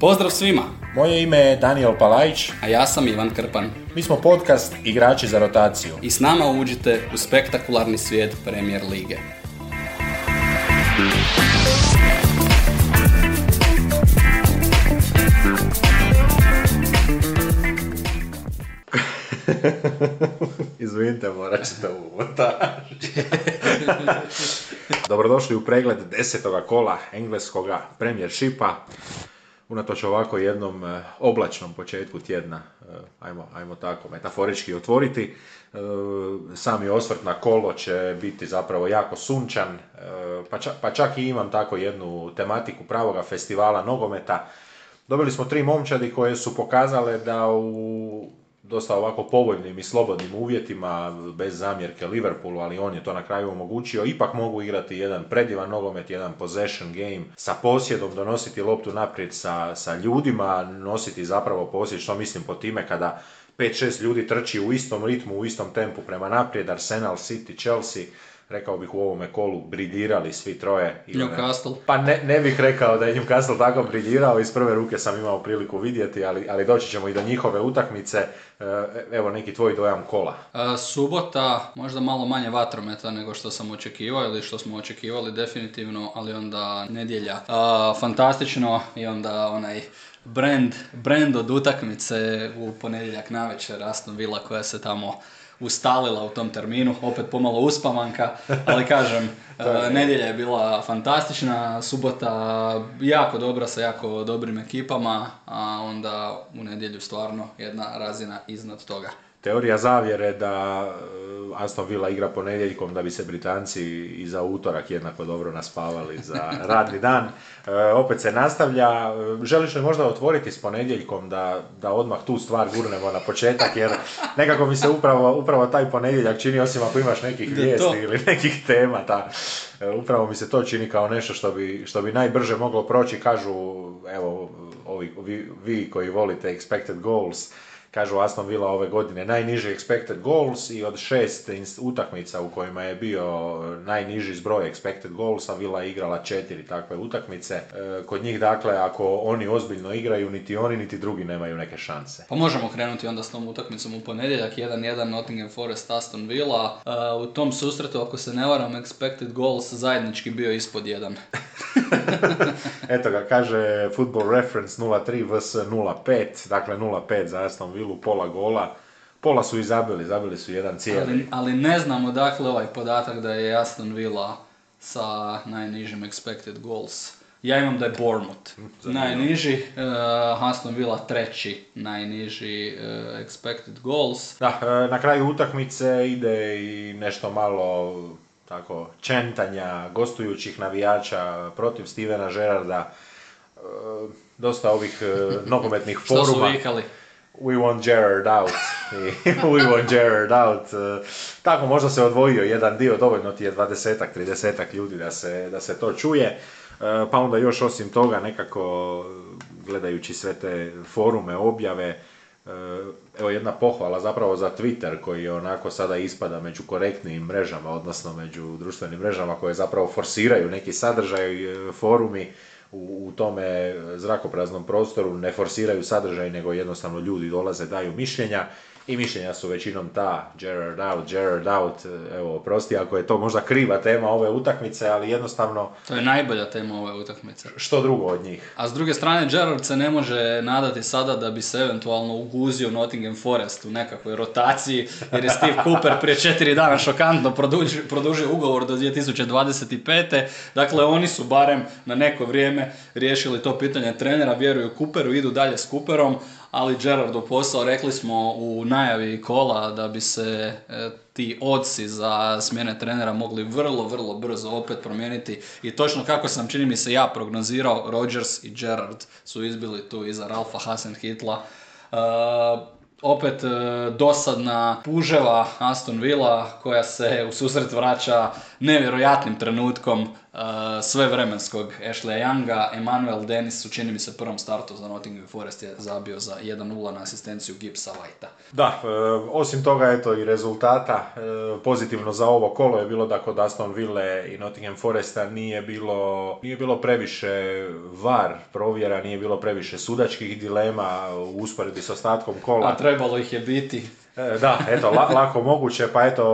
Pozdrav svima! Moje ime je Daniel Palajić, a ja sam Ivan Krpan. Mi smo podcast Igrači za rotaciju. I s nama uđite u spektakularni svijet Premier lige. Izvinite, morat ćete uvotaći. Dobrodošli u pregled 10. kola engleskoga premiershipa. Unatoč ovako jednom oblačnom početku tjedna, ajmo tako metaforički otvoriti. Sami osvrt na kolo će biti zapravo jako sunčan, pa čak i imam tako jednu tematiku pravoga festivala nogometa. Dobili smo 3 momčadi koje su pokazale da u dosta ovako povoljnim i slobodnim uvjetima, bez zamjerke Liverpoolu, ali on je to na kraju omogućio, ipak mogu igrati jedan predivan nogomet, jedan possession game sa posjedom, donositi loptu naprijed sa ljudima, nositi zapravo posjed, što mislim po time kada 5-6 ljudi trči u istom ritmu, u istom tempu prema naprijed, Arsenal, City, Chelsea, rekao bih u ovome kolu, briljirali svi troje. Newcastle. Pa ne bih rekao da je Newcastle tako briljirao, iz prve ruke sam imao priliku vidjeti, ali doći ćemo i do njihove utakmice. Evo neki tvoj dojam kola. Subota, možda malo manje vatrometa nego što sam očekivao ili što smo očekivali definitivno, ali onda nedjelja. Fantastično i onda onaj brand od utakmice u ponedjeljak navečer, Aston Villa koja se tamo ustalila u tom terminu, opet pomalo uspavanka, ali kažem, nedjelja je bila fantastična, subota jako dobra sa jako dobrim ekipama, a onda u nedjelju stvarno jedna razina iznad toga. Teorija zavjere da Aston Villa igra ponedjeljkom da bi se Britanci i za utorak jednako dobro naspavali za radni dan. Opet se nastavlja. Želiš li možda otvoriti s ponedjeljkom da odmah tu stvar gurnemo na početak, jer nekako mi se upravo taj ponedjeljak čini, osim ako imaš nekih vijesti ili nekih tema, upravo mi se to čini kao nešto što bi najbrže moglo proći. Kažu, evo, vi koji volite expected goals, kažu Aston Villa ove godine najniži expected goals i od 6 utakmica u kojima je bio najniži zbroj expected goals, a Villa je igrala 4 takve utakmice. Kod njih, dakle, ako oni ozbiljno igraju, niti oni, niti drugi nemaju neke šanse. Pa možemo krenuti onda s tom utakmicom u ponedjeljak, 1-1 Nottingham Forest Aston Villa. U tom susretu, ako se ne varam, expected goals zajednički bio ispod 1. Eto ga, kaže Football Reference 0-3 vs 0-5, dakle 0-5 za Aston Villu, pola gola, pola su izabili, zabili su jedan cijeli. Ali ne znamo, dakle, ovaj podatak da je Aston Villa sa najnižim expected goals. Ja imam da je Bournemouth najniži, Aston Villa treći najniži expected goals. Da, na kraju utakmice ide i nešto malo tako čentanja gostujućih navijača protiv Stevena Gerrarda, dosta ovih nogometnih foruma. Što su vikali? We want Gerrard out. We want Gerrard out. Tako, možda se odvojio jedan dio, dovoljno ti je 20-30 ljudi da se to čuje. Pa onda još osim toga nekako, gledajući sve te forume, objave, evo jedna pohvala zapravo za Twitter koji je onako sada ispada među korektnim mrežama, odnosno među društvenim mrežama koje zapravo forsiraju neki sadržaj. Forumi u tome zrakopraznom prostoru ne forsiraju sadržaj, nego jednostavno ljudi dolaze, daju mišljenja i mišljenja su većinom ta Gerrard out, evo oprosti ako je to možda kriva tema ove utakmice, ali jednostavno to je najbolja tema ove utakmice. Što drugo od njih? A s druge strane, Gerrard se ne može nadati sada da bi se eventualno uguzio Nottingham Forest u nekakvoj rotaciji, jer je Steve Cooper prije 4 dana šokantno produžio ugovor do 2025. Dakle, oni su barem na neko vrijeme riješili to pitanje trenera, vjeruju Cooperu, idu dalje s Cooperom, ali Gerrardu posao, rekli smo u najavi kola da bi se ti odsi za smjene trenera mogli vrlo brzo opet promijeniti i točno kako sam, čini mi se, ja prognozirao, Rodgers i Gerrard su izbili tu iza Ralfa Hasenhüttla. opet dosadna puževa Aston Villa koja se u susret vraća nevjerojatnim trenutkom svevremenskog Ashley Younga. Emmanuel Dennis u čini mi se prvom startu za Nottingham Forest je zabio za 1-0 na asistenciju Gibbsa Whitea. Da, osim toga eto i rezultata. Pozitivno za ovo kolo je bilo da kod Aston Ville i Nottingham Foresta nije bilo previše VAR provjera, nije bilo previše sudačkih dilema u usporedbi s ostatkom kola. A trebalo ih je biti. Da, eto, lako moguće, pa eto,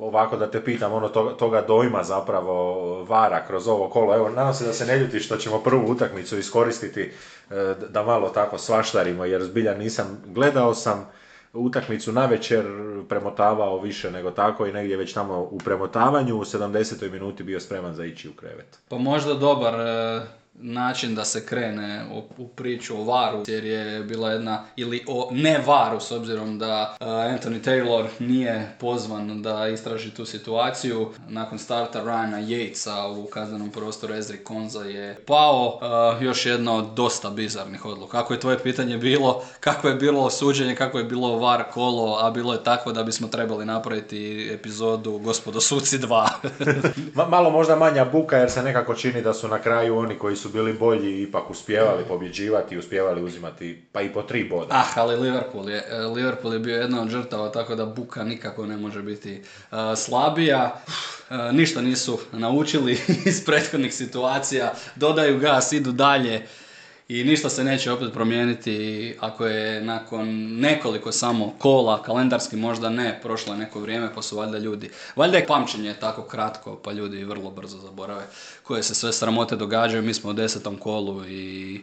ovako da te pitam, ono toga dojma zapravo VAR-a kroz ovo kolo. Evo, nadam se da se ne ljuti što ćemo prvu utakmicu iskoristiti da malo tako svaštarimo, jer zbilja nisam, gledao sam utakmicu navečer, premotavao više nego tako i negdje već tamo u premotavanju, u 70. minuti bio spreman za ići u krevet. Pa možda dobar način da se krene u priču o VAR-u, jer je bila jedna, ili o ne VAR-u, s obzirom da Anthony Taylor nije pozvan da istraži tu situaciju. Nakon starta Ryana Yatesa u kaznenom prostoru Ezri Konza je pao. Još jedna od dosta bizarnih odluka. Ako je tvoje pitanje bilo kako je bilo suđenje, kako je bilo VAR kolo, a bilo je tako da bismo trebali napraviti epizodu Gospodo suci 2. Malo možda manja buka, jer se nekako čini da su na kraju oni koji su bili bolji ipak uspijevali pobjeđivati, uspijevali uzimati pa i po 3 boda. Ali Liverpool je bio jedna od žrtava, tako da buka nikako ne može biti slabija. Ništa nisu naučili iz prethodnih situacija, dodaju gas, idu dalje i ništa se neće opet promijeniti ako je nakon nekoliko samo kola, kalendarski možda ne, prošlo je neko vrijeme pa su valjda ljudi. Valjda je pamćenje tako kratko pa ljudi vrlo brzo zaborave koje se sve sramote događaju. Mi smo u 10. kolu i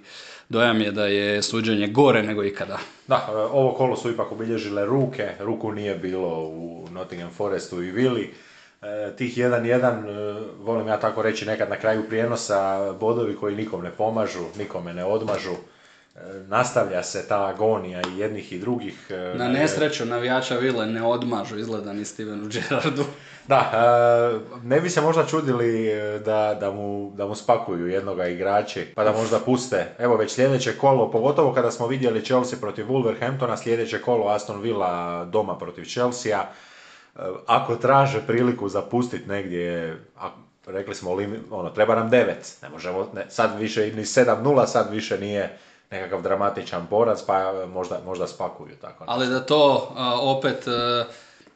dojam je da je suđenje gore nego ikada. Da, ovo kolo su ipak obilježile ruke, ruku nije bilo u Nottingham Forestu i Villi. Tih 1-1, volim ja tako reći nekad na kraju prijenosa, bodovi koji nikom ne pomažu, nikome ne odmažu, nastavlja se ta agonija i jednih i drugih. Na nesreću navijača Ville ne odmažu, izgleda ni Stevenu Gerrardu. Da, ne bi se možda čudili da mu spakuju jednoga igrači, pa da možda puste. Evo već sljedeće kolo, pogotovo kada smo vidjeli Chelsea protiv Wolverhamptona, sljedeće kolo Aston Villa doma protiv Chelsea-a. Ako traže priliku zapustiti negdje, rekli smo, ono, treba nam 9, ne možemo, sad više ni 7-0, sad više nije nekakav dramatičan poraz, pa možda spakuju tako. Ali da to opet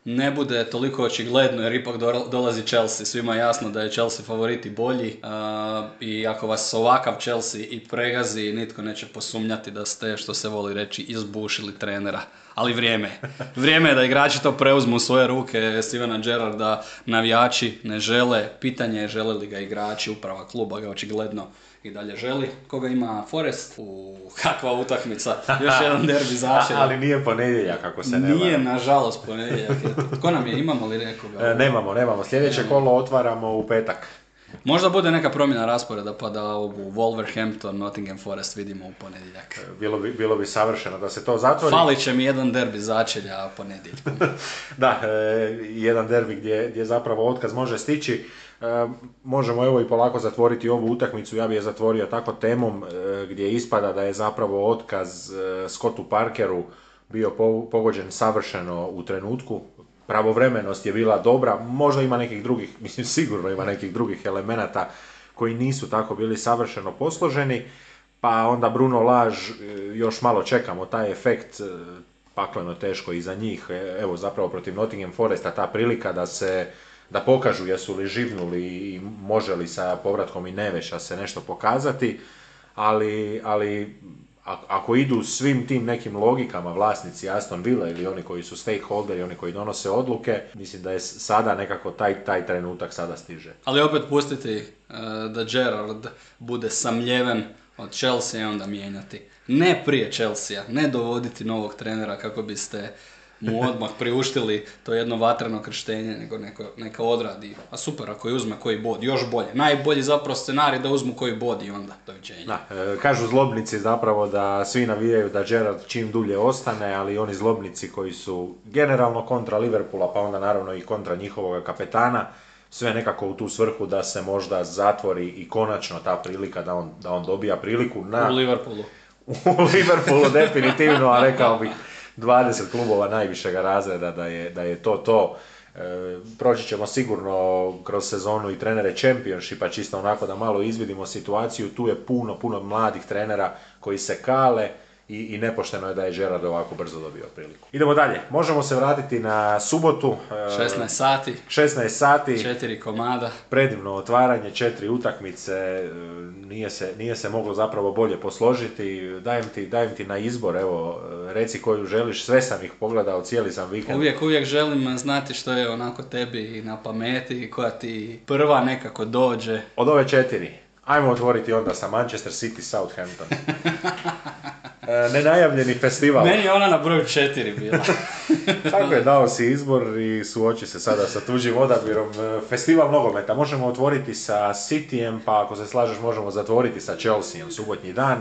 ne bude toliko očigledno, jer ipak dolazi Chelsea, svima je jasno da je Chelsea favoriti bolji i ako vas ovakav Chelsea i pregazi, nitko neće posumnjati da ste, što se voli reći, izbušili trenera. Ali vrijeme je da igrači to preuzmu u svoje ruke. Stevena Gerrarda navijači ne žele, pitanje je žele li ga igrači, uprava kluba ga očigledno i dalje želi. Koga ima Forest? Kakva utakmica, još jedan derbi začelja. Ali nije ponedjeljak, kako se ne varam. Nije, nažalost, ponedjeljak. Tko nam je, imamo li nekoga? Nemamo, sljedeće kolo otvaramo u petak. Možda bude neka promjena rasporeda pa da ovu Wolverhampton, Nottingham Forest vidimo u ponedjeljak. Bilo bi savršeno da se to zatvori. Falit će mi jedan derbi začelja ponedjeljkom. Da, jedan derbi gdje zapravo otkaz može stići. Možemo evo i polako zatvoriti ovu utakmicu, ja bi je zatvorio tako temom gdje ispada da je zapravo otkaz Scottu Parkeru bio pogođen savršeno u trenutku. Pravovremenost je bila dobra, možda ima nekih drugih, mislim sigurno ima nekih drugih elemenata koji nisu tako bili savršeno posloženi, pa onda Bruno Lage, još malo čekamo taj efekt, pakleno teško i za njih, evo zapravo protiv Nottingham Foresta ta prilika da pokažu jesu li živnuli i može li sa povratkom i Neveša se nešto pokazati, ali ako idu svim tim nekim logikama vlasnici Aston Villa ili oni koji su stakeholderi, oni koji donose odluke, mislim da je sada nekako taj trenutak sada stiže. Ali opet pustiti da Gerrard bude samljeven od Chelsea i onda mijenjati. Ne prije Chelsea, ne dovoditi novog trenera kako biste mu odmah priuštili to jedno vatreno krštenje, nego neka odradi. A super, ako je uzme koji bod, još bolje. Najbolji zapravo scenarij da uzmu koji bod i onda doviđenje. Kažu zlobnici zapravo da svi navijaju da Gerrard čim dulje ostane, ali oni zlobnici koji su generalno kontra Liverpoola, pa onda naravno i kontra njihovog kapetana, sve nekako u tu svrhu da se možda zatvori i konačno ta prilika da on dobija priliku na... U Liverpoolu. U Liverpoolu definitivno, a rekao bih 20 klubova najvišega razreda da je to. Proći ćemo sigurno kroz sezonu i trenere Championshipa, čisto onako da malo izvidimo situaciju. Tu je puno mladih trenera koji se kale i nepošteno je da je Gerard ovako brzo dobio priliku. Idemo dalje, možemo se vratiti na subotu. 16 sati. 4 komada. Predivno otvaranje, 4 utakmice, nije se moglo zapravo bolje posložiti. Dajem ti na izbor, evo, reci koju želiš, sve sam ih pogledao, cijeli sam vikend. Uvijek želim znati što je onako tebi na pameti i koja ti prva nekako dođe. Od ove 4, ajmo otvoriti onda sa Manchester City Southampton. Nenajavljeni festival. Meni je ona na broju 4 bila. Tako je, dao si izbor i suoči se sada sa tuđim odabirom. Festival nogometa možemo otvoriti sa Cityjem, pa ako se slažeš možemo zatvoriti sa Chelseajem subotnji dan.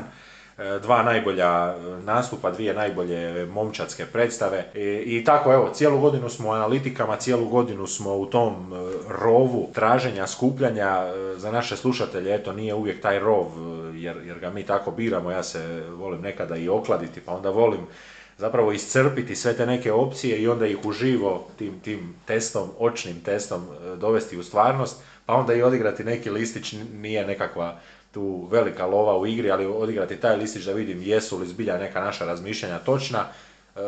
2 najbolja nastupa, 2 najbolje momčadske predstave. I tako, evo, cijelu godinu smo u analitikama, cijelu godinu smo u tom rovu traženja, skupljanja. Za naše slušatelje, eto, nije uvijek taj rov, jer ga mi tako biramo. Ja se volim nekada i okladiti, pa onda volim zapravo iscrpiti sve te neke opcije i onda ih uživo tim testom, očnim testom dovesti u stvarnost, pa onda i odigrati neki listić. Nije nekakva tu velika lova u igri, ali odigrati taj listić da vidim jesu li zbilja neka naša razmišljanja točna.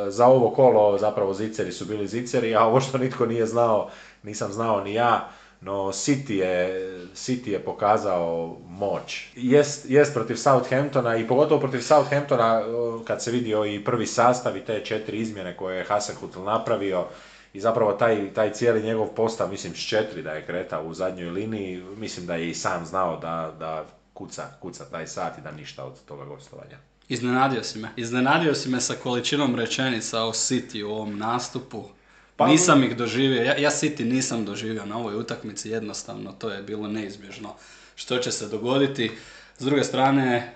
Za ovo kolo zapravo ziceri su bili ziceri, a ovo što nitko nije znao, nisam znao ni ja, no City je pokazao moć. Jest protiv Southamptona i pogotovo protiv Southamptona kad se vidio i prvi sastav i te 4 izmjene koje je Hasenhüttl napravio. I zapravo taj cijeli njegov postav, mislim s 4 da je kretao u zadnjoj liniji, mislim da je i sam znao da kuca taj sat i da ništa od toga gostovanja. Iznenadio si me sa količinom rečenica o City u ovom nastupu. Pa, nisam ih doživio, ja City nisam doživio na ovoj utakmici, jednostavno to je bilo neizbježno što će se dogoditi. S druge strane,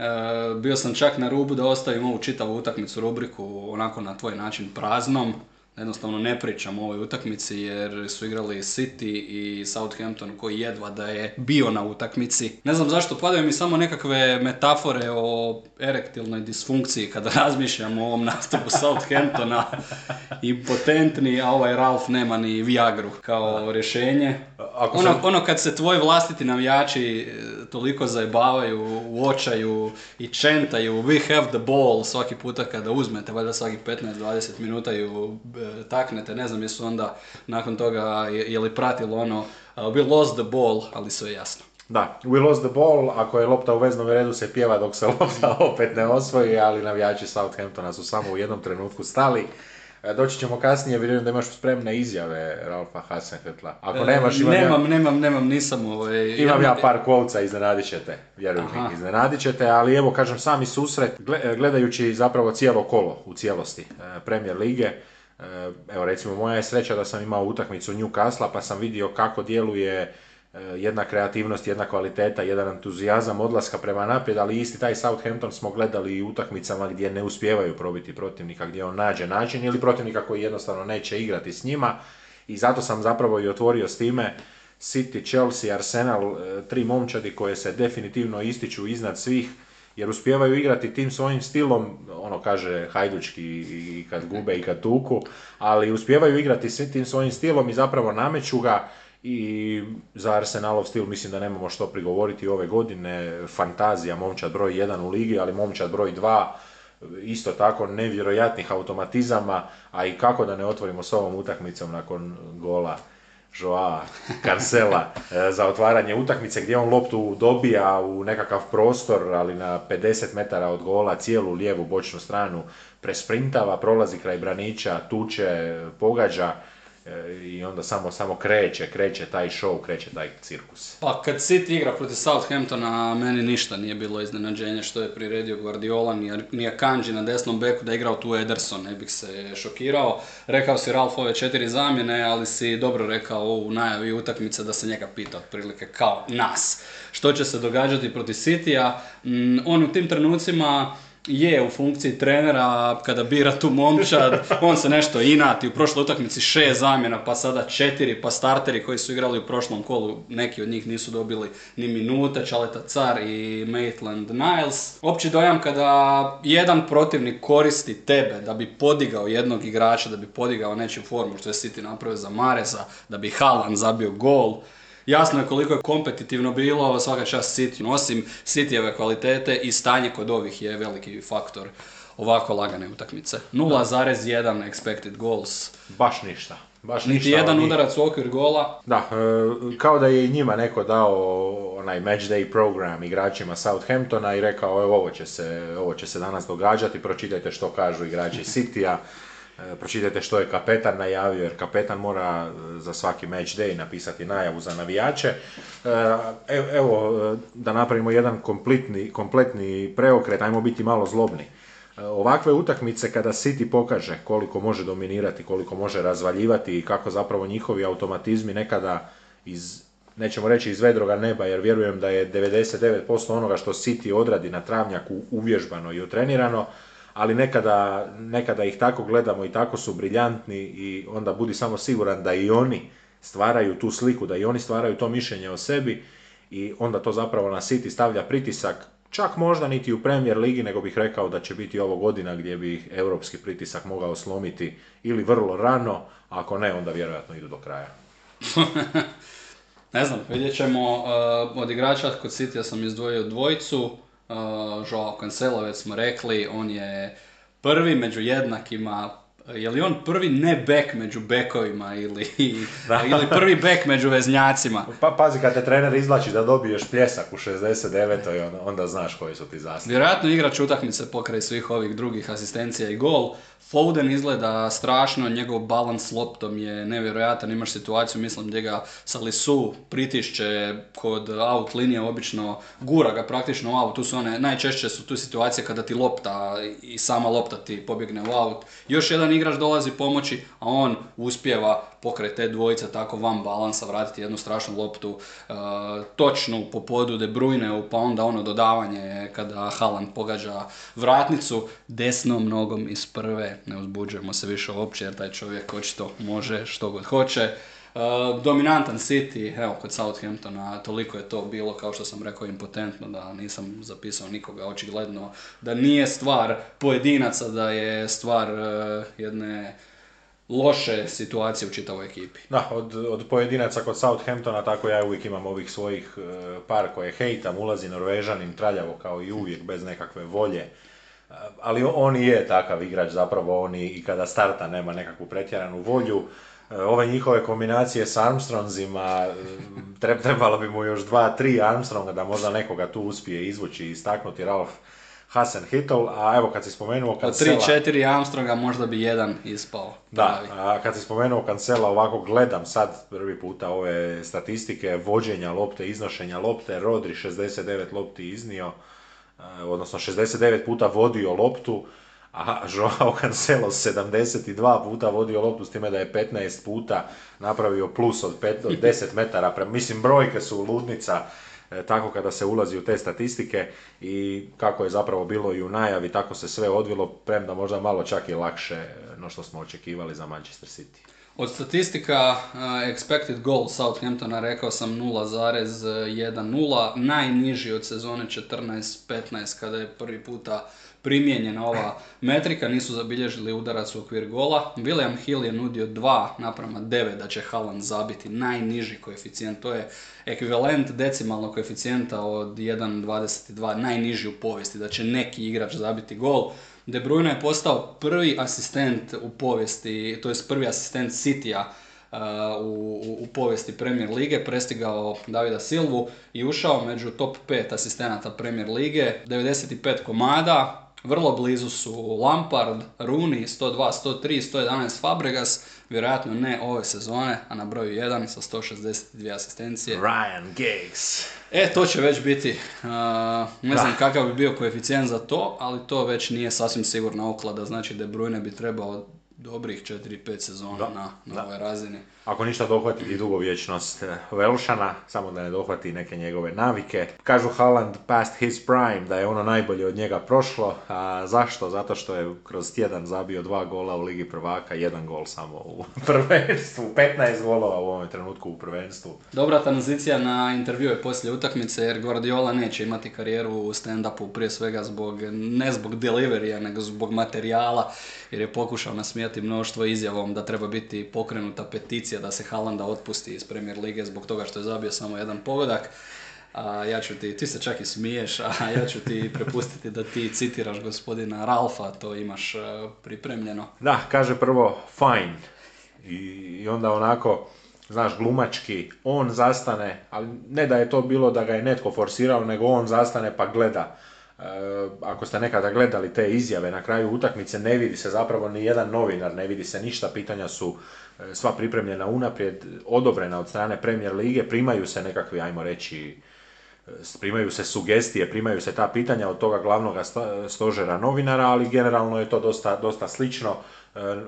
bio sam čak na rubu da ostavim ovu čitavu utakmicu rubriku onako na tvoj način praznom. Jednostavno ne pričam o ovoj utakmici jer su igrali City i Southampton koji jedva da je bio na utakmici. Ne znam zašto, padaju mi samo nekakve metafore o erektilnoj disfunkciji kada razmišljam o ovom nastupu Southamptona. Impotentni, a ovaj Ralf nema ni Viagru kao rješenje. Ono kad se tvoji vlastiti navijači toliko zajebavaju, u očaju i čentaju "We have the ball" svaki puta kada uzmete, valjda svaki 15-20 minuta ju taknete, ne znam jesu onda nakon toga je li pratilo ono "We lost the ball", ali sve je jasno. Da, "We lost the ball", ako je lopta u veznom redu se pjeva dok se lopta opet ne osvoji, ali navijači Southamptona su samo u jednom trenutku stali. Doći ćemo kasnije, vjerujem da imaš spremne izjave Ralfa Hasenhüttla. Ako nemaš, imam Nemam, nisam ovaj... Imam ja par quoteca, iznenadit ćete, ali evo kažem sami susret, gledajući zapravo cijelo kolo u cijelosti Premier lige. Evo recimo moja je sreća da sam imao utakmicu Newcastle pa sam vidio kako djeluje jedna kreativnost, jedna kvaliteta, jedan entuzijazam odlaska prema naprijed, ali isti taj Southampton smo gledali i utakmicama gdje ne uspijevaju probiti protivnika, gdje on nađe način ili protivnika koji jednostavno neće igrati s njima i zato sam zapravo i otvorio s time City, Chelsea, Arsenal, 3 momčadi koje se definitivno ističu iznad svih jer uspijevaju igrati tim svojim stilom, ono kaže hajdučki i kad gube i kad tuku, ali uspijevaju igrati svim tim svojim stilom i zapravo nameću ga. I za Arsenalov stil mislim da nemamo što prigovoriti ove godine, fantazija, momčad broj 1 u ligi, ali momčad broj 2 isto tako nevjerojatnih automatizama, a i kako da ne otvorimo s ovom utakmicom nakon gola Joao Cancela za otvaranje utakmice gdje on loptu dobija u nekakav prostor, ali na 50 metara od gola cijelu lijevu bočnu stranu presprintava, prolazi kraj branića, tuče, pogađa. I onda samo kreće taj show, kreće taj cirkus. Pa kad City igra protiv Southamptona, meni ništa nije bilo iznenađenje što je priredio Guardiola, ni Akanji na desnom beku da je igrao tu Ederson, ne bih se šokirao. Rekao si Ralf ove 4 zamjene, ali si dobro rekao u najavi utakmice da se njega pita otprilike kao nas što će se događati protiv Citya. On u tim trenucima je u funkciji trenera, kada bira tu momčad, on se nešto inati, u prošloj utakmici 6 zamjena, pa sada 4, pa starteri koji su igrali u prošlom kolu, neki od njih nisu dobili ni minute, Čaleta Car i Maitland Niles. Opći dojam, kada jedan protivnik koristi tebe da bi podigao jednog igrača, da bi podigao nečiju formu, što je City napravio za Mareza, da bi Haaland zabio gol. Jasno je koliko je kompetitivno bilo, svaka čast City, osim Cityjeve kvalitete i stanje kod ovih je veliki faktor ovako lagane utakmice. 0,1 expected goals. Baš ništa. Niti jedan udarac u okvir gola. Da, kao da je njima neko dao onaj matchday program igračima Southamptona i rekao ovo će se danas događati, pročitajte što kažu igrači Cityja. Pročitajte što je kapetan najavio, jer kapetan mora za svaki match day napisati najavu za navijače. Evo, da napravimo jedan kompletni preokret, ajmo biti malo zlobni. Ovakve utakmice kada City pokaže koliko može dominirati, koliko može razvaljivati i kako zapravo njihovi automatizmi nekada iz, nećemo reći iz vedroga neba, jer vjerujem da je 99% onoga što City odradi na travnjaku uvježbano i utrenirano, ali nekada ih tako gledamo i tako su briljantni i onda budi samo siguran da i oni stvaraju tu sliku, da i oni stvaraju to mišljenje o sebi i onda to zapravo na City stavlja pritisak, čak možda niti u Premier ligi, nego bih rekao da će biti ovo godina gdje bi ih europski pritisak mogao slomiti ili vrlo rano, a ako ne onda vjerojatno idu do kraja. Ne znam, vidjet ćemo, od igrača kod Cityja sam izdvojio dvojicu. Joao Cancelo, već smo rekli, on je prvi među jednakima, je li on prvi ne bek među bekovima ili prvi bek među veznjacima? Pa pazi, kad te trener izvlači da dobiješ pljesak u 69. onda znaš koji su ti zastave. Vjerojatno igrač utakmice pokraj svih ovih drugih asistencija i gol. Foden izgleda strašno, njegov balans loptom je nevjerojatan, imaš situaciju, mislim gdje ga Salisu pritišće kod out linije, obično gura ga praktično u out, tu su one, najčešće su tu situacije kada ti lopta i sama lopta ti pobjegne u out, još jedan igrač dolazi pomoći, a on uspijeva pokraj te dvojice tako van balansa vratiti jednu strašnu loptu, točnu po podu De Bruyne, pa onda ono dodavanje kada Haaland pogađa vratnicu desnom nogom iz prve. Ne uzbuđujemo se više uopće jer taj čovjek očito može što god hoće. Dominantan City, evo kod Southamptona, toliko je to bilo, kao što sam rekao, impotentno da nisam zapisao nikoga, očigledno da nije stvar pojedinaca, da je stvar jedne loše situacije u čitavoj ekipi. Da, od pojedinaca kod Southamptona, tako ja uvijek imam ovih svojih par koje hejtam, ulazi Norvežanin traljavo kao i uvijek, bez nekakve volje. Ali on i je takav igrač, zapravo on i kada starta nema nekakvu pretjeranu volju. Ove njihove kombinacije s Armstrongzima, trebalo bi mu još 2-3 Armstronga da možda nekoga tu uspije izvući i istaknuti Ralf Hasenhüttl, a evo kad si spomenuo Cancela... 3-4 Armstronga možda bi jedan ispao. Da, a kad si spomenuo Cancela, ovako gledam sad prvi puta ove statistike, vođenja lopte, iznošenja lopte, Rodri 69 lopti iznio, odnosno 69 puta vodio loptu, a Joao Cancelo 72 puta vodio loptu, s time da je 15 puta napravio plus od 10 metara. Mislim, brojke su ludnica, tako kada se ulazi u te statistike i kako je zapravo bilo i u najavi, tako se sve odvilo, premda možda malo čak i lakše no što smo očekivali za Manchester City. Od statistika expected goal Southamptona rekao sam 0,10, najniži od sezone 14-15 kada je prvi puta primijenjena ova metrika, nisu zabilježili udarac u okvir gola. William Hill je nudio 2:9 da će Haaland zabiti, najniži koeficijent, to je ekvivalent decimalnog koeficijenta od 1,22, najniži u povijesti da će neki igrač zabiti gol. De Bruyne je postao prvi asistent u povijesti, to jest prvi asistent Cityja u povijesti Premier lige, prestigao Davida Silvu i ušao među top 5 asistenata Premier lige, 95 komada, vrlo blizu su Lampard, Rooney, 102, 103, 111 Fabregas, vjerojatno ne ove sezone, a na broju 1 sa 162 asistencije. Ryan Giggs. To će već biti, ne znam kakav bi bio koeficijent za to, ali to već nije sasvim sigurna oklada, znači De Bruyne bi trebao dobrih 4-5 sezona na ovoj razini. Ako ništa dohvati i dugovječnost Velšana, samo da ne dohvati neke njegove navike. Kažu Haaland past his prime, da je ono najbolje od njega prošlo. A zašto? Zato što je kroz tjedan zabio 2 gola u Ligi prvaka, 1 gol samo u prvenstvu, 15 golova u ovom trenutku u prvenstvu. Dobra tranzicija na intervjue poslije utakmice, jer Guardiola neće imati karijeru u stand-upu, prije svega ne zbog deliverija, nego zbog materijala, jer je pokušao nasmijati mnoštvo izjavom da treba biti pokrenuta peticija da se Haalanda otpusti iz Premier lige zbog toga što je zabio samo 1 pogodak. A ja ću ti se čak i smiješ, a ja ću ti prepustiti da ti citiraš gospodina Ralfa, to imaš pripremljeno. Da, kaže prvo fine i onda onako, znaš, glumački, on zastane, ali ne da je to bilo da ga je netko forsirao, nego on zastane pa gleda. Ako ste nekada gledali te izjave na kraju utakmice, ne vidi se zapravo ni jedan novinar, ne vidi se ništa, pitanja su sva pripremljena unaprijed, odobrena od strane Premier lige, primaju se nekakvi, ajmo reći, primaju se sugestije, primaju se ta pitanja od toga glavnog stožera novinara, ali generalno je to dosta slično.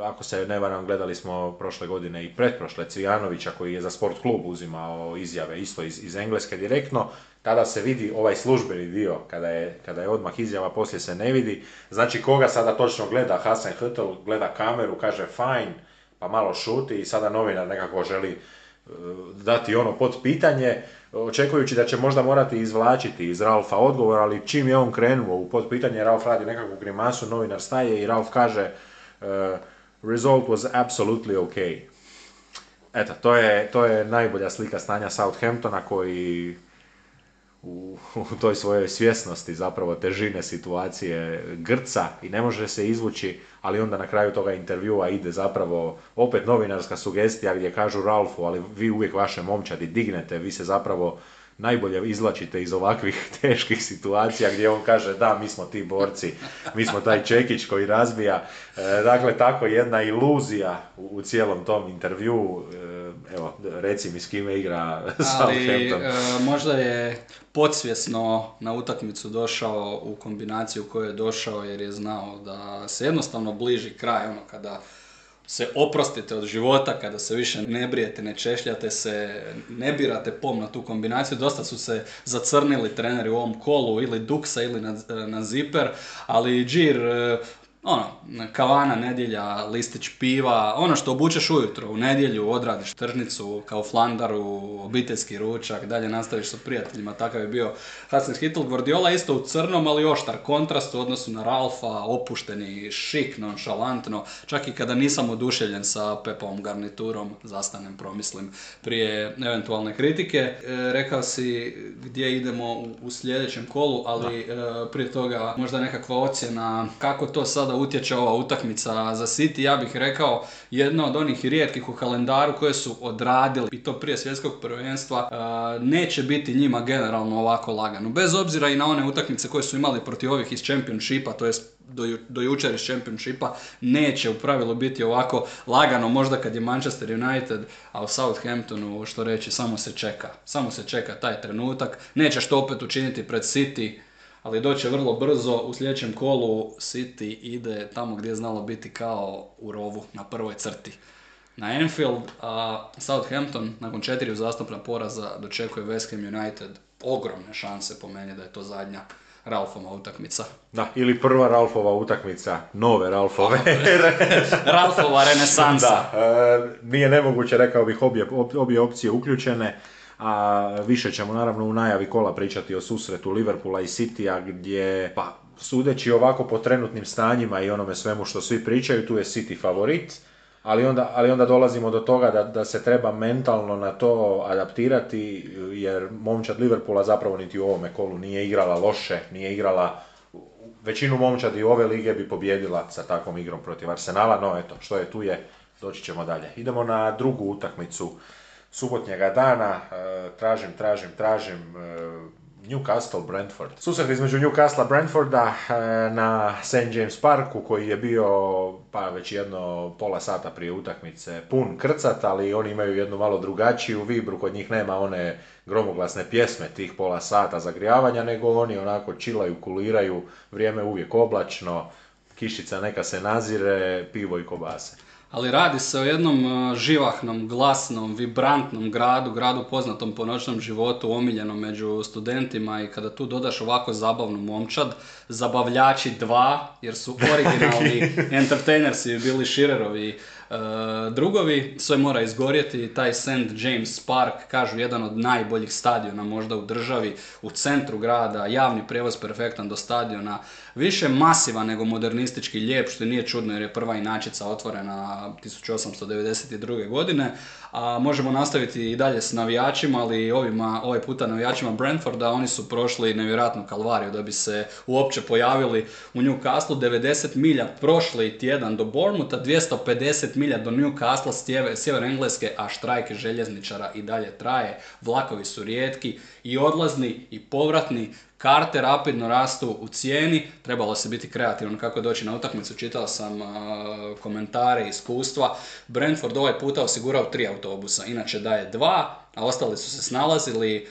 Ako se ne varam, gledali smo prošle godine i pretprošle Cvijanovića koji je za Sport klub uzimao izjave isto iz Engleske direktno. Tada se vidi ovaj službeni dio, kada je odmah izjava, poslije se ne vidi. Znači koga sada točno gleda? Hasan Hüttl gleda kameru, kaže fajn, pa malo šuti i sada novinar nekako želi dati ono pod pitanje, očekujući da će možda morati izvlačiti iz Ralfa odgovor, ali čim je on krenuo u pod pitanje, Ralf radi nekakvu grimasu, novinar staje i Ralf kaže result was absolutely okay. Eto, to je najbolja slika stanja Southamptona koji u toj svojoj svjesnosti zapravo težine situacije grca i ne može se izvući, ali onda na kraju toga intervjua ide zapravo opet novinarska sugestija gdje kažu Ralfu, ali vi uvijek vaše momčadi dignete, vi se zapravo najbolje izvlačite iz ovakvih teških situacija, gdje on kaže da, mi smo ti borci, mi smo taj čekić koji razbija. Dakle, tako jedna iluzija u cijelom tom intervjuu. Evo, reci mi s kime igra Southampton. Možda je podsvjesno na utakmicu došao u kombinaciju koju je došao, jer je znao da se jednostavno bliži kraj, ono kada se oprostite od života, kada se više ne brijete, ne češljate se, ne birate pomno tu kombinaciju. Dosta su se zacrnili treneri u ovom kolu, ili Duksa ili na ziper, ali Džir, ono, kavana nedjelja, listić piva, ono što obučeš ujutro, u nedjelju odradiš tržnicu, kauflandaru, obiteljski ručak, dalje nastaviš sa prijateljima, takav je bio Hasan Hüttl. Guardiola isto u crnom, ali oštar kontrast u odnosu na Ralfa, opušteni, šik, nonšalantno, čak i kada nisam oduševljen sa Pepovom garniturom, zastanem, promislim, prije eventualne kritike. Rekao si gdje idemo u sljedećem kolu, ali prije toga možda nekakva ocjena kako to sada utječe ova utakmica za City. Ja bih rekao jedna od onih rijetkih u kalendaru koje su odradili i to prije svjetskog prvenstva, neće biti njima generalno ovako lagano. Bez obzira i na one utakmice koje su imali protiv ovih iz Championshipa, to je do jučer iz Championshipa, neće u pravilu biti ovako lagano, možda kad je Manchester United, a u Southamptonu, što reći, samo se čeka taj trenutak. Neće što opet učiniti pred City, ali doće vrlo brzo. U sljedećem kolu City ide tamo gdje je znalo biti, kao u rovu na prvoj crti, na Anfield, a Southampton nakon 4 uzastopna poraza dočekuje West Ham United. Ogromne šanse po meni da je to zadnja Ralfova utakmica. Da, ili prva Ralfova utakmica, nove Ralfove. Ralfova renesansa. Nije nemoguće, rekao bih, obje opcije uključene. A više ćemo naravno u najavi kola pričati o susretu Liverpoola i Citya gdje, pa sudeći ovako po trenutnim stanjima i onome svemu što svi pričaju, tu je City favorit, ali onda dolazimo do toga da se treba mentalno na to adaptirati, jer momčad Liverpoola zapravo niti u ovome kolu nije igrala loše, nije igrala, većinu momčadi ove lige bi pobjedila sa takvom igrom protiv Arsenala, no eto, što je tu je, doći ćemo dalje. Idemo na drugu utakmicu subotnjega dana, tražim Newcastle Brentford. Susret između Newcastle Brentforda na St. James Parku koji je bio pa već jedno pola sata prije utakmice pun krcat, ali oni imaju jednu malo drugačiju vibru, kod njih nema one gromoglasne pjesme tih pola sata zagrijavanja, nego oni onako čilaju, kuliraju, vrijeme uvijek oblačno, kišica neka se nazire, pivo i kobase. Ali radi se o jednom živahnom, glasnom, vibrantnom gradu, gradu poznatom po noćnom životu, omiljenom među studentima i kada tu dodaš ovako zabavnu momčad, zabavljači dva, jer su originalni entertainersi bili Shearerovi drugovi, sve mora izgorjeti, taj St. James Park, kažu jedan od najboljih stadiona možda u državi, u centru grada, javni prijevoz perfektan do stadiona, više masivan nego modernistički lijep, što nije čudno jer je prva inačica otvorena 1892. godine, a možemo nastaviti i dalje s navijačima, ali ovaj puta navijačima Brentforda, oni su prošli nevjerojatnu kalvariju da bi se uopće pojavili u Newcastle, 90 milja prošli tjedan do Bournemoutha, 250 milja do Newcastle, sjever Engleske, a štrajk željezničara i dalje traje, vlakovi su rijetki i odlazni i povratni, karte rapidno rastu u cijeni, trebalo se biti kreativno kako doći na utakmicu, čitao sam komentare, iskustva. Brentford ovaj puta osigurao 3 autobusa, inače daje 2, a ostali su se snalazili.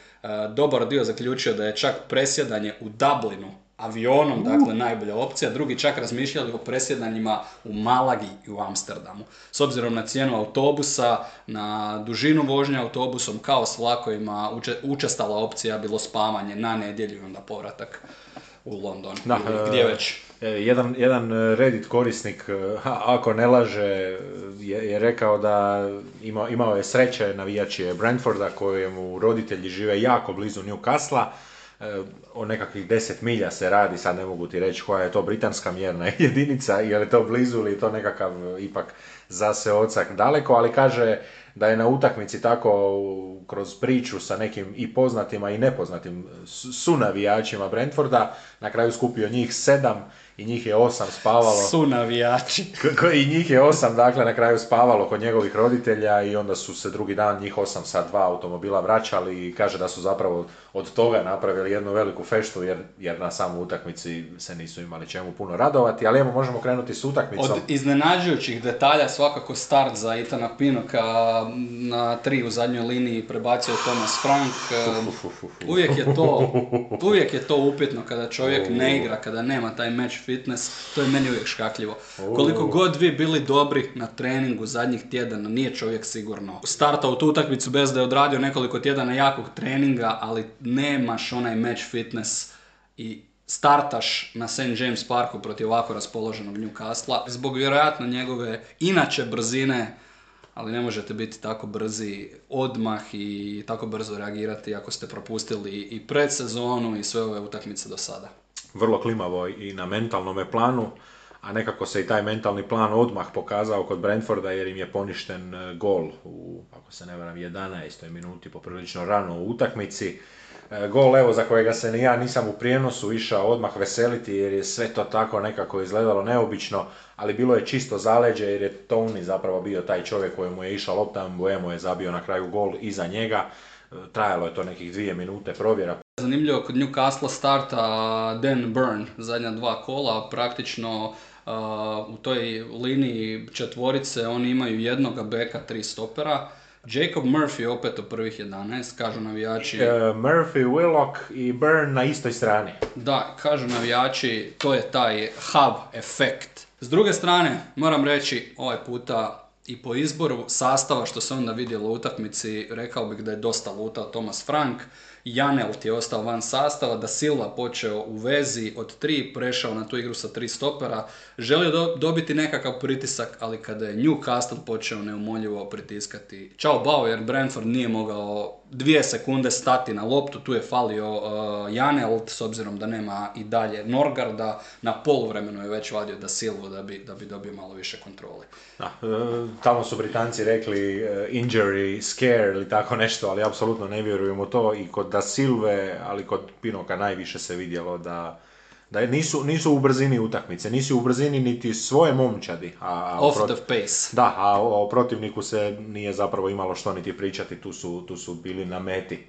Dobar dio zaključio da je čak presjedanje u Dublinu avionom, dakle najbolja opcija, drugi čak razmišljali o presjedanjima u Malagi i u Amsterdamu. S obzirom na cijenu autobusa, na dužinu vožnje autobusom, kao s vlakovima, učestala opcija bilo spavanje na nedjelju i onda povratak u London, gdje već. Jedan Reddit korisnik, ako ne laže, je rekao da imao je sreće navijači Brentforda kojemu roditelji žive jako blizu Newcastle-a, o nekakvih 10 milja se radi, sad ne mogu ti reći koja je to britanska mjerna jedinica, je li to blizu ili je to nekakav ipak zaseocak daleko, ali kaže da je na utakmici tako kroz priču sa nekim i poznatima i nepoznatim sunavijačima Brentforda, na kraju skupio njih 7 i njih je 8 spavalo. Sunavijači. I njih je 8, dakle, na kraju spavalo kod njegovih roditelja i onda su se drugi dan njih 8 sa 2 automobila vraćali i kaže da su zapravo od toga napravili jednu veliku feštu jer na samu utakmici se nisu imali čemu puno radovati, ali evo možemo krenuti s utakmicom. Od iznenađujućih detalja svakako start za Ethana Pinoka, na 3 u zadnjoj liniji prebacio Thomas Frank. Uvijek je to upitno kada čovjek ne igra, kada nema taj match fitness, to je meni uvijek škakljivo. Koliko god vi bili dobri na treningu zadnjih tjedana, nije čovjek sigurno startao tu utakmicu bez da je odradio nekoliko tjedana jakog treninga, ali nemaš onaj match fitness i startaš na St. James Parku protiv ovako raspoloženog Newcastle-a. Zbog vjerojatno njegove inače brzine, ali ne možete biti tako brzi odmah i tako brzo reagirati ako ste propustili i predsezonu i sve ove utakmice do sada. Vrlo klimavo i na mentalnom planu, a nekako se i taj mentalni plan odmah pokazao kod Brentforda jer im je poništen gol u, ako se ne varam, 11. minuti, poprilično rano u utakmici. Gol, evo, za kojega se ni ja nisam u prijenosu išao odmah veseliti jer je sve to tako nekako izgledalo neobično, ali bilo je čisto zaleđe jer je Tony zapravo bio taj čovjek kojemu je išao lopta, Mbuemo je zabio na kraju gol iza njega. Trajalo je to nekih 2 minute provjera. Zanimljivo, kod Newcastle starta Dan Burn, zadnja 2 kola, praktično u toj liniji četvorice oni imaju jednoga beka, 3 stopera. Jacob Murphy opet u prvih 11, kažu navijači. Murphy, Willock i Burn na istoj strani. Da, kažu navijači, to je taj hub efekt. S druge strane, moram reći, ovaj puta i po izboru sastava što se onda vidjelo u utakmici, rekao bih da je dosta lutao Thomas Frank. Janelt je ostao van sastava, da Silva počeo u vezi od 3, prešao na tu igru sa 3 stopera, želio dobiti nekakav pritisak, ali kada je Newcastle počeo neumoljivo pritiskati Čao Bao, jer Brentford nije mogao 2 sekunde stati na loptu, tu je falio Janelt, s obzirom da nema i dalje Norgarda, na poluvremenu je već vadio da Silva da bi dobio malo više kontrole. Tamo su Britanci rekli injury scare ili tako nešto, ali apsolutno ne vjerujem u to i kod Da Silve, ali kod Pinoka najviše se vidjelo da nisu u brzini utakmice, nisu u brzini niti svoje momčadi. Off the pace. Da, a o protivniku se nije zapravo imalo što niti pričati, tu su bili na meti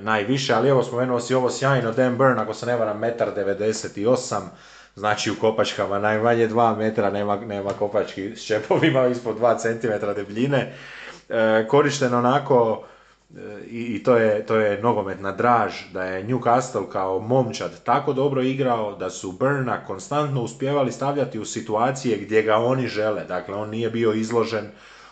najviše, ali evo spomenuo si ovo sjajno, Dan Burn, ako se ne varam, 1,98 m, znači u kopačkama najmanje 2 metra, nema kopački s čepovima ispod 2 cm debljine, korišten onako I to je nogometna draž, da je Newcastle kao momčad tako dobro igrao, da su Burna konstantno uspjevali stavljati u situacije gdje ga oni žele. Dakle, on nije bio izložen,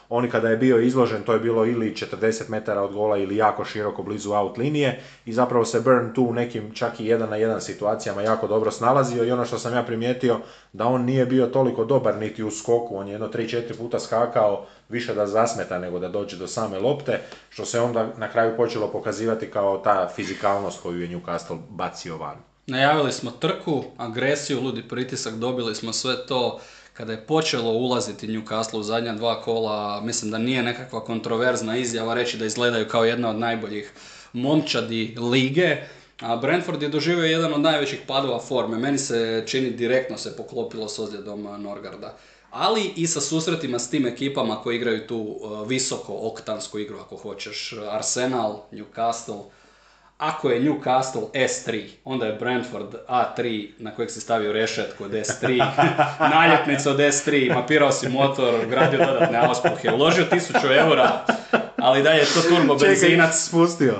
on kada je bio izložen to je bilo ili 40 metara od gola ili jako široko blizu out linije i zapravo se Burn tu u nekim čak i 1-na-1 situacijama jako dobro snalazio. I ono što sam ja primijetio, da on nije bio toliko dobar niti u skoku, on je jedno 3-4 puta skakao više da zasmeta nego da dođe do same lopte, što se onda na kraju počelo pokazivati kao ta fizikalnost koju je Newcastle bacio van. Najavili smo trku, agresiju, ludi pritisak, dobili smo sve to. Kada je počelo ulaziti Newcastle u zadnja dva kola, mislim da nije nekakva kontroverzna izjava reći da izgledaju kao jedna od najboljih momčadi lige. A Brentford je doživio jedan od najvećih padova forme. Meni se čini direktno se poklopilo s ozljedom Norgarda. Ali i sa susretima s tim ekipama koji igraju tu visoko oktansku igru, ako hoćeš. Arsenal, Newcastle. Ako je Newcastle S3, onda je Brentford A3, na kojeg si stavio rešetku od S3, naljepnicu od S3, mapirao si motor, gradio dodatne auspuhe, uložio 1.000 eura, ali dalje je to turbo benzinac. Spustio.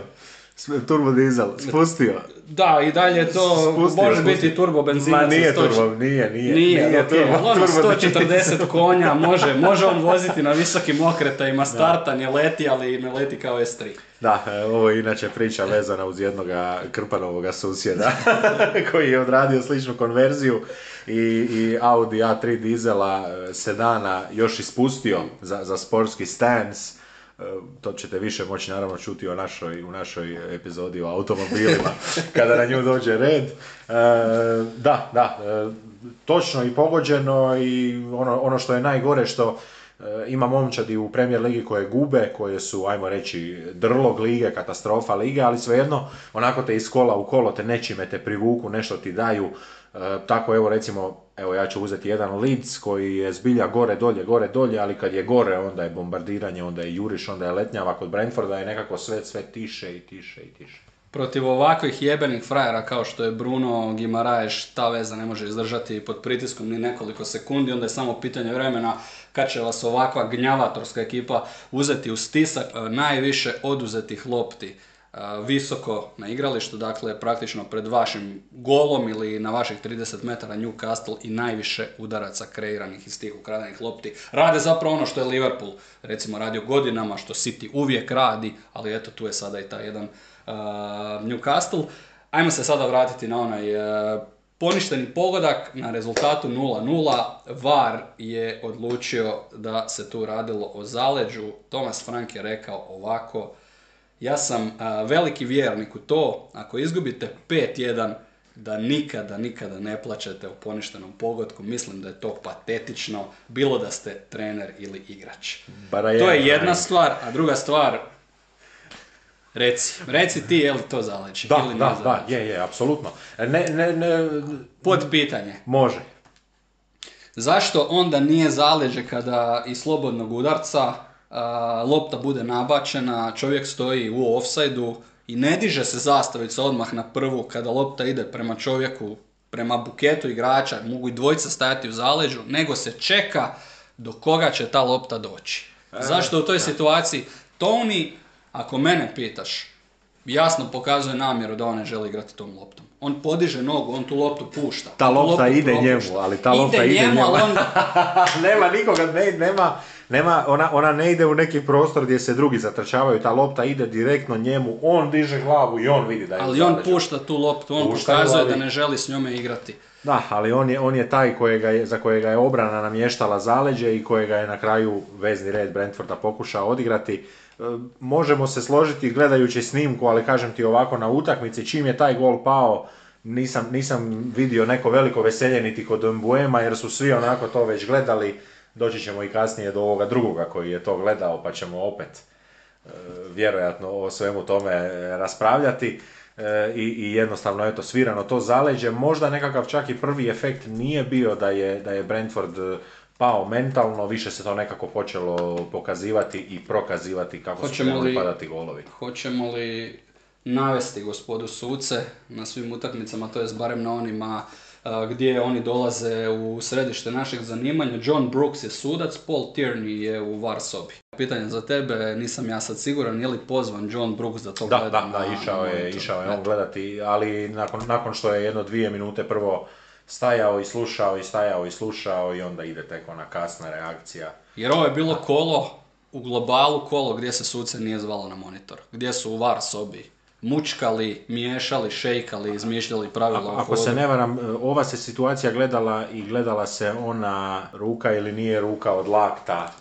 Turbo dizel, spustio. Da, i dalje je to, može biti turbo benzinac. Nije turbo, nije turbo. 140 konja, može on voziti na visokim okretajima, startan je, leti, ali ne leti kao S3. Da, ovo je inače priča vezana uz jednog krpanovoga susjeda koji je odradio sličnu konverziju i Audi A3 dizela sedana još ispustio za sportski stans. To ćete više moći naravno čuti u našoj epizodi o automobilima kada na nju dođe red. Da, točno i pogođeno i ono što je najgore što ima momčadi u Premier ligi koje gube, koje su, ajmo reći, drlog lige, katastrofa lige, ali svejedno onako te iz kola u kolo, te nečime te privuku, nešto ti daju. Tako evo recimo, ja ću uzeti jedan Leeds koji je zbilja gore dolje, ali kad je gore onda je bombardiranje, onda je juriš, onda je letnjava. Kod Brentforda je nekako sve tiše i tiše i tiše. Protiv ovakvih jebenih frajera kao što je Bruno Guimaraes, ta veza ne može izdržati pod pritiskom ni nekoliko sekundi, onda je samo pitanje vremena kad će vas ovakva gnjavatorska ekipa uzeti u stisak. Najviše oduzetih lopti visoko na igralištu, dakle praktično pred vašim golom ili na vaših 30 metara Newcastle i najviše udaraca kreiranih iz tih ukradenih lopti. Rade zapravo ono što je Liverpool recimo radio godinama, što City uvijek radi, ali eto tu je sada i taj jedan Newcastle. Ajmo se sada vratiti na onaj poništeni pogodak na rezultatu 0-0. VAR je odlučio da se tu radilo o zaleđu. Thomas Frank je rekao ovako: ja sam veliki vjernik u to, ako izgubite 5-1, da nikada ne plačete o poništenom pogodku. Mislim da je to patetično, bilo da ste trener ili igrač. To je jedna stvar, a druga stvar, reci ti je li to zaleđe ili ne zaleđe. Da, je, apsolutno. Ne, pod pitanje. Može. Zašto onda nije zaleđe kada i slobodnog udarca lopta bude nabačena, čovjek stoji u ofsajdu i ne diže se zastavica odmah na prvu kada lopta ide prema čovjeku, prema buketu igrača, mogu i dvojica stajati u zaleđu, nego se čeka do koga će ta lopta doći. Zašto u toj situaciji? Tony, ako mene pitaš, jasno pokazuje namjeru da on ne želi igrati tom loptom. On podiže nogu, on tu loptu pušta. Ta lopta ide njemu, ali ta lopta ide njemu. Nema nikoga, nema, ona ne ide u neki prostor gdje se drugi zatrčavaju, ta lopta ide direktno njemu, on diže glavu i on vidi da je zaleđa. Ali on pušta tu loptu, on pokazuje da ne želi s njome igrati. Da, ali on je taj za kojega je obrana namještala zaleđe i kojega je na kraju vezni red Brentforda pokušao odigrati. Možemo se složiti gledajući snimku, ali kažem ti ovako na utakmici, čim je taj gol pao, nisam vidio neko veliko veselje niti kod Mbuema, jer su svi onako to već gledali. Doći ćemo i kasnije do ovoga drugoga koji je to gledao, pa ćemo opet vjerojatno o svemu tome raspravljati. I jednostavno eto, svirano to zaleđe. Možda nekakav čak i prvi efekt nije bio da je Brentford pao mentalno, više se to nekako počelo pokazivati i prokazivati kako su trebali padati golovi. Hoćemo li navesti gospodu suce na svim utakmicama, to je barem na onima gdje oni dolaze u središte našeg zanimanja? John Brooks je sudac, Paul Tierney je u VAR sobi. Pitanje za tebe, nisam ja sad siguran, je li pozvan John Brooks da to gleda? Da, išao je on gledati, ali nakon što je jedno 2 minute prvo stajao i slušao i onda ide tek ona kasna reakcija. Jer ovo je bilo kolo, u globalu kolo gdje se suce nije zvalo na monitor, gdje su u VAR sobi mučkali, miješali, šejkali, izmišljali pravila. Ako se ne varam, ova se situacija gledala i gledala se ona ruka ili nije ruka od lakta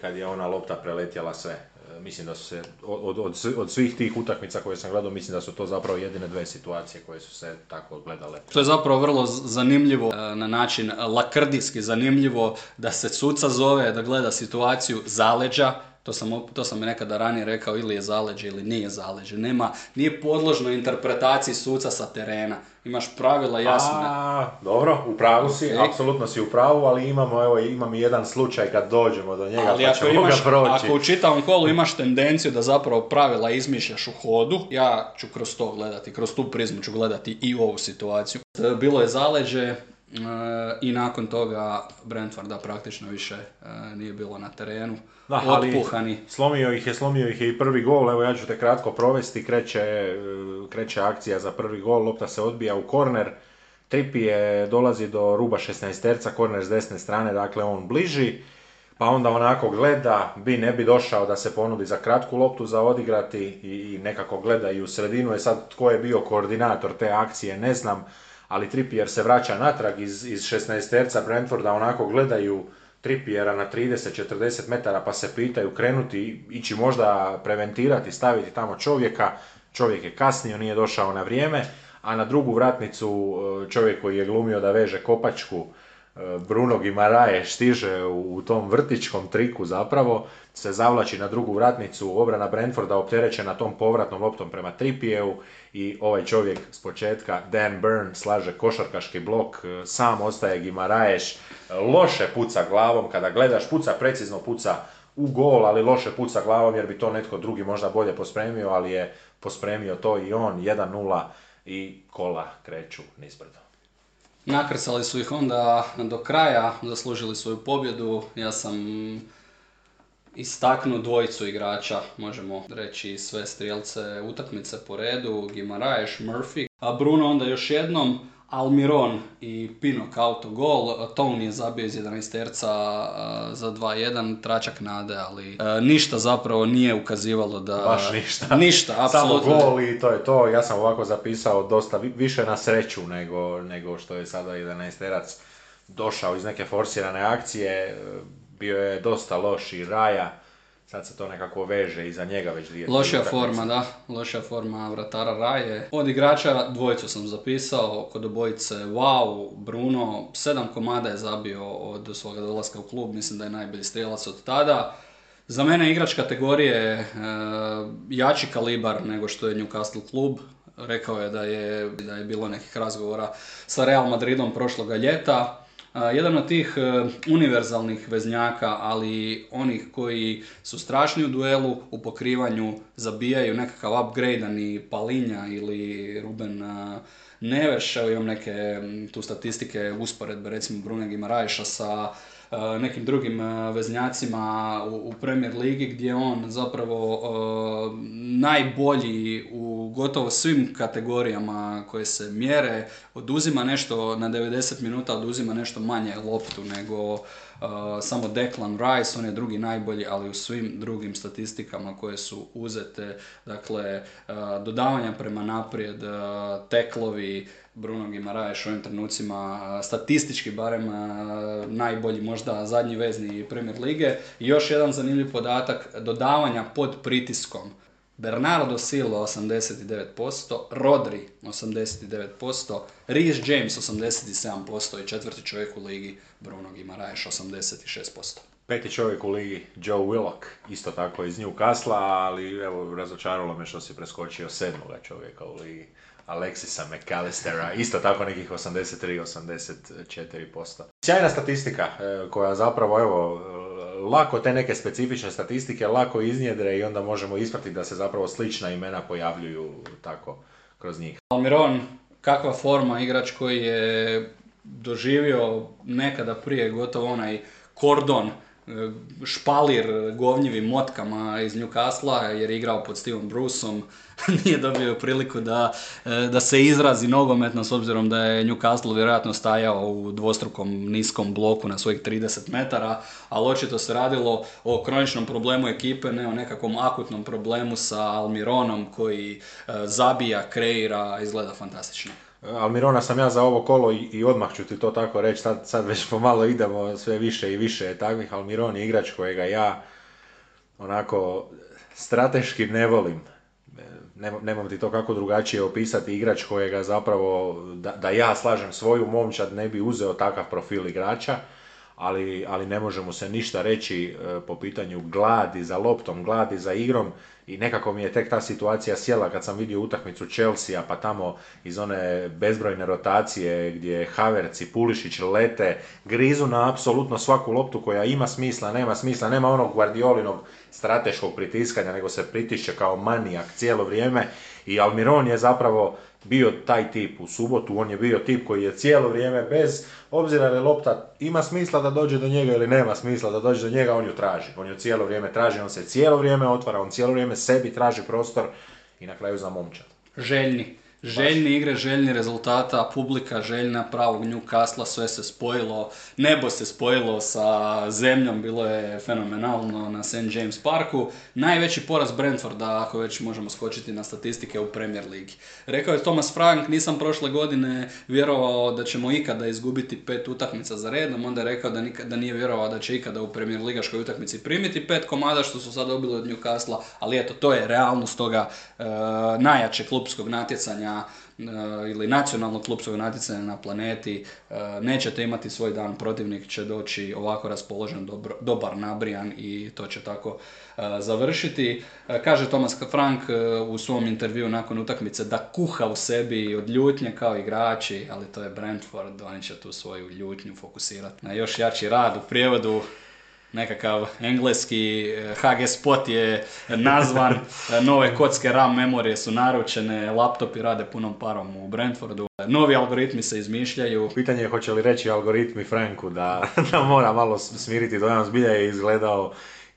kad je ona lopta preletjela sve. Mislim da su se od svih tih utakmica koje sam gledao, mislim da su to zapravo jedine 2 situacije koje su se tako gledale. To je zapravo vrlo zanimljivo, na način lakrdijski zanimljivo, da se suca zove da gleda situaciju zaleđa. To sam nekada ranije rekao, ili je zaleđe ili nije zaleđe. Nije podložno interpretaciji suca sa terena. Imaš pravila jasne. Dobro, u pravu si, okay. Apsolutno si u pravu, ali imam jedan slučaj kad dođemo do njega, ali pa ćemo ga proći. Ako u čitavom kolu imaš tendenciju da zapravo pravila izmišljaš u hodu, ja ću kroz to gledati, kroz tu prizmu ću gledati i ovu situaciju. Bilo je zaleđe. I nakon toga Brentforda praktično više nije bilo na terenu, otpuhani. Slomio ih je i prvi gol, evo ja ću te kratko provesti, kreće akcija za prvi gol, lopta se odbija u korner, Trippier dolazi do ruba 16-terca, korner s desne strane, dakle on bliži, pa onda onako gleda, ne bi došao da se ponudi za kratku loptu za odigrati i nekako gleda i u sredinu, je sad tko je bio koordinator te akcije ne znam, ali Trippier se vraća natrag iz 16-terca Brentforda, onako gledaju Trippiera na 30-40 metara pa se pitaju krenuti, ići možda preventirati, staviti tamo čovjeka. Čovjek je kasnio, nije došao na vrijeme, a na drugu vratnicu čovjek koji je glumio da veže kopačku, Bruno Guimaraes, stiže u tom vrtičkom triku zapravo, se zavlači na drugu vratnicu, obrana Brentforda opterećena tom povratnom loptom prema Trippieru i ovaj čovjek s početka, Dan Burn, slaže košarkaški blok, sam ostaje Guimaraes, loše puca glavom, kada gledaš puca, precizno puca u gol, ali loše puca glavom jer bi to netko drugi možda bolje pospremio, ali je pospremio to i on, 1-0 i kola kreću nizbrdo. Nakrcali su ih onda do kraja, zaslužili svoju pobjedu, ja sam istaknuo dvojicu igrača, možemo reći sve strijelce utakmice po redu, Guimaraes, Murphy, a Bruno onda još jednom, Almiron i Pinok autogol, Tony je zabio iz 11-terca za 2-1, tračak nade, ali ništa zapravo nije ukazivalo da... Baš ništa. Ništa, apsolutno. Samo gol i to je to, ja sam ovako zapisao dosta više na sreću nego što je sada 11-terac došao iz neke forsirane akcije, bio je dosta loš i Raja. Sad se to nekako veže iza njega već dvije. Loša forma vratara Raje. Od igrača dvojicu sam zapisao, kod obojice wow, Bruno, 7 komada je zabio od svoga dolaska u klub, mislim da je najbolji strijelac od tada. Za mene je igrač kategorije jači kalibar nego što je Newcastle klub. Rekao je da je bilo nekih razgovora sa Real Madridom prošloga ljeta. Jedan od tih univerzalnih veznjaka, ali onih koji su strašni u duelu, u pokrivanju zabijaju nekakav upgradeani Palinja ili Ruben Neves. Evo imam neke tu statistike usporedbe, recimo Bruna Guimaraesa sa nekim drugim veznjacima u Premier Ligi, gdje je on zapravo najbolji u gotovo svim kategorijama koje se mjere, oduzima nešto na 90 minuta, oduzima nešto manje loptu nego samo Declan Rice, on je drugi najbolji, ali u svim drugim statistikama koje su uzete, dakle dodavanja prema naprijed, teklovi, Bruno Guimaraes u ovim trenucima statistički barem najbolji možda zadnji vezni Premier lige. I još jedan zanimljiv podatak, dodavanja pod pritiskom. Bernardo Silva 89%, Rodri 89%, Reece James 87% i četvrti čovjek u ligi Bruno Guimaraes 86%. Peti čovjek u ligi Joe Willock, isto tako iz Newcastle, ali evo razočaralo me što si preskočio 7. čovjeka u ligi. Alexisa McAllistera, isto tako nekih 83-84%. Sjajna statistika koja zapravo, evo, lako te neke specifične statistike lako iznjedre i onda možemo ispratiti da se zapravo slična imena pojavljuju tako kroz njih. Almiron, kakva forma, igrač koji je doživio nekada prije gotovo onaj kordon Špalir govnjivim motkama iz Newcastle, jer je igrao pod Steven Bruceom, nije dobio priliku da se izrazi nogometno, s obzirom da je Newcastle vjerojatno stajao u dvostrukom niskom bloku na svojih 30 metara, ali očito se radilo o kroničnom problemu ekipe, ne o nekakvom akutnom problemu sa Almironom koji zabija, kreira, izgleda fantastično. Almirona sam ja za ovo kolo i odmah ću ti to tako reći, sad već pomalo idemo, sve više i više takvih. Almiron je igrač kojega ja onako strateški ne volim. Nemam ti to kako drugačije opisati, igrač kojega zapravo, da ja slažem svoju momčad, ne bi uzeo takav profil igrača, ali ne može mu se ništa reći po pitanju gladi za loptom, gladi za igrom. I nekako mi je tek ta situacija sjela kad sam vidio utakmicu Chelsea, pa tamo iz one bezbrojne rotacije gdje Havertz i Pulišić lete, grizu na apsolutno svaku loptu koja ima smisla, nema smisla, nema onog Guardiolinog strateškog pritiskanja, nego se pritišće kao manijak cijelo vrijeme. I Almiron je zapravo bio taj tip u subotu, on je bio tip koji je cijelo vrijeme, bez obzira da lopta ima smisla da dođe do njega ili nema smisla da dođe do njega, on ju traži. On ju cijelo vrijeme traži, on se cijelo vrijeme otvara, on cijelo vrijeme sebi traži prostor i na kraju za momčad. Željni igre, željni rezultata, publika željna pravog Newcastle, sve se spojilo, nebo se spojilo sa zemljom, bilo je fenomenalno na St. James Parku. Najveći poraz Brentforda, ako već možemo skočiti na statistike u Premier Ligi. Rekao je Thomas Frank, nisam prošle godine vjerovao da ćemo ikada izgubiti 5 utakmica za redom, onda je rekao da nije vjerovao da će ikada u Premier Ligaškoj utakmici primiti 5 komada, što su sad dobili od Newcastle, ali eto, to je realnost toga najjače klupskog natjecanja ili nacionalnog klupskog natjecanja na planeti. Nećete imati svoj dan, protivnik će doći ovako raspoložen, dobar, nabrijan i to će tako završiti. Kaže Thomas Frank u svom intervju nakon utakmice da kuha u sebi od ljutnje kao igrači, ali to je Brentford, oni će tu svoju ljutnju fokusirati na još jači rad. U prijevodu nekakav engleski HG Spot je nazvan, nove kocke RAM memorije su naručene, laptopi rade punom parom u Brentfordu, novi algoritmi se izmišljaju. Pitanje je hoće li reći algoritmi Franku da mora malo smiriti dojam, zbilja je izgledao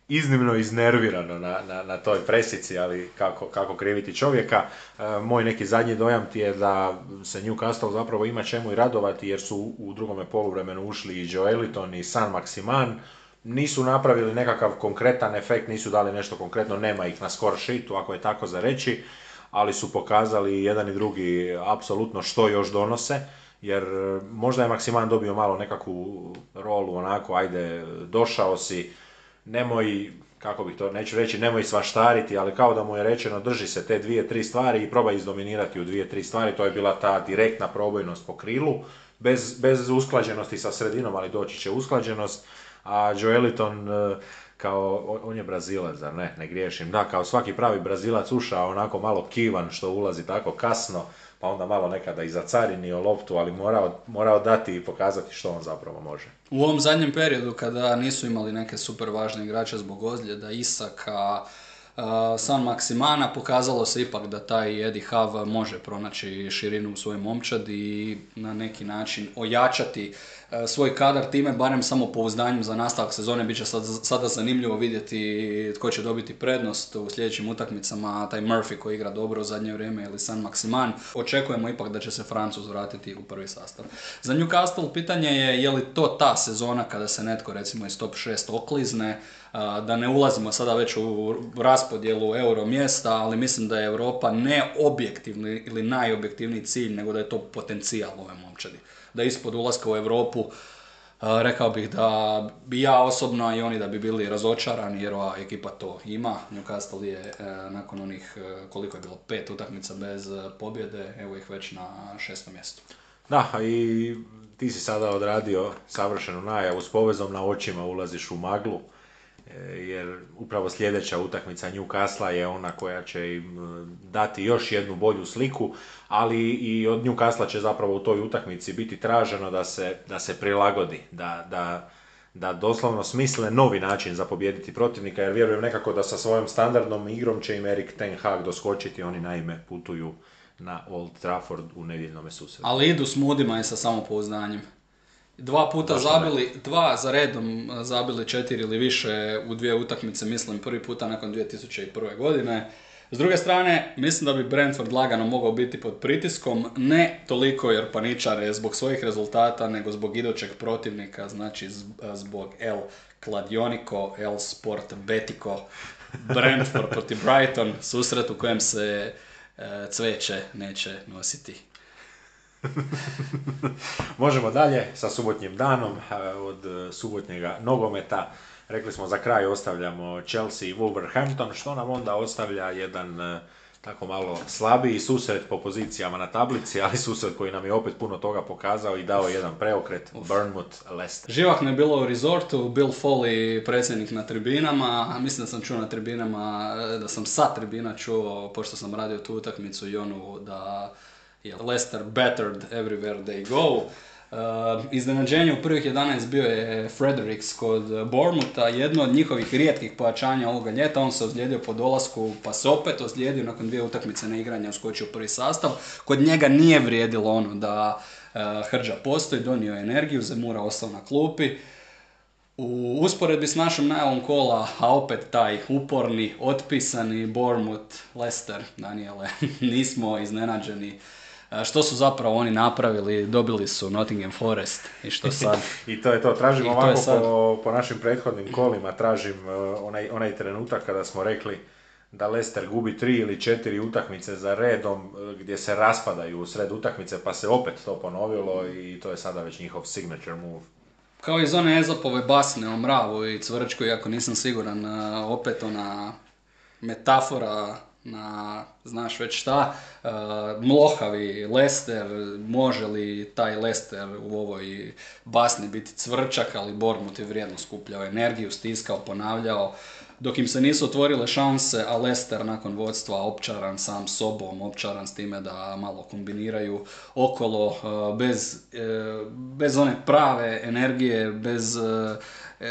iznimno iznervirano na toj presici, ali kako kriviti čovjeka. Moj neki zadnji dojam ti je da se Newcastle zapravo ima čemu i radovati, jer su u drugome poluvremenu ušli i Joeliton i San Maximan. Nisu napravili nekakav konkretan efekt, nisu dali nešto konkretno, nema ih na score sheetu, ako je tako za reći, ali su pokazali jedan i drugi apsolutno što još donose, jer možda je Maximan dobio malo nekakvu rolu, onako, ajde, došao si, nemoj, kako bih to, neću reći, nemoj svaštariti, ali kao da mu je rečeno drži se te 2-3 stvari i probaj izdominirati u 2-3 stvari, to je bila ta direktna probojnost po krilu, bez usklađenosti sa sredinom, ali doći će usklađenost. A Joeliton, kao, on je Brazilac, zar ne griješim, da, kao svaki pravi Brazilac ušao onako malo kivan što ulazi tako kasno, pa onda malo nekada i zacarinio loptu, ali morao dati i pokazati što on zapravo može. U ovom zadnjem periodu kada nisu imali neke super važne igrače zbog ozljeda, Isaka, San Maximana, pokazalo se ipak da taj Eddie Howe može pronaći širinu u svojoj momčadi i na neki način ojačati svoj kadar time, barem samo pouzdanjem za nastavak sezone. Biće sada zanimljivo vidjeti tko će dobiti prednost u sljedećim utakmicama, taj Murphy koji igra dobro u zadnje vrijeme ili San Maximan. Očekujemo ipak da će se Francuz vratiti u prvi sastav. Za Newcastle pitanje je li to ta sezona kada se netko recimo iz top 6 oklizne, da ne ulazimo sada već u raspodjelu euro mjesta, ali mislim da je Europa ne objektivni ili najobjektivniji cilj, nego da je to potencijal ove momčadi. Da ispod ulaska u Europu, rekao bih da bi ja osobno i oni da bi bili razočarani, jer ova ekipa to ima. Newcastle je nakon onih, koliko je bilo, 5 utakmica bez pobjede, evo ih već na 6. mjestu. Da, i ti si sada odradio savršenu najavu, s povezom na očima ulaziš u maglu, jer upravo sljedeća utakmica Newcastle je ona koja će im dati još jednu bolju sliku, ali i od Newcastle će zapravo u toj utakmici biti traženo da se prilagodi, da doslovno smisle novi način za pobijediti protivnika, jer vjerujem nekako da sa svojom standardnom igrom će im Erik ten Hag doskočiti, oni naime putuju na Old Trafford u nedjeljnom susretu. Ali idu s mudima i sa samopouzdanjem. Dva puta zabili, dva za redom zabili 4 ili više u dvije utakmice, mislim prvi puta nakon 2001. godine. S druge strane, mislim da bi Brentford lagano mogao biti pod pritiskom, ne toliko jer paničare zbog svojih rezultata, nego zbog idućeg protivnika, znači zbog El Cladionico, El Sport Betico, Brentford protiv Brighton, susret u kojem se cveće neće nositi. Možemo dalje sa subotnjim danom, od subotnjega nogometa. Rekli smo za kraj ostavljamo Chelsea i Wolverhampton, što nam onda ostavlja jedan tako malo slabiji susret po pozicijama na tablici, ali susret koji nam je opet puno toga pokazao i dao jedan preokret, Bournemouth-Leicester. Živahno je bilo u Resortu, Bill Foley predsjednik na tribinama, mislim da sam čuo na tribinama, da sam sa tribina čuo, pošto sam radio tu utakmicu i onu da je Leicester battered everywhere they go. Iznenađenje u prvih 11 bio je Fredericks kod Bournemoutha, jedno od njihovih rijetkih pojačanja ovoga ljeta. On se ozlijedio po dolasku pa se opet ozlijedio, nakon dvije utakmice na igranje uskočio prvi sastav. Kod njega nije vrijedilo ono da hrđa postoji, donio je energiju, Zemura ostao na klupi. U usporedbi s našom najavom kola, a opet taj uporni, otpisani Bournemouth, Leicester, Daniele, nismo iznenađeni. Što su zapravo oni napravili, dobili su Nottingham Forest i što sad? I to je to, tražim ovako sad... po našim prethodnim kolima, tražim onaj trenutak kada smo rekli da Leicester gubi 3 ili 4 utakmice za redom gdje se raspadaju u sred utakmice, pa se opet to ponovilo i to je sada već njihov signature move. Kao iz one Ezopove basne o mravu i cvrčku, iako nisam siguran, opet ona metafora na znaš već šta, mlohavi Leicester, može li taj Leicester u ovoj basni biti cvrčak, ali Bournemouth je vrijedno skupljao energiju, stiskao, ponavljao, dok im se nisu otvorile šanse, a Leicester nakon vodstva opčaran sam sobom, opčaran s time da malo kombiniraju okolo, bez one prave energije, bez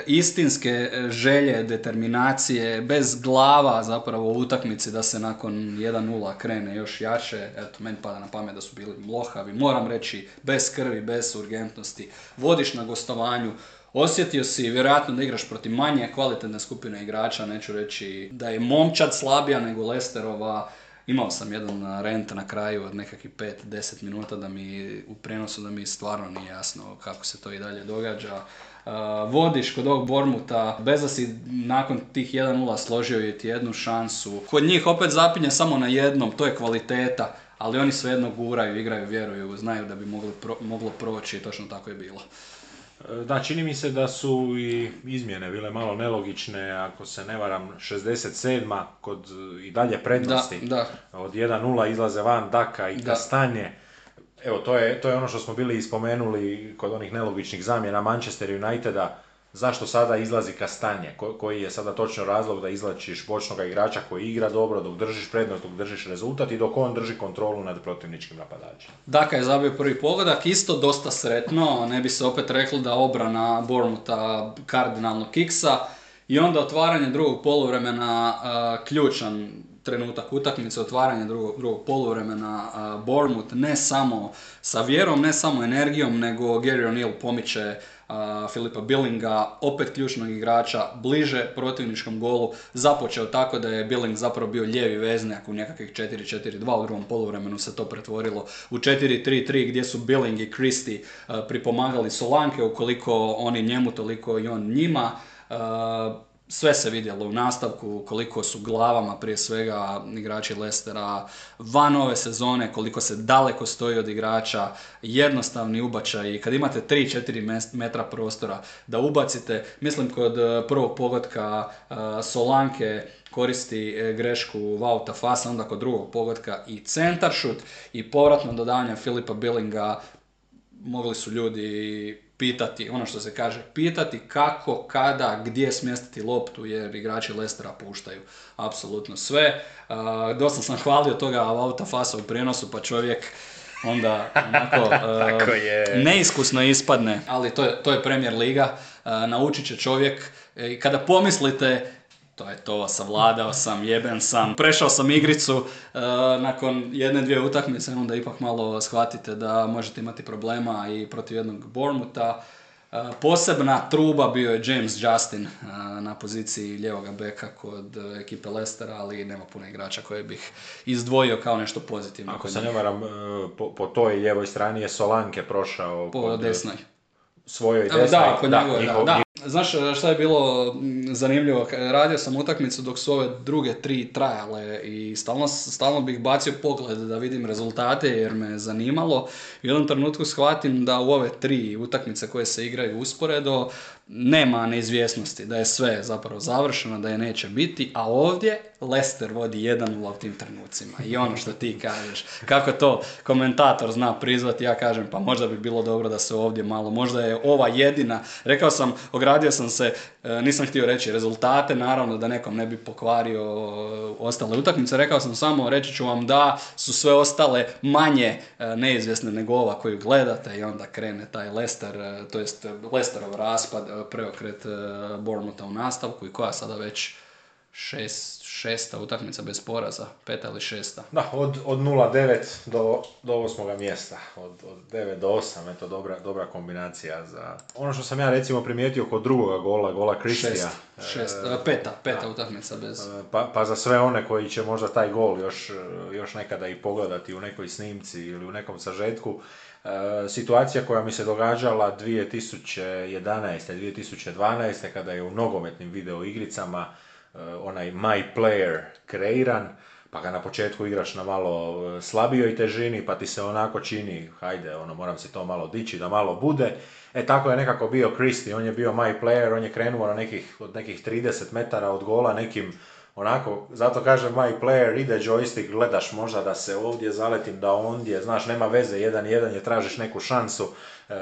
istinske želje, determinacije, bez glava zapravo u utakmici da se nakon 1-0 krene još jače. Eto, meni pada na pamet da su bili mlohavi, moram reći, bez krvi, bez urgentnosti. Vodiš na gostovanju, osjetio si vjerojatno da igraš protiv manje kvalitetne skupine igrača, neću reći da je momčad slabija nego Leicesterova. Imao sam jedan rent na kraju od nekakvih 5-10 minuta da mi u prenosu da mi stvarno nije jasno kako se to i dalje događa. Vodiš kod ovog Bournemoutha, bez da si nakon tih 1-0 složio je ti jednu šansu. Kod njih opet zapinje samo na jednom, to je kvaliteta, ali oni svejedno guraju, igraju, vjeruju, znaju da bi moglo proći i točno tako je bilo. Da, čini mi se da su i izmjene bile malo nelogične, ako se ne varam, 67. kod i dalje prednosti, da. Od 1-0 izlaze van Daka i Kastanje. Evo, to je ono što smo bili spomenuli kod onih nelogičnih zamjena Manchester Uniteda. Zašto sada izlazi Kastanje? Koji je sada točno razlog da izlačiš bočnoga igrača koji igra dobro, dok držiš prednost, dok držiš rezultat i dok on drži kontrolu nad protivničkim napadačima? Daka je zabio prvi pogodak, isto dosta sretno, ne bi se opet reklo da obrana Bournemoutha kardinalno kiksa. I onda otvaranje drugog poluvremena, ključan trenutak utakmice, otvaranje drugog poluvremena, Bournemouth ne samo sa vjerom, ne samo energijom, nego Gary O'Neill pomiče Filipa Billinga, opet ključnog igrača, bliže protivničkom golu. Započeo tako da je Billing zapravo bio lijevi veznjak u nekakvih 4-4-2, u drugom poluvremenu se to pretvorilo u 4-3-3 gdje su Billing i Christie pripomagali Solanke, ukoliko oni njemu, toliko i on njima. Sve se vidjelo u nastavku, koliko su glavama prije svega igrači Leicestera van ove sezone, koliko se daleko stoji od igrača, jednostavni ubačaj. Kad imate 3-4 metra prostora da ubacite, mislim kod prvog pogotka Solanke koristi grešku Vauta Fasa, onda kod drugog pogotka i centaršut i povratno dodavanje Filipa Billinga, mogli su ljudi pitati, ono što se kaže, pitati kako, kada, gdje smjestiti loptu jer igrači Leicestera puštaju apsolutno sve. Dosta sam hvalio toga Vauta Fasa u prijenosu pa čovjek onda onako neiskusno ispadne, ali to je Premier Liga, naučit će čovjek. Kada pomislite to je to, savladao sam, jeben sam, prešao sam igricu, nakon jedne, dvije utakmice onda ipak malo shvatite da možete imati problema i protiv jednog Bournemoutha. Posebna truba bio je James Justin na poziciji lijevoga beka kod ekipe Leicestera, ali nema puno igrača koje bih izdvojio kao nešto pozitivno. Ako se ne varam, po toj lijevoj strani je Solanke prošao po desnoj. Svojoj desnoj. Da, kod njegove, da. Znaš šta je bilo zanimljivo? Radio sam utakmicu dok su ove druge tri trajale i stalno bih bacio pogled da vidim rezultate jer me zanimalo. U jednom trenutku shvatim da u ove tri utakmice koje se igraju usporedo nema neizvjesnosti, da je sve zapravo završeno, da je neće biti, a ovdje Leicester vodi 1-0 u tim trenucima. I ono što ti kažeš, kako to komentator zna prizvati, ja kažem pa možda bi bilo dobro da se ovdje malo, možda je ova jedina, rekao sam, ogradio sam se, nisam htio reći rezultate, naravno da nekom ne bi pokvario ostale utakmice, rekao sam samo, reći ću vam da su sve ostale manje neizvjesne nego ova koju gledate i onda krene taj Leicester, to jest Leicesterov raspad, preokret Bournemoutha u nastavku i koja sada već šesta utakmica bez poraza, peta ili šesta. Da, od 0-9 do 8. mjesta, od 9 do 8, eto dobra kombinacija za... Ono što sam ja recimo primijetio kod drugoga gola Kristija. Peta utakmica bez... Pa za sve one koji će možda taj gol još nekada i pogledati u nekoj snimci ili u nekom sažetku, situacija koja mi se događala 2011. 2012. kada je u nogometnim videoigricama onaj My Player kreiran, pa ga na početku igraš na malo slabijoj težini, pa ti se onako čini, hajde, ono, moram se to malo dići, da malo bude. Tako je nekako bio Christie, on je bio My Player, on je krenuo od nekih 30 metara od gola nekim, onako, zato kažem My Player, ide joystick, gledaš možda da se ovdje zaletim, da ondje, znaš, nema veze, 1-1 je, tražiš neku šansu.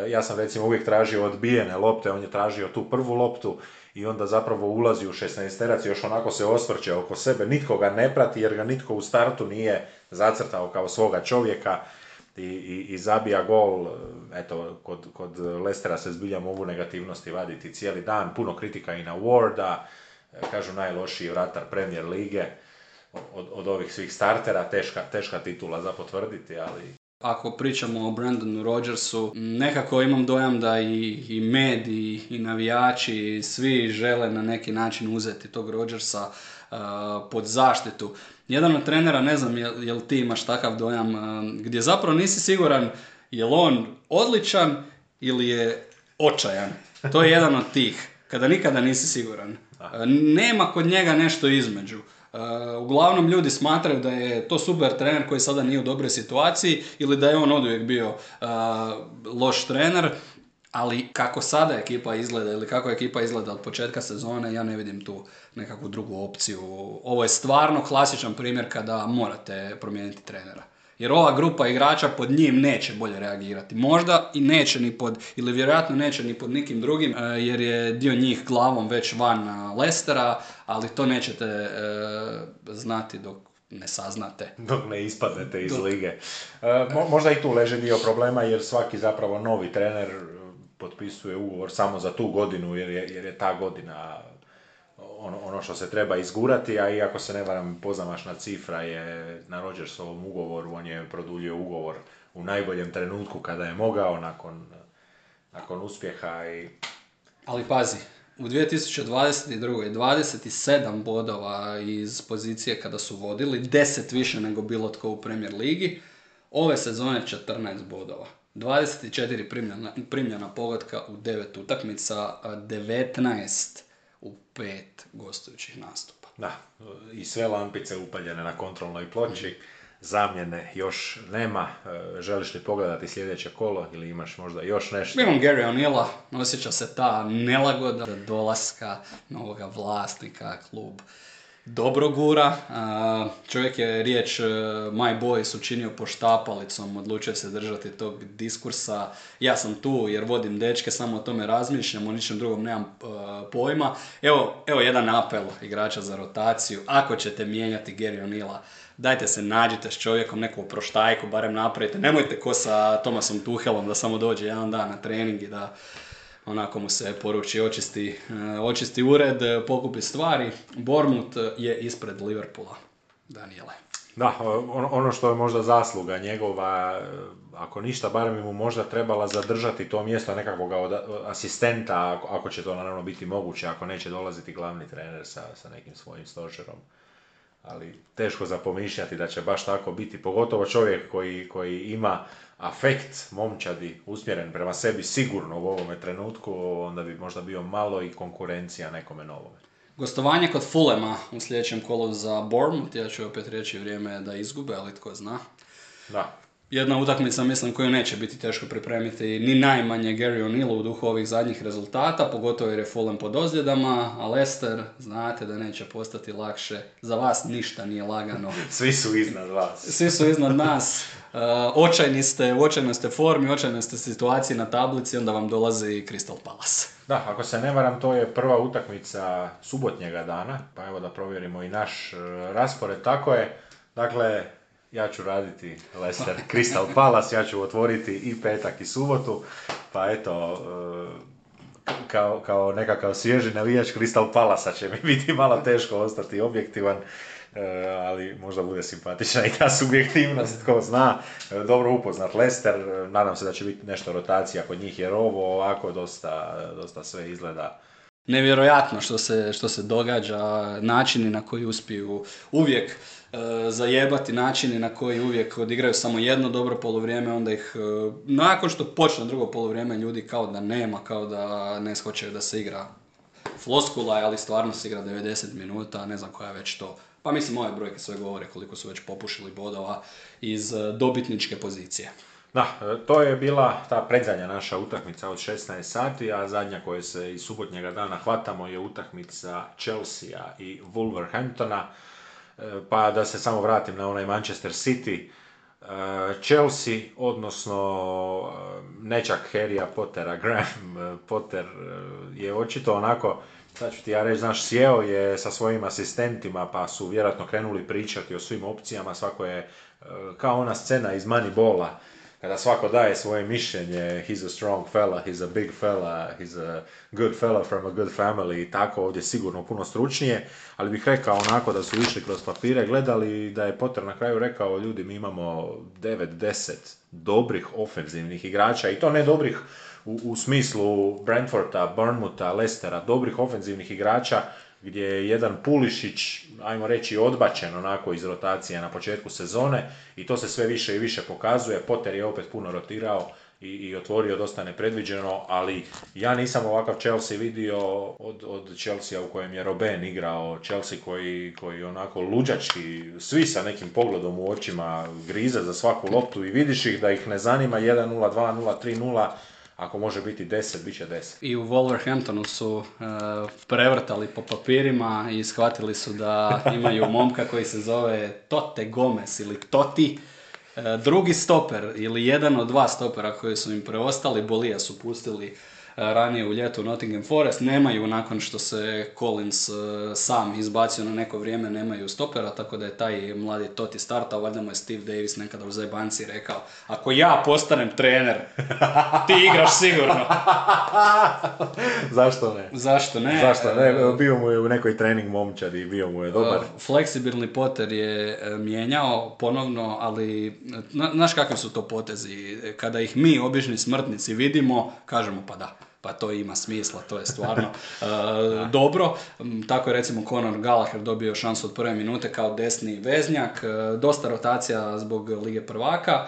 Ja sam recimo uvijek tražio odbijene lopte, on je tražio tu prvu loptu i onda zapravo ulazi u 16-terac, još onako se osvrće oko sebe, nitko ga ne prati jer ga nitko u startu nije zacrtao kao svoga čovjeka i zabija gol. Eto, kod Leicestera se zbilja mogu negativnosti vaditi cijeli dan, puno kritika i na Warda, kažu najlošiji vratar Premier lige od ovih svih startera, teška titula za potvrditi, ali... Ako pričamo o Brendanu Rodgersu, nekako imam dojam da i mediji i navijači svi žele na neki način uzeti tog Rodgersa pod zaštitu. Jedan od trenera, ne znam jel ti imaš takav dojam, gdje zapravo nisi siguran jel on odličan ili je očajan. To je jedan od tih, kada nikada nisi siguran. Nema kod njega nešto između. Uglavnom ljudi smatraju da je to super trener koji sada nije u dobroj situaciji ili da je on oduvijek bio loš trener, ali kako sada ekipa izgleda ili kako ekipa izgleda od početka sezone, ja ne vidim tu nekakvu drugu opciju. Ovo je stvarno klasičan primjer kada morate promijeniti trenera. Jer ova grupa igrača pod njim neće bolje reagirati. Možda i neće ni pod, ili vjerojatno neće ni pod nikim drugim, jer je dio njih glavom već van Leicestera, ali to nećete znati dok ne saznate. Dok ne ispadnete iz lige. Možda i tu leži dio problema jer svaki zapravo novi trener potpisuje ugovor samo za tu godinu jer je ta godina... Ono što se treba izgurati, a iako se ne varam pozamašna cifra je na Rodgersovom ugovoru, on je produljio ugovor u najboljem trenutku kada je mogao nakon uspjeha i... Ali pazi, u 2022. 27 bodova iz pozicije kada su vodili, 10 više nego bilo tko u Premier ligi, ove sezone 14 bodova. 24 primljena pogotka u 9 utakmica, 19 u 5 gostujućih nastupa. Da, i sve lampice upaljene na kontrolnoj ploči, zamjene još nema. Želiš li pogledati sljedeće kolo ili imaš možda još nešto? Imam Gary O'Neilla, osjeća se ta nelagoda dolaska novoga vlasnika, klub dobro gura. Čovjek je riječ My Boys učinio poštapalicom, odlučio se držati tog diskursa. Ja sam tu jer vodim dečke, samo o tome razmišljam, o ničem drugom nemam pojma. Evo jedan apel igrača za rotaciju. Ako ćete mijenjati Gary O'Neilla, dajte se nađite s čovjekom, neku oproštajku barem napravite. Nemojte ko sa Thomasom Tuhelom da samo dođe jedan dan na trening i da onako mu se poruči očisti ured, pokupi stvari. Bournemouth je ispred Liverpoola, Danijele. Da, ono što je možda zasluga njegova, ako ništa, barem bi mu možda trebala zadržati to mjesto nekakvog asistenta, ako će to naravno biti moguće, ako neće dolaziti glavni trener sa nekim svojim stožerom. Ali teško zapomišljati da će baš tako biti, pogotovo čovjek koji ima afekt momčadi usmjeren prema sebi sigurno u ovome trenutku, onda bi možda bio malo i konkurencija nekome novome. Gostovanje kod Fulema u sljedećem kolu za Bournemouth, ja ću opet reći vrijeme da izgube, ali tko zna. Da. Jedna utakmica, mislim, koju neće biti teško pripremiti ni najmanje Gary O'Neillu u duhu ovih zadnjih rezultata, pogotovo jer je Fulham pod ozljedama, a Leicester, znate da neće postati lakše. Za vas ništa nije lagano. Svi su iznad vas. Svi su iznad nas. Očajni ste formi, očajni ste situaciji na tablici, onda vam dolazi Crystal Palace. Da, ako se ne varam, to je prva utakmica subotnjega dana, pa evo da provjerimo i naš raspored. Tako je, dakle... Ja ću raditi Leicester Crystal Palace, ja ću otvoriti i petak i subotu, pa eto, kao nekakav svježi navijač Crystal Palace će mi biti malo teško ostati objektivan, ali možda bude simpatična i ta subjektivnost, tko zna. Dobro upoznat Leicester, nadam se da će biti nešto rotacija kod njih jer ovo ovako dosta sve izgleda. Nevjerojatno što se događa, načini na koji uspiju uvijek zajebati, načini na koji uvijek odigraju samo jedno dobro poluvrijeme, onda ih nakon što počne drugo poluvrijeme ljudi kao da nema, kao da ne shvaćaju da se igra floskula, ali stvarno se igra 90 minuta, ne znam koja je već to. Pa mislim, ove brojke sve govore koliko su već popušili bodova iz dobitničke pozicije. Da, to je bila ta predzadnja naša utakmica od 16 sati, a zadnja koja se iz subotnjega dana hvatamo je utakmica Chelsea i Wolverhamptona. Pa da se samo vratim na onaj Manchester City. Chelsea, odnosno nečak Harryja Pottera, Graham Potter je očito onako, sad ću ti ja reći, znaš, sjeo je sa svojim asistentima pa su vjerojatno krenuli pričati o svim opcijama, svako je kao ona scena iz Moneyballa. Kada svako daje svoje mišljenje, he's a strong fella, he's a big fella, he's a good fella from a good family, i tako, ovdje sigurno puno stručnije, ali bih rekao onako da su išli kroz papire, gledali, da je Potter na kraju rekao, ljudi, mi imamo 9-10 dobrih ofenzivnih igrača, i to ne dobrih u smislu Brentforda, Bournemoutha, Leicestera, dobrih ofenzivnih igrača, gdje je jedan Pulišić, ajmo reći, odbačen onako iz rotacije na početku sezone i to se sve više i više pokazuje. Potter je opet puno rotirao i otvorio dosta nepredviđeno, ali ja nisam ovakav Chelsea vidio od Chelsea u kojem je Robben igrao. Chelsea koji onako luđački, svi sa nekim pogledom u očima, grize za svaku loptu i vidiš ih da ih ne zanima 1-0, 2-0, 3-0. Ako može biti 10, bit će 10. I u Wolverhamptonu su prevrtali po papirima i shvatili su da imaju momka koji se zove Tote Gomez ili Toti. Drugi stoper ili jedan od dva stopera koji su im preostali, Bolija su pustili ranije u ljetu Nottingham Forest. Nemaju, nakon što se Collins sam izbacio na neko vrijeme, nemaju stopera, tako da je taj mladi Toti startao. Valjda mu je Steve Davis nekada u zajbanci rekao, ako ja postanem trener, ti igraš sigurno. Zašto ne? Zašto ne? Zašto ne? Bio mu je u nekoj trening momčadi i bio mu je dobar. Fleksibilni Potter je mijenjao ponovno, ali znaš kakvi su to potezi? Kada ih mi, obični smrtnici, vidimo, kažemo pa da. Pa to ima smisla, to je stvarno dobro. Tako je recimo Conor Gallagher dobio šansu od prve minute kao desni veznjak, dosta rotacija zbog Lige prvaka,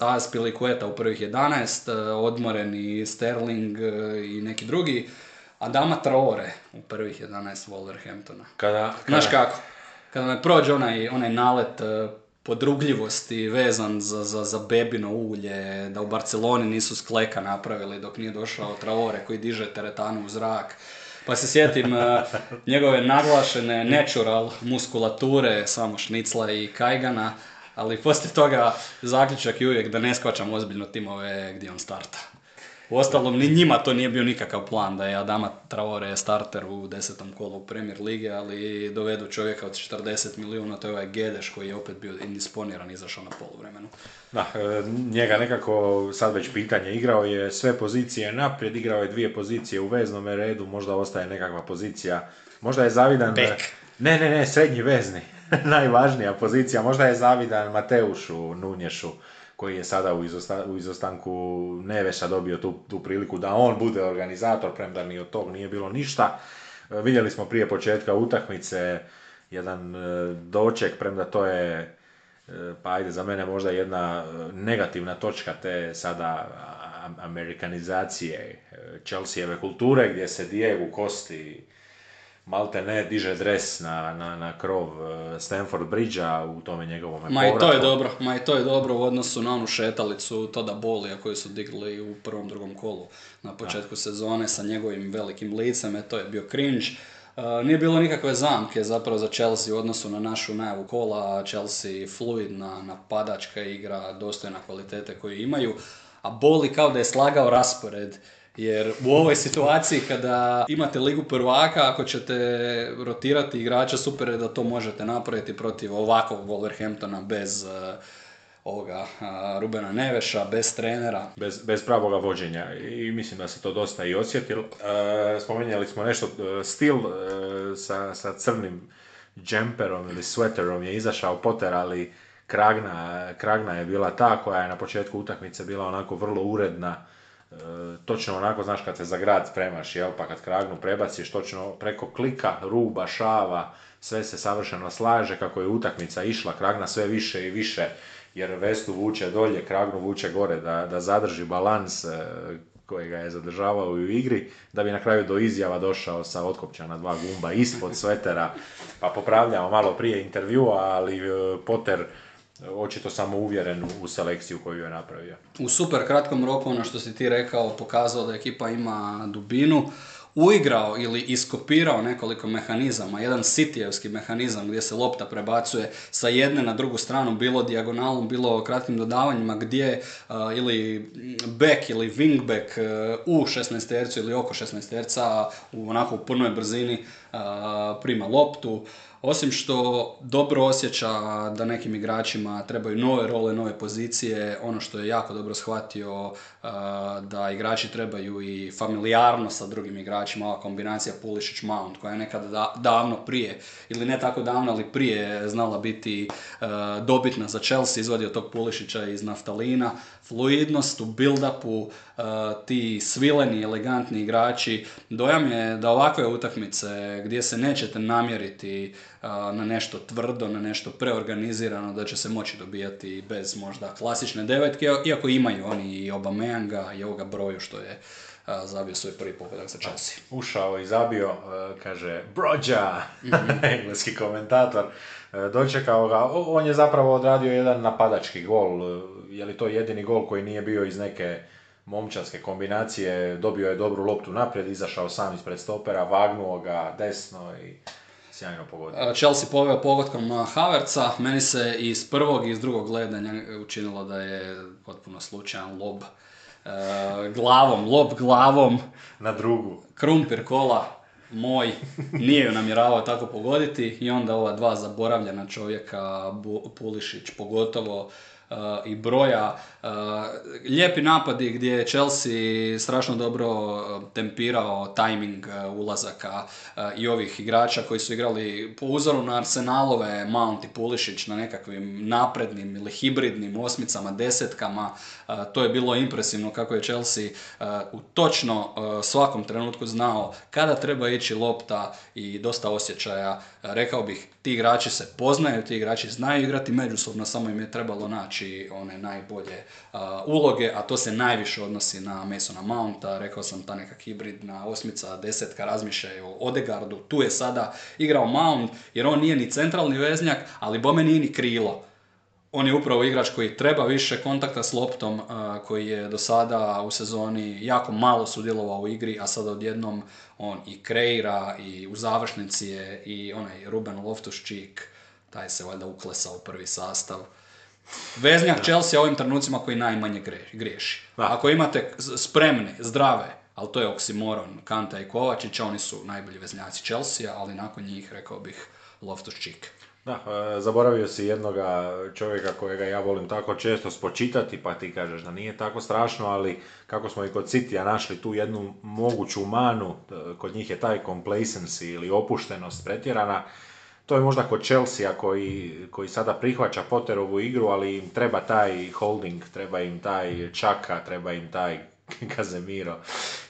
Azpilicueta u prvih 11, odmoreni Sterling i neki drugi, Adama Traore u prvih 11 Wolverhamptona. Znaš kako? Kada me prođe onaj nalet podrugljivosti vezan za bebino ulje, da u Barceloni nisu skleka napravili dok nije došao Traore koji diže teretanu u zrak. Pa se sjetim njegove naglašene natural muskulature, samo Šnicla i Kajgana, ali poslije toga zaključak je uvijek da ne shvaćam ozbiljno timove gdje on starta. Uostalom, ni njima to nije bio nikakav plan da je Adama Traore starter u 10. kolu Premier Lige, ali dovedu čovjeka od 40 milijuna, to je ovaj Gedeš koji je opet bio indisponiran i izašao na poluvremenu. Da, njega nekako sad već pitanje, igrao je sve pozicije naprijed, igrao je dvije pozicije u veznome redu, možda ostaje nekakva pozicija, možda je zavidan... Bek. Ne, srednji vezni, najvažnija pozicija, možda je zavidan Mateušu Nunješu, koji je sada u izostanku Neveša dobio tu priliku da on bude organizator, premda ni od tog nije bilo ništa. Vidjeli smo prije početka utakmice jedan doček, premda to je, pa ajde, za mene možda jedna negativna točka te sada amerikanizacije Chelsea-eve kulture, gdje se Diego Kosti malte ne diže dres na krov Stamford Bridgea u tome njegovom povratu. Ma i to je dobro u odnosu na onu šetalicu Toda Bolija koju su digli u prvom, drugom kolu na početku sezone sa njegovim velikim licem, to je bio cringe. Nije bilo nikakve zamke zapravo za Chelsea u odnosu na našu najavu kola. Chelsea fluidna, napadačka igra, dostojna kvalitete koju imaju, a Boli kao da je slagao raspored. Jer u ovoj situaciji kada imate Ligu prvaka, ako ćete rotirati igrača, super je da to možete napraviti protiv ovakvog Wolverhamptona bez Rubena Neveša, bez trenera. Bez pravoga vođenja, i mislim da se to dosta i osjetilo. Spomenjali smo nešto, stil sa crnim džemperom ili sweaterom je izašao Potter, ali Kragna je bila ta koja je na početku utakmice bila onako vrlo uredna. Točno onako, znaš, kad se za grad spremaš, jel, pa kad Kragnu prebaciš, točno preko klika, ruba, šava, sve se savršeno slaže. Kako je utakmica išla, Kragna sve više i više, jer Vestu vuče dolje, Kragnu vuče gore da zadrži balans kojega je zadržavao u igri, da bi na kraju do izjava došao sa otkopčana dva gumba ispod svetera, pa popravljamo malo prije intervjua, ali Potter očito samouvjeren u selekciju koju je napravio. U super kratkom roku, ono što si ti rekao, pokazao da ekipa ima dubinu, uigrao ili iskopirao nekoliko mehanizama, jedan sitijevski mehanizam gdje se lopta prebacuje sa jedne na drugu stranu, bilo dijagonalom, bilo kratkim dodavanjima, gdje ili back ili wingback u 16-tercu ili oko 16-terca onako u punoj brzini prima loptu. Osim što dobro osjeća da nekim igračima trebaju nove role, nove pozicije, ono što je jako dobro shvatio da igrači trebaju i familijarno sa drugim igračima, ova kombinacija Pulišić-Mount koja je nekada davno prije, ili ne tako davno, ali prije znala biti dobitna za Chelsea, izvadio tog Pulišića iz naftalina, fluidnost u build-upu, ti svileni, elegantni igrači. Dojam je da ovakve utakmice gdje se nećete namjeriti na nešto tvrdo, na nešto preorganizirano, da će se moći dobijati bez možda klasične devetke, iako imaju oni i Obameyanga i ovoga broju što je zabio svoj prvi pogodak za Chelsea. Ušao i zabio, kaže Brođa, engleski komentator, dočekao ga. On je zapravo odradio jedan napadački gol, je li to jedini gol koji nije bio iz neke momčarske kombinacije, dobio je dobru loptu naprijed, izašao sam ispred stopera, vagnuo ga desno i sjajno pogodio. Chelsea poveo pogodkom Havertza, meni se iz prvog i iz drugog gledanja učinilo da je potpuno slučajan lob. Lob glavom. Na drugu. Krumpir kola, moj, nije ju namjeravao tako pogoditi i onda ova dva zaboravljena čovjeka, Pulišić pogotovo, i broja. Lijepi napadi gdje je Chelsea strašno dobro tempirao timing ulazaka i ovih igrača koji su igrali po uzoru na Arsenalove Mount i Pulišić na nekakvim naprednim ili hibridnim osmicama, desetkama. To je bilo impresivno kako je Chelsea u točno svakom trenutku znao kada treba ići lopta i dosta osjećaja. Rekao bih, ti igrači se poznaju, ti igrači znaju igrati međusobno, samo im je trebalo naći one najbolje uloge, a to se najviše odnosi na Masona Mounta. Rekao sam, ta neka hibridna osmica, desetka, razmišljaju o Odegaardu. Tu je sada igrao Mount, jer on nije ni centralni veznjak, ali bome nije ni krilo. On je upravo igrač koji treba više kontakta s loptom, koji je do sada u sezoni jako malo sudjelovao u igri, a sada odjednom on i kreira i u završnici je i onaj Ruben Loftus-Cheek, taj se valjda uklesao u prvi sastav. Veznjak Chelsea ovim trenucima koji najmanje griješi. Ako imate spremne, zdrave, ali to je oksimoron, Kanta i Kovačića, oni su najbolji veznjaci Chelsea, ali nakon njih, rekao bih, Loftus-Cheek. Da, zaboravio si jednoga čovjeka kojega ja volim tako često spočitati, pa ti kažeš da nije tako strašno, ali kako smo i kod Citya našli tu jednu moguću manu, kod njih je taj complacency ili opuštenost pretjerana, to je možda kod Chelsea koji sada prihvaća Potterovu igru, ali im treba taj holding, treba im taj Čaka, treba im taj Casemiro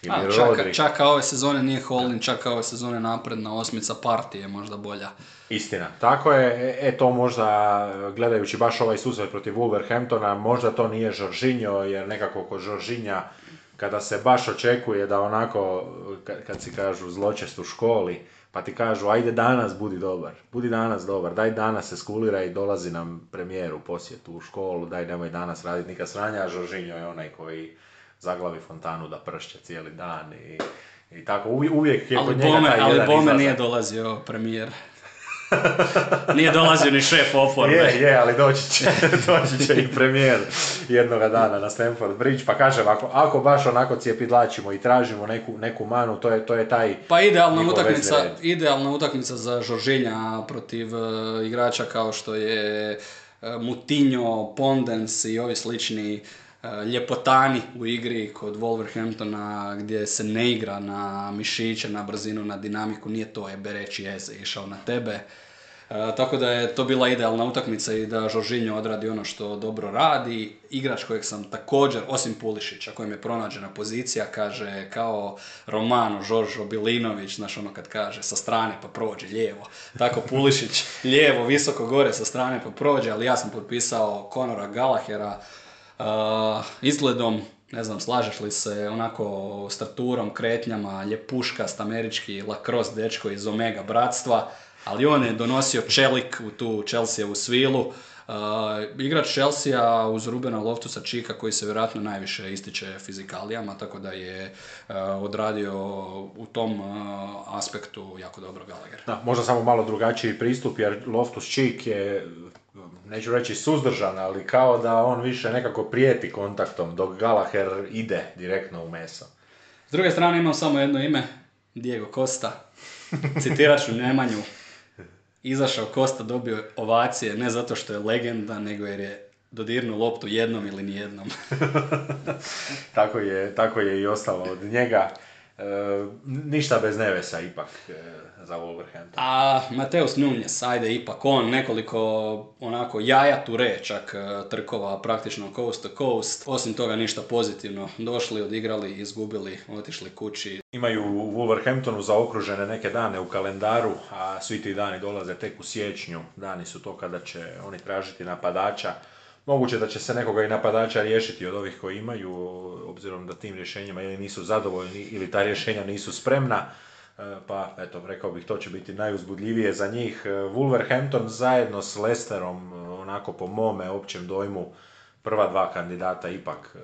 ili Rodri. Čaka ove sezone nije holding, Čaka ove sezone napredna osmica, partije možda bolja. Istina, tako je, to možda, gledajući baš ovaj susret protiv Wolverhamptona, možda to nije Jorginho, jer nekako kod Jorginha, kada se baš očekuje da onako, kad si kažu zločest u školi, pa ti kažu ajde danas budi danas dobar, daj danas se skuliraj i dolazi nam premijer u posjetu u školu, daj nemoj danas raditi nikad sranja, a Jorginho je onaj koji zaglavi fontanu da pršće cijeli dan i tako, uvijek je kod njega taj jedan izlazak. Ali Bome nije dolazio premijer. Nije dolazio ni šef oporbe. Je, ali doći će i premijer jednoga dana na Stamford Bridge, pa kažem, ako baš onako cijepidlačimo i tražimo neku manu, to je taj... Pa idealna utakmica za Jorginha protiv igrača kao što je Moutinho, Pondens i ovi slični ljepotani u igri kod Wolverhamptona, gdje se ne igra na mišiće, na brzinu, na dinamiku, nije to Ebereći Eze išao na tebe. Tako da je to bila idealna utakmica i da Jorginho odradi ono što dobro radi. Igrač kojeg sam također, osim Pulišića, kojem je pronađena pozicija, kaže kao Romano Žoržo Bilinović, znaš ono kad kaže sa strane pa prođe lijevo. Tako Pulišić lijevo, visoko gore, sa strane pa prođe, ali ja sam potpisao Conora Gallaghera, izgledom, ne znam, slažeš li se, onako staturom, kretnjama, ljepuškast američki lacrosse dečko iz Omega bratstva, ali on je donosio čelik u tu Chelseaovu svilu. Igrač Chelsea uz Rubena Loftusa-Cheeka koji se vjerojatno najviše ističe fizikalijama, tako da je odradio u tom aspektu jako dobro Gallagher. Da, možda samo malo drugačiji pristup, jer Loftus-Cheek je, neću reći suzdržan, ali kao da on više nekako prijeti kontaktom, dok Gallagher ide direktno u meso. S druge strane imam samo jedno ime, Diego Costa, citirat ću Nemanju. Izašao Costa, dobio ovacije, ne zato što je legenda, nego jer je dodirnuo loptu jednom ili nijednom. Tako je i ostalo od njega. Ništa bez Nevesa ipak za Wolverhampton. A Mateus Nunes, ajde ipak on nekoliko onako jaja ture čak trkova praktično coast to coast. Osim toga ništa pozitivno. Došli, odigrali, izgubili, otišli kući. Imaju u Wolverhamptonu zaokružene neke dane u kalendaru, a svi ti dani dolaze tek u siječnju. Dani su to kada će oni tražiti napadača. Moguće da će se nekoga i napadača riješiti od ovih koji imaju, obzirom da tim rješenjima ili nisu zadovoljni ili ta rješenja nisu spremna, pa eto, rekao bih, to će biti najuzbudljivije za njih. Wolverhampton zajedno s Leicesterom, onako po mome općem dojmu, prva dva kandidata ipak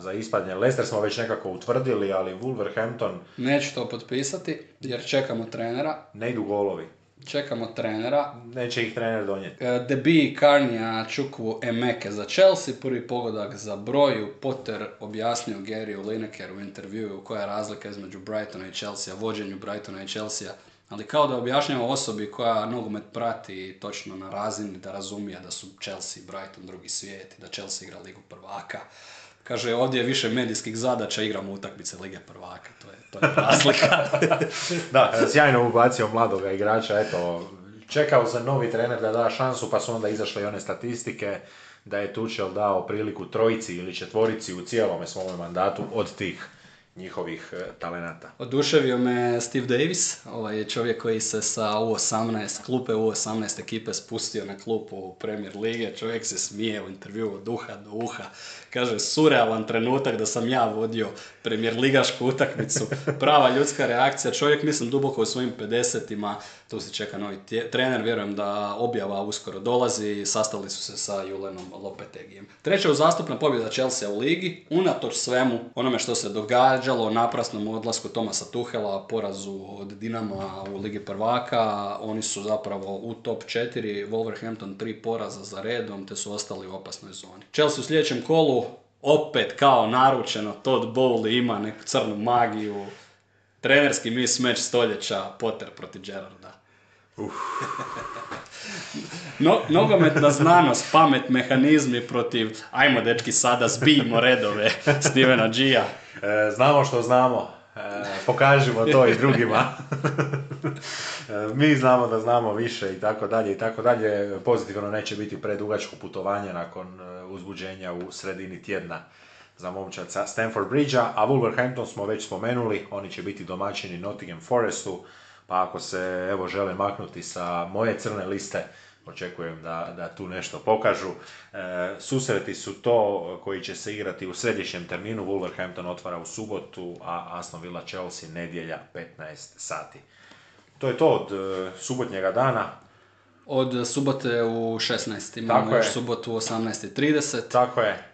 za ispadnje. Leicester smo već nekako utvrdili, ali Wolverhampton... Neću to potpisati jer čekamo trenera. Ne idu golovi. Čekamo trenera. Neće ih trener donijeti. Deby, Karnija, Čukwu, Emeke za Chelsea, prvi pogodak za broju. Potter objasnio Garyju Linekeru u intervjuu koja je razlika između Brightona i Chelsea, vođenju Brightona i Chelsea, ali kao da objašnjava osobi koja nogomet prati točno na razini, da razumije da su Chelsea i Brighton drugi svijet i da Chelsea igra Ligu prvaka. Kaže, ovdje je više medijskih zadaća, igramo utakmice Lige prvaka, to je razlika. Da, sjajno ubacio mladoga igrača, eto, čekao se novi trener da da šansu, pa su onda izašle i one statistike da je Tuchel dao priliku trojici ili četvorici u cijelome svome mandatu od tih njihovih talenata. Oduševio me Steve Davis, ovaj je čovjek koji se sa U18 klupe, U18 ekipe spustio na klupu Premier Lige. Čovjek se smije u intervjuu od uha do uha. Kaže, surrealan trenutak da sam ja vodio Premier Ligašku utakmicu. Prava ljudska reakcija. Čovjek, mislim, duboko u svojim 50-ima. Tu se čeka novi trener, vjerujem da objava uskoro dolazi. Sastali su se sa Julenom Lopetegijem. Treća uzastopna pobjeda Chelsea u ligi. Unatoč svemu onome što se događa, događalo, o naprasnom odlasku Tomasa Tuhela, porazu od Dinama u Ligi prvaka, oni su zapravo u top 4, Wolverhampton 3 poraza za redom, te su ostali u opasnoj zoni. Chelsea u sljedećem kolu, opet kao naručeno, Todd Bowley ima neku crnu magiju, trenerski mismatch stoljeća, Potter protiv Gerrarda. No, nogometna znanost, pamet, mehanizmi protiv, ajmo dečki sada zbijmo redove Stevena G-a. Znamo što znamo, pokažimo to i drugima. Mi znamo da znamo više i tako dalje i tako dalje. Pozitivno neće biti predugačko putovanje nakon uzbuđenja u sredini tjedna za momčad sa Stamford Bridgea, a Wolverhampton smo već spomenuli, oni će biti domaćini Nottingham Forestu. Pa ako se evo žele maknuti sa moje crne liste, očekujem da tu nešto pokažu. Susreti su to koji će se igrati u središnjem terminu. Wolverhampton otvara u subotu, a Aston Villa Chelsea nedjelja 15 sati. To je to od subotnjega dana. Od subote u 16. Imamo još subotu u 18.30. Tako je.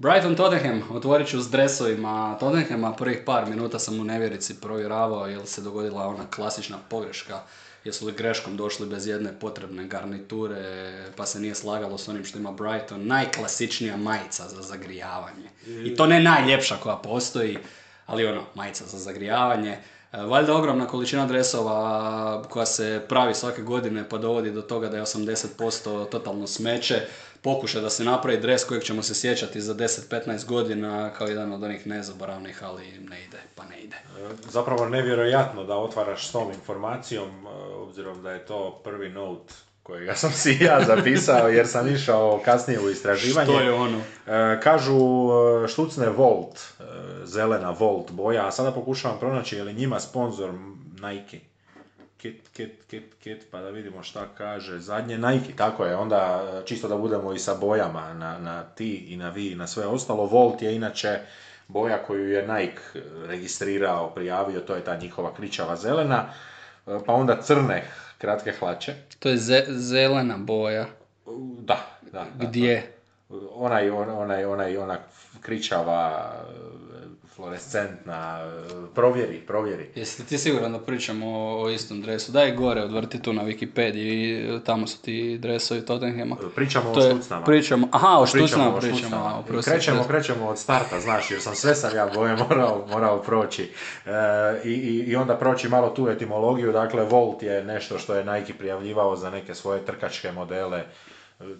Brighton Tottenham, otvorit ću s dresovima Tottenhama, prvih par minuta sam u nevjerici provjeravao jer se dogodila ona klasična pogreška, jesu li greškom došli bez jedne potrebne garniture, pa se nije slagalo s onim što ima Brighton, najklasičnija majica za zagrijavanje. I to ne najljepša koja postoji, ali ono, majica za zagrijavanje. Valjda ogromna količina dresova koja se pravi svake godine pa dovodi do toga da je 80% totalno smeće. Pokušaj da se napravi dres kojeg ćemo se sjećati za 10-15 godina kao jedan od onih nezaboravnih, ali ne ide, pa ne ide. Zapravo nevjerojatno da otvaraš s tom informacijom, obzirom da je to prvi note kojega sam si ja zapisao jer sam išao kasnije u istraživanje. Što je ono? Kažu štucne Volt, zelena Volt boja, a sada pokušavam pronaći je li njima sponzor Nike. Kit, pa da vidimo šta kaže zadnje Nike, tako je, onda čisto da budemo i sa bojama na ti i na vi i na sve ostalo. Volt je inače boja koju je Nike registrirao, prijavio, to je ta njihova kričava zelena, pa onda crne kratke hlače. To je zelena boja? Da. Gdje? Ona kričava, fluorescentna, provjeri. Jesi ti siguran da pričamo o istom dresu? Daj gore, odvrti tu na Wikipediji, tamo su ti dresovi Tottenhama. Pričamo o štucnama. Pričamo o štucnama. Krećemo od starta, znaš, jer sam sve sam ja boje morao proći. I onda proći malo tu etimologiju, dakle Volt je nešto što je Nike prijavljivao za neke svoje trkačke modele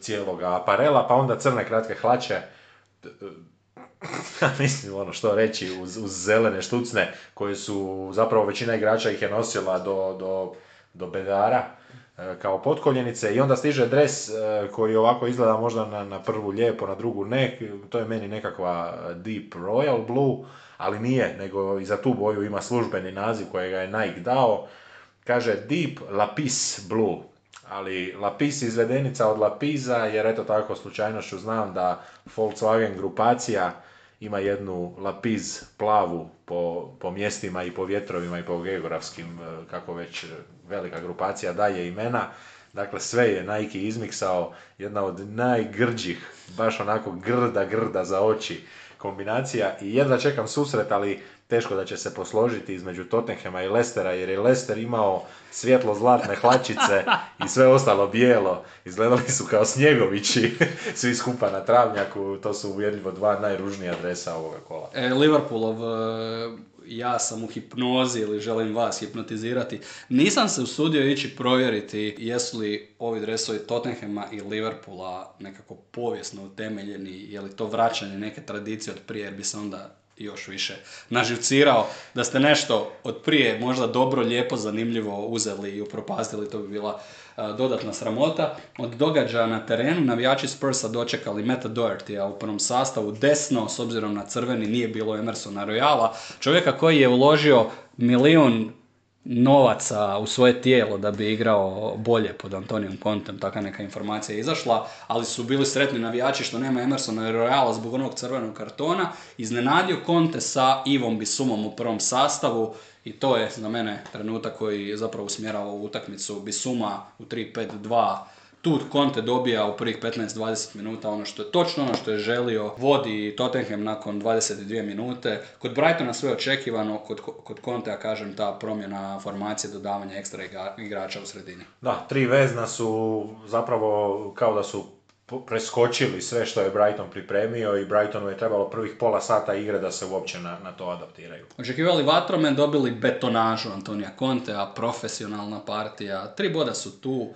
cijelog aparela, pa onda crne kratke hlače, mislim ono što reći uz zelene štucne koje su, zapravo većina igrača ih je nosila do bedara kao potkoljenice i onda stiže dres koji ovako izgleda možda na prvu lijepo, na drugu ne, to je meni nekakva Deep Royal Blue, ali nije, nego i za tu boju ima službeni naziv kojega je Nike dao, kaže Deep Lapis Blue. Ali Lapis izvedenica od Lapiza, jer eto tako slučajnošću znam da Volkswagen grupacija ima jednu Lapiz plavu po mjestima i po vjetrovima i po geografskim, kako već velika grupacija daje imena. Dakle, sve je Nike izmiksao, jedna od najgrđih, baš onako grda za oči kombinacija i jedva čekam susret, ali teško da će se posložiti između Tottenhama i Lestera, jer je Lester imao svjetlo-zlatne hlačice i sve ostalo bijelo. Izgledali su kao snjegovići, svi skupa na travnjaku, to su uvjerljivo dva najružnija dresa ovoga kola. Liverpoolov, ja sam u hipnozi ili želim vas hipnotizirati, nisam se usudio ići provjeriti jesu li ovi dresovi Tottenhama i Liverpoola nekako povijesno utemeljeni, je li to vraćanje neke tradicije od prije, jer bi se onda još više naživcirao, da ste nešto od prije možda dobro, lijepo, zanimljivo uzeli i upropastili, to bi bila dodatna sramota. Od događaja na terenu navijači Spursa dočekali Meta Doherty-a u prvom sastavu desno, s obzirom na crveni nije bilo Emersona Royala, čovjeka koji je uložio milijun novaca u svoje tijelo da bi igrao bolje pod Antonijom Conteom, taka neka informacija je izašla, ali su bili sretni navijači što nema Emersona Royala zbog onog crvenog kartona, iznenadio Conte sa Ivom Bisumom u prvom sastavu i to je za mene trenutak koji zapravo usmjerava u utakmicu. Bisuma u 3-5-2 tu Conte dobija u prvih 15-20 minuta ono što je točno, ono što je želio, vodi Tottenham nakon 22 minute. Kod Brightona sve očekivano, kod Contea, kažem, ta promjena formacije, dodavanja ekstra igrača u sredini. Da, tri vezna su zapravo kao da su preskočili sve što je Brighton pripremio i Brightonu je trebalo prvih pola sata igre da se uopće na to adaptiraju. Očekivali vatromen, dobili betonažu Antonija Contea, profesionalna partija, 3 boda su tu.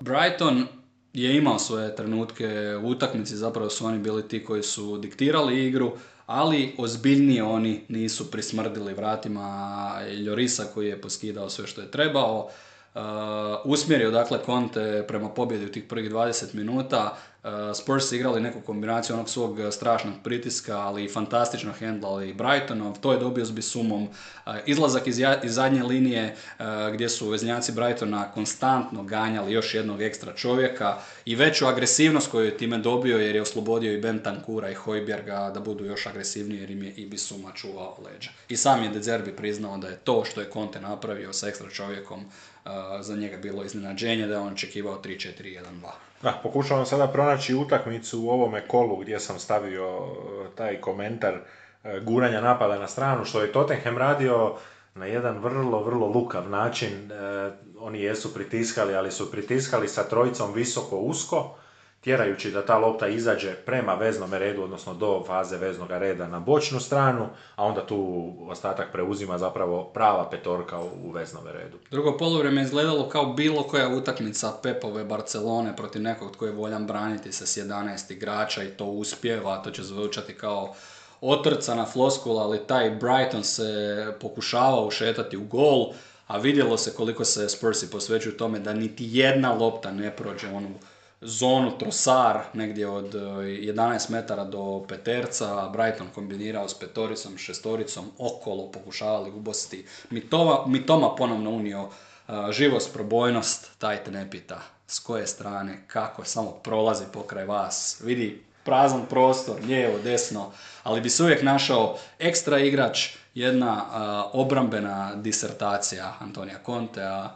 Brighton je imao svoje trenutke u utakmici, zapravo su oni bili ti koji su diktirali igru, ali ozbiljnije oni nisu prismrdili vratima Llorisa koji je poskidao sve što je trebao. Usmjerio dakle Conte prema pobjedi u tih prvih 20 minuta. Spurs igrali neku kombinaciju onog svog strašnog pritiska, ali fantastično handlali Brightonov. To je dobio s Bisumom. Izlazak iz zadnje linije gdje su veznjaci Brightona konstantno ganjali još jednog ekstra čovjeka i veću agresivnost koju je time dobio jer je oslobodio i Bentancura i Hojbjerga da budu još agresivniji jer im je i Bisuma čuvao leđa. I sam je De Zerbi priznao da je to što je Conte napravio sa ekstra čovjekom za njega bilo iznenađenje, da je on očekivao 3-4-1-2. Da, pokušavam sada pronaći utakmicu u ovome kolu gdje sam stavio taj komentar guranja napada na stranu, što je Tottenham radio na jedan vrlo, vrlo lukav način. Oni jesu pritiskali, ali su pritiskali sa trojicom visoko usko, tjerajući da ta lopta izađe prema veznom redu, odnosno do faze veznog reda na bočnu stranu, a onda tu ostatak preuzima zapravo prava petorka u veznom redu. Drugo polovrijeme izgledalo kao bilo koja utakmica Pepove Barcelone protiv nekog tko je voljan braniti se s 11 igrača i to uspjeva, to će zvučati kao otrcana floskula, ali taj Brighton se pokušavao ušetati u gol, a vidjelo se koliko se Spursi posvećuju tome da niti jedna lopta ne prođe onu zonu Trossard, negdje od 11 metara do peterca. Brighton kombinirao s petoricom, šestoricom, okolo pokušavali ubosti. Mitoma ponovno unio živost, probojnost, taj te ne pita s koje strane, kako, samo prolazi pokraj vas, vidi prazan prostor, lijevo, desno, ali bi se uvijek našao ekstra igrač, jedna obrambena disertacija Antonija Contea,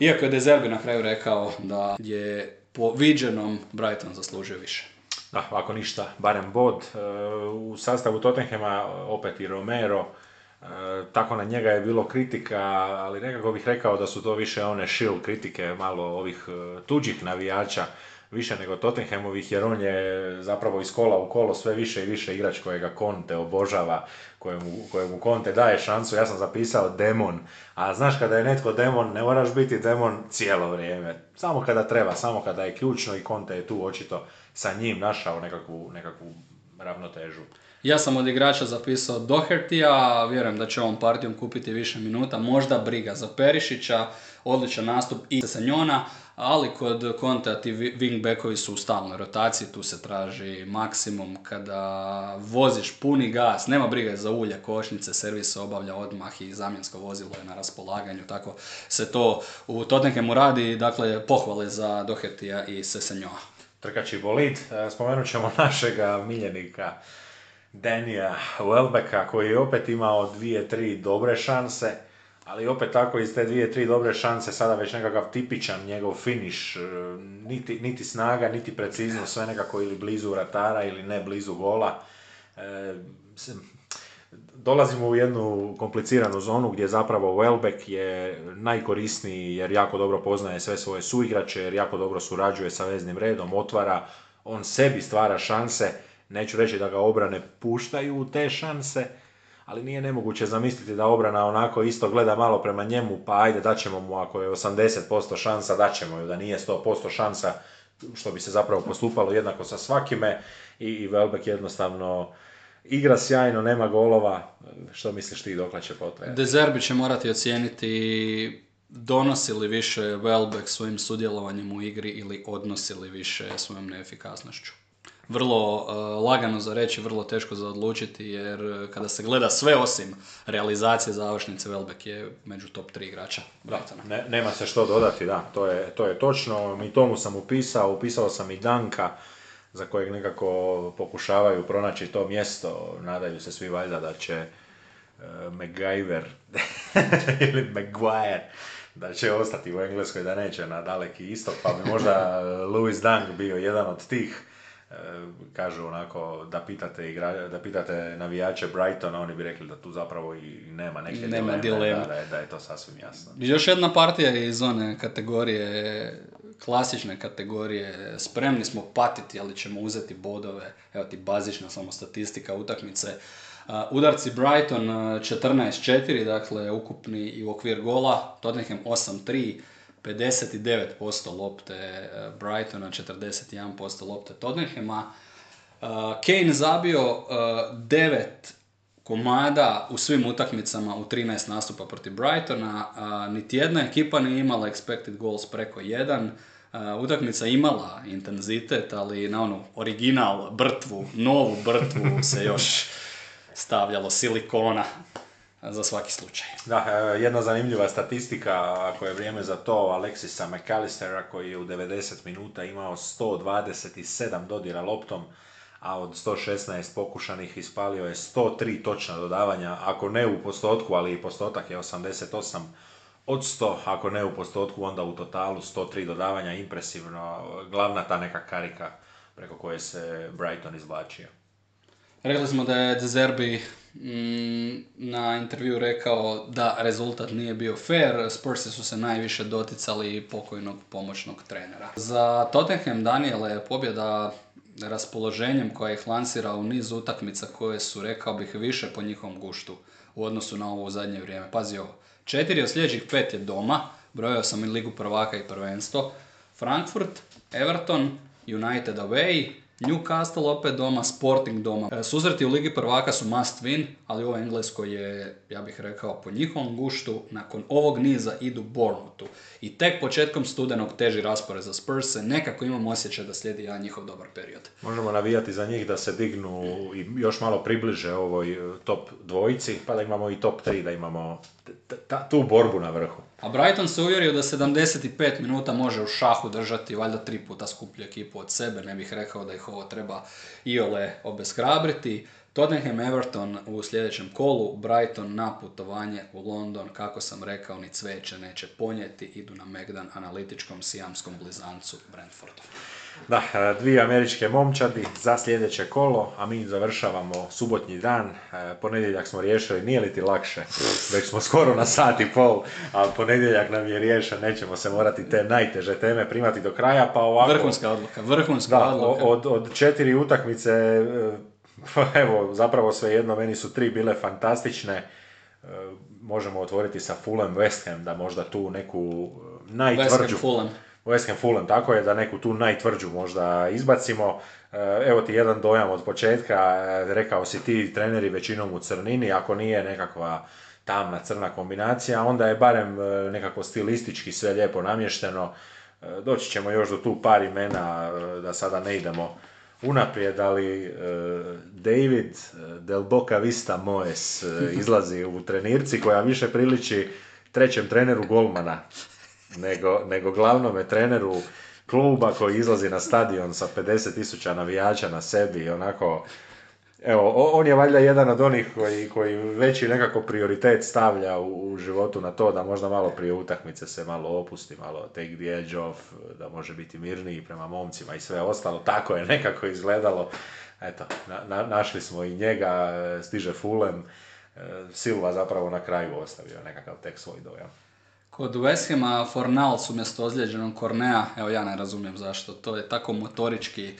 iako je De Zerbi na kraju rekao da je po viđenom Brighton zaslužio više. Da, ako ništa, barem bod. U sastavu Tottenhama opet i Romero, tako na njega je bilo kritika, ali nekako bih rekao da su to više one shill kritike, malo ovih tuđih navijača, više nego Tottenhamovih, jer on je zapravo iz kola u kolo sve više i više igrač kojega Conte obožava, kojemu Conte daje šansu. Ja sam zapisao demon, a znaš, kada je netko demon, ne moraš biti demon cijelo vrijeme. Samo kada treba, samo kada je ključno, i Conte je tu očito sa njim našao nekakvu ravnotežu. Ja sam od igrača zapisao Doherty-a, vjerujem da će ovom partijom kupiti više minuta, možda briga za Perišića, odličan nastup i Senjona, ali kod Contea ti wingbackovi su u stalnoj rotaciji, tu se traži maksimum. Kada voziš puni gas, nema brige za ulje, košnice, servis se obavlja odmah i zamjensko vozilo je na raspolaganju, tako se to u Tottenhamu radi. Dakle, pohvale za Doherty-a i Senjona. Trkači bolid, spomenut ćemo našega miljenika Danija Welbecka, koji je opet imao 2-3 dobre šanse, ali opet tako iz te 2-3 dobre šanse sada već nekakav tipičan njegov finiš, niti snaga, niti precizno, sve nekako ili blizu vratara ili ne blizu gola. Dolazimo u jednu kompliciranu zonu gdje zapravo Welbeck je najkorisniji jer jako dobro poznaje sve svoje suigrače, jer jako dobro surađuje sa veznim redom, otvara, on sebi stvara šanse. Neću reći da ga obrane puštaju u te šanse, ali nije nemoguće zamisliti da obrana onako isto gleda malo prema njemu, pa ajde daćemo mu, ako je 80% šansa daćemo ju, da nije 100% šansa, što bi se zapravo postupalo jednako sa svakime. I Welbeck jednostavno igra sjajno, nema golova. Što misliš ti, dokle će potrajati? De Zerbi će morati ocijeniti donosi li više Welbeck svojim sudjelovanjem u igri ili odnosi li više svojom neefikasnošću. Vrlo lagano za reći, vrlo teško za odlučiti, jer kada se gleda sve osim realizacije završnice, Welbeck je među top 3 igrača Brightona. Nema se što dodati, da, to je točno. I tomu sam upisao sam i Danka, za kojeg nekako pokušavaju pronaći to mjesto. Nadaju se svi valjda da će MacGyver ili Maguire da će ostati u Engleskoj, da neće na Daleki Istok, pa bi možda Louis Dunk bio jedan od tih. Kažu onako, da pitate navijače Brightona, oni bi rekli da tu zapravo i nema neke dileme. Da je to sasvim jasno. Još jedna partija je iz one kategorije, klasične kategorije, spremni smo patiti, ali ćemo uzeti bodove. Evo ti bazična samo statistika utakmice. Udarci Brighton 14-4, dakle ukupni i u okvir gola, Tottenham 8-3, 59% lopte Brightona, 41% lopte Tottenhama. Kane zabio 9 komada u svim utakmicama u 13 nastupa protiv Brightona. Niti jedna ekipa nije imala expected goals preko 1. Utakmica imala intenzitet, ali na onu original brtvu, novu brtvu se još stavljalo silikona za svaki slučaj. Da, jedna zanimljiva statistika, ako je vrijeme za to, Alexisa McAllistera koji je u 90 minuta imao 127 dodira loptom, a od 116 pokušanih ispalio je 103 točna dodavanja, ako ne u postotku, ali i postotak je 88%, ako ne u postotku, onda u totalu 103 dodavanja, impresivno, glavna ta neka karika preko koje se Brighton izvlačio. Rekli smo da je De Zerbi na intervju rekao da rezultat nije bio fair, Spursi su se najviše doticali pokojnog pomoćnog trenera. Za Tottenham Daniel je pobjeda raspoloženjem koja ih lansira u niz utakmica koje su, rekao bih, više po njihovom guštu u odnosu na ovo u zadnje vrijeme. Pazi ovo, 4 od sljedećih 5 je doma, brojao sam i Ligu prvaka i prvenstvo, Frankfurt, Everton, United away, Newcastle opet doma, Sporting doma. Susreti u Ligi prvaka su must win, ali ovo Englesko je, ja bih rekao, po njihovom guštu. Nakon ovog niza idu Bournemouthu. I tek početkom studenog teži raspored za Spurse, nekako imam osjećaj da slijedi jedan njihov dobar period. Možemo navijati za njih da se dignu i još malo približe ovoj top dvojici, pa da imamo i top 3, da imamo tu borbu na vrhu. A Brighton se uvjerio da 75 minuta može u šahu držati valjda 3 puta skuplju ekipu od sebe, ne bih rekao da ih ovo treba iole obeshrabriti. Tottenham Everton u sljedećem kolu, Brighton na putovanje u London, kako sam rekao, ni cveće neće ponijeti, idu na Megdan analitičkom sijamskom blizancu Brentfordu. Da, 2 američke momčadi za sljedeće kolo, a mi završavamo subotnji dan. Ponedjeljak smo riješili, nije li ti lakše? Već smo skoro na sat i pol, ali ponedjeljak nam je riješen, nećemo se morati te najteže teme primati do kraja, pa ovako... Vrhunska odluka. Od 4 utakmice, evo, zapravo svejedno, meni su 3 bile fantastične. Možemo otvoriti sa Fulham West Ham, da možda tu neku najtvrđu... West Ham Fulham, tako je, da neku tu najtvrđu možda izbacimo. Evo ti jedan dojam od početka, rekao si ti, treneri većinom u crnini, ako nije nekakva tamna crna kombinacija, onda je barem nekako stilistički sve lijepo namješteno. Doći ćemo još do tu par imena, da sada ne idemo unaprijed, ali David Del Boca Vista Moes izlazi u trenirci koja više priliči trećem treneru golmana nego glavnome treneru kluba koji izlazi na stadion sa 50.000 navijača na sebi. Onako, evo, on je valjda jedan od onih koji veći nekako prioritet stavlja u životu na to da možda malo prije utakmice se malo opusti, malo take the edge off, da može biti mirniji prema momcima i sve ostalo. Tako je nekako izgledalo. Eto, našli smo i njega, stiže Fulham. Silva zapravo na kraju ostavio nekakav tek svoj dojam. Kod West Hama Fornals umjesto ozlijeđenog Cornea, evo ja ne razumijem zašto, to je tako motorički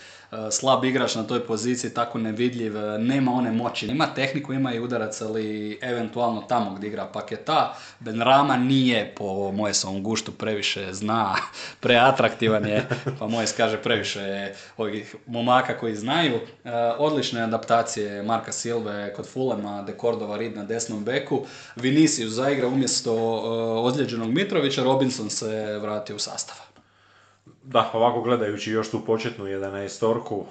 slab igrač na toj poziciji, tako nevidljiv, nema one moći. Ima tehniku, ima i udarac, ali eventualno tamo gdje igra Paketa. Benrahma nije po Moesovom guštu, previše zna, preatraktivan je, pa Moes kaže previše ovih momaka koji znaju. Odlične adaptacije Marka Silve kod Fulema, De Cordova Reed na desnom beku. Vinicius zaigra umjesto ozlijeđenog Mitrovića, Robinson se vratio u sastav. Da, ovako gledajući još tu početnu 11-torku,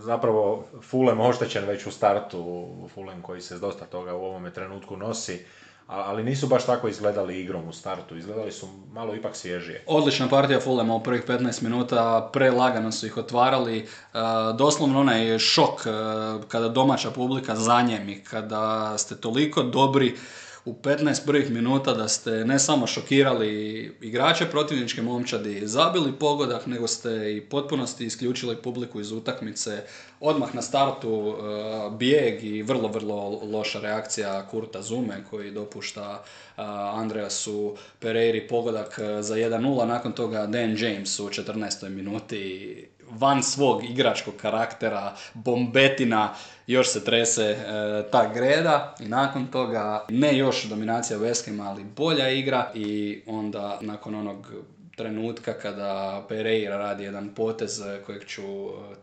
zapravo Fulham oštećen već u startu, Fulham koji se dosta toga u ovome trenutku nosi, ali nisu baš tako izgledali igrom u startu, izgledali su malo ipak svježije. Odlična partija Fulhama u prvih 15 minuta, prelagano su ih otvarali, doslovno onaj šok kada domaća publika zanjemi, kada ste toliko dobri u 15 prvih minuta da ste ne samo šokirali igrače protivničke momčadi, zabili pogodak, nego ste i potpunosti isključili publiku iz utakmice. Odmah na startu bijeg i vrlo, vrlo loša reakcija Kurta Zume koji dopušta Andreasu Pereiri pogodak za 1-0, nakon toga Dan James u 14. minuti van svog igračkog karaktera, bombetina, još se trese ta greda i nakon toga ne još dominacija West Hama, ali bolja igra i onda nakon onog trenutka kada Pereira radi jedan potez kojeg ću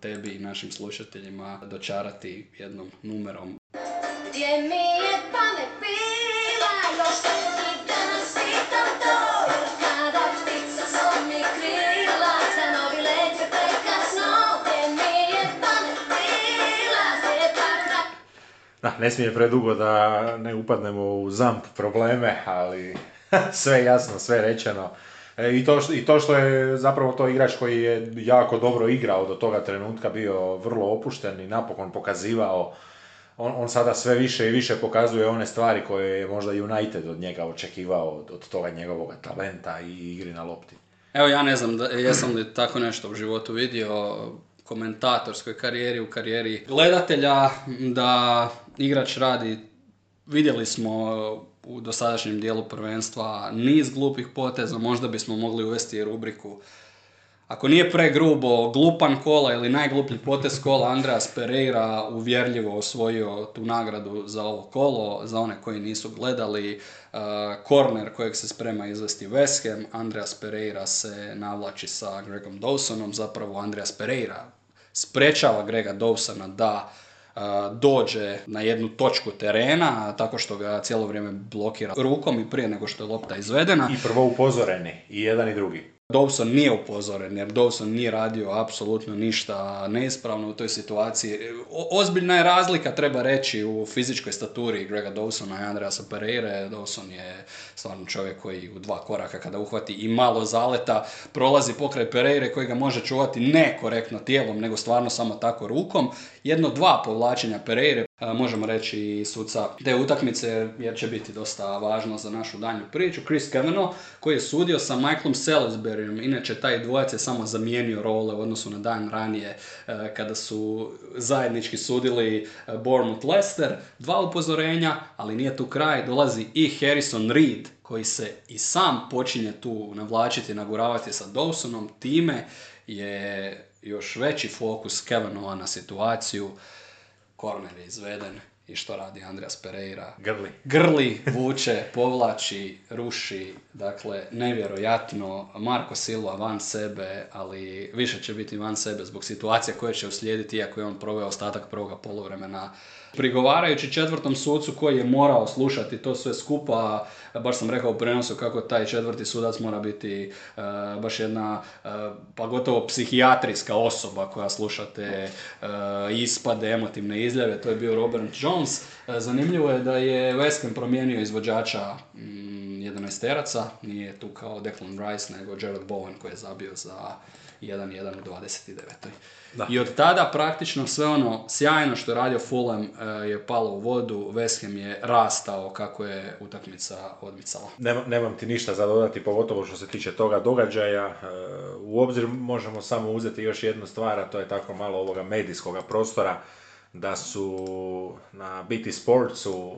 tebi i našim slušateljima dočarati jednom numerom. Gdje mi je pamet bila, još se ti danas pitam to, kada ptica zlom mi krila, za novi let je prekasno, gdje mi je pamet bila, gdje pak da... Da, ne smije predugo da ne upadnemo u zamp probleme, ali sve jasno, sve rečeno. I to što je zapravo to igrač koji je jako dobro igrao do toga trenutka, bio vrlo opušten i napokon pokazivao, on sada sve više i više pokazuje one stvari koje je možda United od njega očekivao, od toga njegovog talenta i igri na lopti. Evo ja ne znam jesam li tako nešto u životu vidio, komentatorskoj karijeri, u karijeri gledatelja, da igrač radi, vidjeli smo u dosadašnjem dijelu prvenstva niz glupih poteza, možda bismo mogli uvesti rubriku, ako nije pregrubo, glupan kola ili najgluplji potez kola. Andreas Pereira uvjerljivo osvojio tu nagradu za ovo kolo, za one koji nisu gledali. Korner kojeg se sprema izvesti West Ham, Andreas Pereira se navlači sa Gregom Dawsonom, zapravo Andreas Pereira sprečava Grega Dawsona da dođe na jednu točku terena, tako što ga cijelo vrijeme blokira rukom i prije nego što je lopta izvedena. I prvo upozoreni, i jedan i drugi. Dawson nije upozoren, jer Dawson nije radio apsolutno ništa neispravno u toj situaciji. Ozbiljna je razlika, treba reći, u fizičkoj staturi Grega Dawsona i Andreasa Pereire. Dawson je stvarno čovjek koji u dva koraka, kada uhvati i malo zaleta, prolazi pokraj Pereire koji ga može čuvati ne korektno tijelom, nego stvarno samo tako rukom. Jedno dva povlačenja Pereire, možemo reći i suca te utakmice, jer će biti dosta važno za našu danju priču. Chris Kavanagh koji je sudio sa Michaelom Salisburyjem, inače taj dvojac je samo zamijenio role u odnosu na dan ranije kada su zajednički sudili Bournemouth Leicester. Dva upozorenja, ali nije tu kraj, dolazi i Harrison Reed koji se i sam počinje tu navlačiti, naguravati sa Dawsonom, time je još veći fokus Kavanagha na situaciju. Korner je izveden i što radi Andreas Pereira? Grli, vuče, povlači, ruši, dakle nevjerojatno. Marko Silva van sebe, ali više će biti van sebe zbog situacije koje će uslijediti, iako je on proveo ostatak prvoga poluvremena prigovarajući četvrtom sucu koji je morao slušati to sve skupa. Baš sam rekao u prenosu kako taj četvrti sudac mora biti baš jedna pa gotovo psihijatrijska osoba koja sluša te ispade, emotivne izljeve. To je bio Robert Jones. Zanimljivo je da je West Ham promijenio izvođača 11-teraca. Nije tu kao Declan Rice, nego Jared Bowen koji je zabio za 1-1 u 29. Da. I od tada praktično sve ono sjajno što je radio Fulham je palo u vodu, West Ham je rastao kako je utakmica odmicala. Nemam ti ništa za dodati, pogotovo što se tiče toga događaja. U obzir možemo samo uzeti još jednu stvar, a to je tako malo ovoga medijskoga prostora, da su na BT Sportsu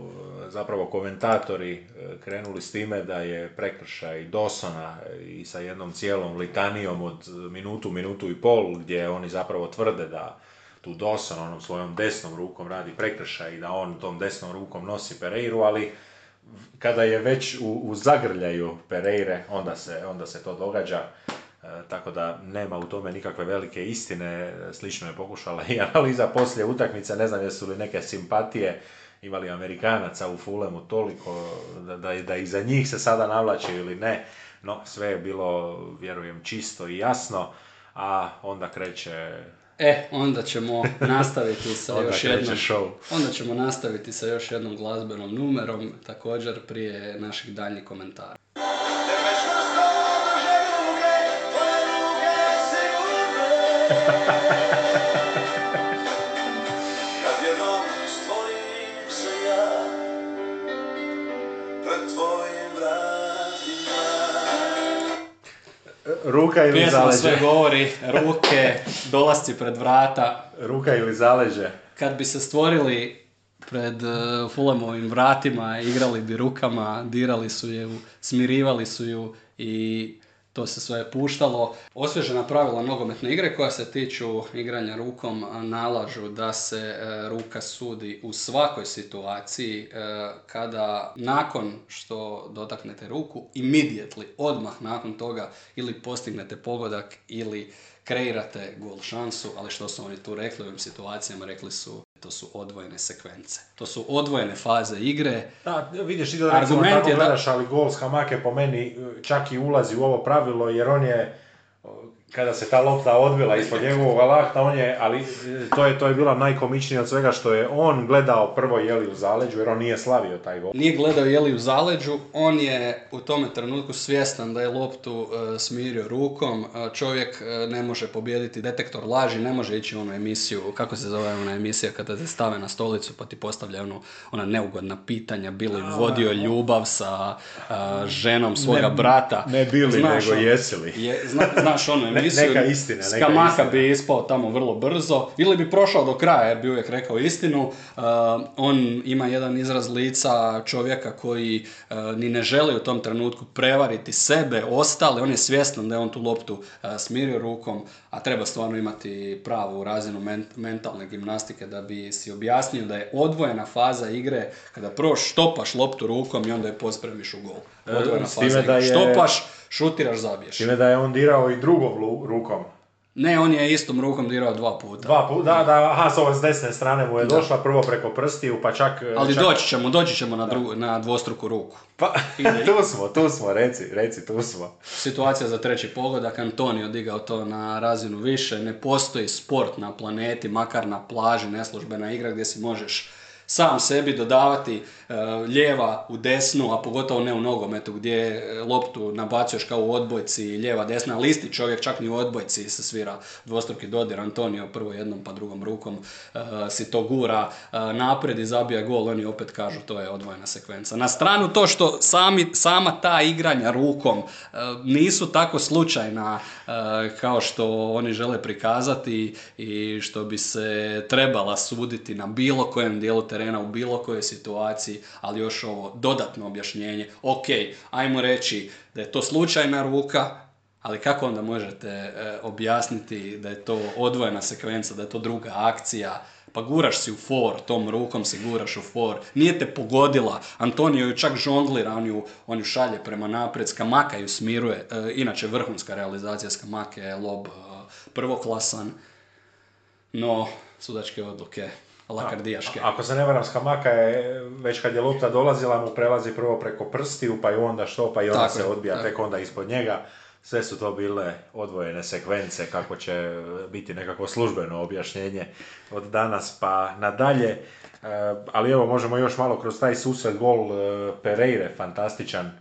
zapravo komentatori krenuli s time da je prekršaj Dawsona i sa jednom cijelom litanijom od minutu i pol, gdje oni zapravo tvrde da tu Dawson onom svojom desnom rukom radi prekršaj i da on tom desnom rukom nosi Pereiru, ali kada je već u zagrljaju Pereire, onda se to događa. Tako da nema u tome nikakve velike istine. Slično je pokušala i analiza poslije utakmice, ne znam jesu li neke simpatije imali Amerikanaca u Fulhamu toliko da i za njih se sada navlači ili ne, no sve je bilo, vjerujem, čisto i jasno, a onda kreće... onda ćemo nastaviti sa još jednom glazbenom numerom, također prije naših daljnjih komentara. Kad jednom stvorim se ja, Ruka ili pjesma zaleđe? Sve govori, ruke, dolasci pred vrata. Ruka ili zaleđe? Kad bi se stvorili pred Fulemovim vratima, igrali bi rukama, dirali su ju, smirivali su ju i to se sve puštalo. Osvježena pravila nogometne igre koja se tiču igranja rukom nalažu da se ruka sudi u svakoj situaciji kada nakon što dotaknete ruku, immediately, odmah nakon toga ili postignete pogodak ili kreirate gol šansu, ali što su oni tu rekli u ovim situacijama, rekli su to su odvojene sekvence. To su odvojene faze igre. Da, vidiš i da recimo tako gledaš, da... ali gol Hamake po meni čak i ulazi u ovo pravilo, jer on je, kada se ta lopta odbila ispod njegovog alahta, on je, ali to je bila najkomičnija od svega što je on gledao prvo jeli u zaleđu, jer on nije slavio taj gol. Nije gledao jeli u zaleđu, on je u tome trenutku svjestan da je loptu smirio rukom, čovjek ne može pobijediti detektor laži, ne može ići u onu emisiju, kako se zove ona emisija kada te stave na stolicu pa ti postavlja ona neugodna pitanja, bili vodio ljubav sa ženom svoga brata. Ne bili, nego jesili. Znaš ono emisiju, neka istina, neka Skamaka istina. Bi ispao tamo vrlo brzo, ili bi prošao do kraja jer bi uvijek rekao istinu. On ima jedan izraz lica čovjeka koji ni ne želi u tom trenutku prevariti sebe, ostale, on je svjestan da je on tu loptu smirio rukom, a treba stvarno imati pravu razinu mentalne gimnastike da bi si objasnio da je odvojena faza igre kada prvo štopaš loptu rukom i onda je pospremiš u gol. Odvojena faza igre. Štopaš, šutiraš, zabiješ. Time da je on dirao i drugom rukom. Ne, on je istom rukom dirao dva puta. Da, aha, s ove s desne strane mu je došla prvo preko prstiju, pa čak... Ali čak... doći ćemo na dvostruku ruku. Pa, tu smo, reci, tu smo. Situacija za treći pogodak, Antonio digao to na razinu više, ne postoji sport na planeti, makar na plaži, neslužbena igra gdje si možeš sam sebi dodavati lijeva u desnu, a pogotovo ne u nogometu gdje loptu nabacuješ kao u odbojci, lijeva, desna, listi čovjek, čak ni u odbojci se svira dvostruki dodir. Antonio prvo jednom pa drugom rukom si to gura naprijed i zabija gol, oni opet kažu to je odvojena sekvenca. Na stranu to što sama ta igranja rukom nisu tako slučajna kao što oni žele prikazati i što bi se trebala suditi na bilo kojem dijelu terena u bilo kojoj situaciji, ali još ovo dodatno objašnjenje. Ok, ajmo reći da je to slučajna ruka, ali kako onda možete objasniti da je to odvojena sekvenca, da je to druga akcija? Pa guraš si u for, tom rukom si guraš u for. Nije te pogodila, Antonio ju čak žonglira, on ju šalje prema naprijed, Skamaka ju smiruje. Inače, vrhunska realizacija Skamake je lob prvoklasan, no sudačke odluke lakardijaške. Ako se ne varam, Skamaka je, već kad je lopta dolazila, mu prelazi prvo preko prstiju, pa ju onda štopa i onda se odbija tek onda ispod njega. Sve su to bile odvojene sekvence, kako će biti nekako službeno objašnjenje od danas pa nadalje. Ali evo, možemo još malo kroz taj susret, gol Pereire, fantastičan.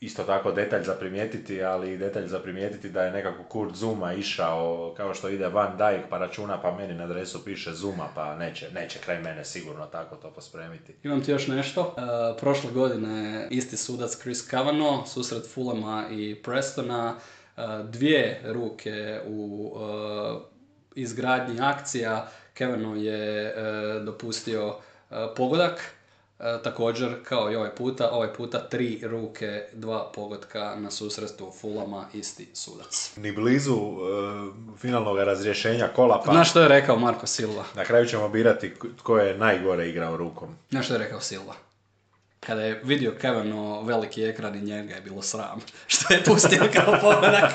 Isto tako detalj za primijetiti, ali detalj za primijetiti da je nekako Kurt Zuma išao kao što ide Van Dijk pa računa, pa meni na adresu piše Zuma, pa neće kraj mene sigurno tako to pospremiti. Imam ti još nešto. Prošle godine isti sudac Chris Kavanaugh, susret Fulama i Prestona, dvije ruke u izgradnji akcija. Kavanaugh je dopustio pogodak. Također, kao i ovaj puta tri ruke, dva pogotka na susretu Fulama, isti sudac. Ni blizu finalnog razrješenja kola, pa... Znaš što je rekao Marko Silva? Na kraju ćemo birati tko je najgore igrao rukom. Znaš što je rekao Silva? Kada je vidio Kavanaugh veliki ekran i njega je bilo sram što je pustio kao pogodak.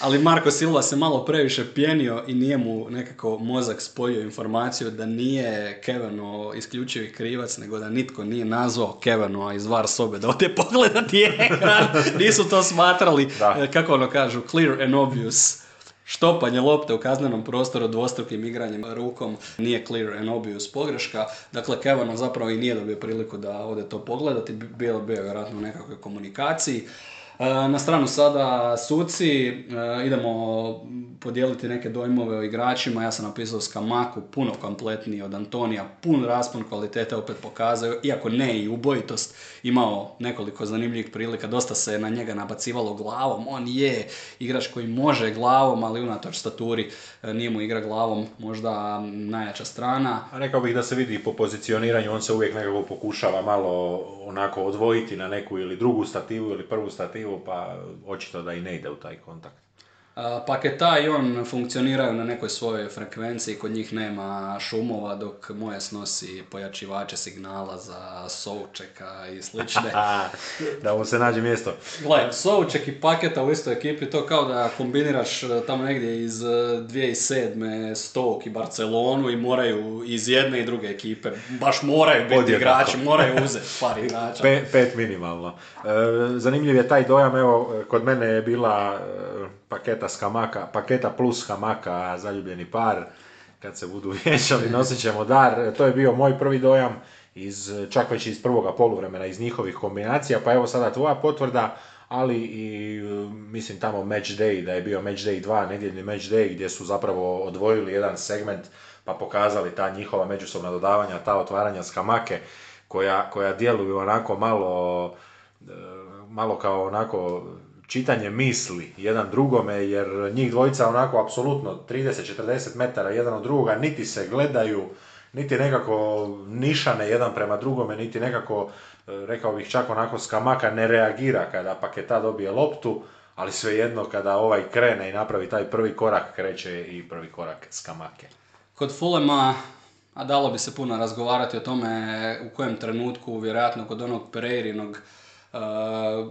Ali Marko Silva se malo previše pjenio i nije mu nekako mozak spojio informaciju da nije Kavanaugh isključivi krivac, nego da nitko nije nazvao Kavanaugha iz VAR sobe da ode pogledati ekran. Nisu to smatrali, kako ono kažu, clear and obvious. Štopanje lopte u kaznenom prostoru dvostrukim igranjem rukom nije clear and obvious pogreška. Dakle, Kavanaugh zapravo i nije dobio priliku da ode to pogledati, bio je vjerojatno u nekakvoj komunikaciji. Na stranu sada suci, idemo podijeliti neke dojmove o igračima. Ja sam napisao Skamaku, puno kompletniji od Antonija, pun raspon kvalitete opet pokazao, iako ne i ubojitost, imao nekoliko zanimljivih prilika, dosta se na njega nabacivalo glavom, on je igrač koji može glavom, ali unatoč staturi nije mu igra glavom možda najjača strana. Rekao bih da se vidi po pozicioniranju, on se uvijek nekako pokušava malo onako odvojiti na neku ili drugu stativu ili prvu stativu, pa očito da i ne ide u taj kontakt. Paketa i on funkcioniraju na nekoj svojoj frekvenciji, kod njih nema šumova, dok moje snosi pojačivače signala za Součeka i slične. Da mu se nađe mjesto. Gle, Souček i Paketa u istoj ekipi, to kao da kombiniraš tamo negdje iz 2007. Stoke i Barcelonu i moraju iz jedne i druge ekipe, baš moraju biti igrači, moraju uzeti par igrača. Pet minimalno. Zanimljiv je taj dojam, evo, kod mene je bila Paketa plus Hamaka, zaljubljeni par, kad se budu vješali nosit ćemo dar. To je bio moj prvi dojam, čak već iz prvoga poluvremena, iz njihovih kombinacija, pa evo sada tvoja potvrda, ali i mislim tamo match day, da je bio match day 2, nedjeljni match day, gdje su zapravo odvojili jedan segment pa pokazali ta njihova međusobna dodavanja, ta otvaranja Skamake koja djeluju onako malo kao onako čitanje misli jedan drugome, jer njih dvojica onako apsolutno 30-40 metara jedan od drugoga niti se gledaju, niti nekako nišane jedan prema drugome, niti nekako, rekao bih čak onako, Skamaka ne reagira kada Paketa dobije loptu, ali svejedno kada ovaj krene i napravi taj prvi korak, kreće i prvi korak Skamake. Kod Fulema, a dalo bi se puno razgovarati o tome u kojem trenutku, vjerojatno kod onog Pereirinog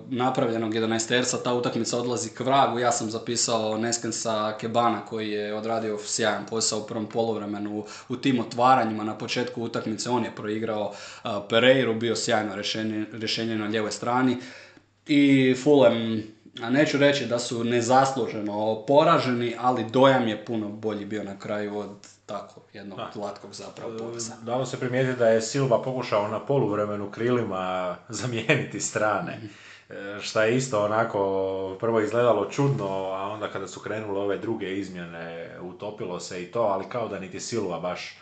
napravljenog 11-terca, ta utakmica odlazi k vragu. Ja sam zapisao Neskensa Kebana koji je odradio sjajan posao u prvom poluvremenu u tim otvaranjima na početku utakmice. On je proigrao Pereiru, bio sjajno rješenje na ljevoj strani i Fulham, neću reći da su nezasluženo poraženi, ali dojam je puno bolji bio na kraju od tako jednog glatkog zapravo poveza. Dalo se primijetiti da je Silva pokušao na poluvremenu krilima zamijeniti strane. Šta je isto onako prvo izgledalo čudno, a onda kada su krenule ove druge izmjene utopilo se i to, ali kao da niti Silva baš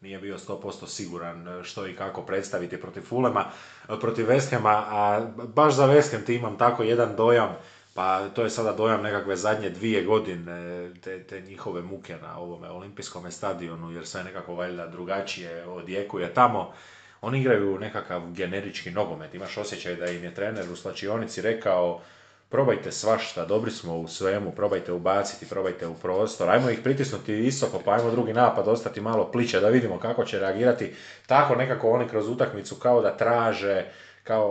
nije bio 100% siguran što i kako predstaviti protiv Fulema, protiv West Hama, a baš za West Ham ti imam tako jedan dojam, pa to je sada dojam nekakve zadnje 2 godine te njihove muke na ovome olimpijskom stadionu, jer sve nekako valjda drugačije odjekuje tamo. Oni igraju nekakav generički nogomet, imaš osjećaj da im je trener u slačionici rekao probajte svašta, dobri smo u svemu, probajte ubaciti, probajte u prostor, ajmo ih pritisnuti visoko, pa ajmo drugi napad, ostati malo pliće da vidimo kako će reagirati. Tako nekako oni kroz utakmicu kao da traže,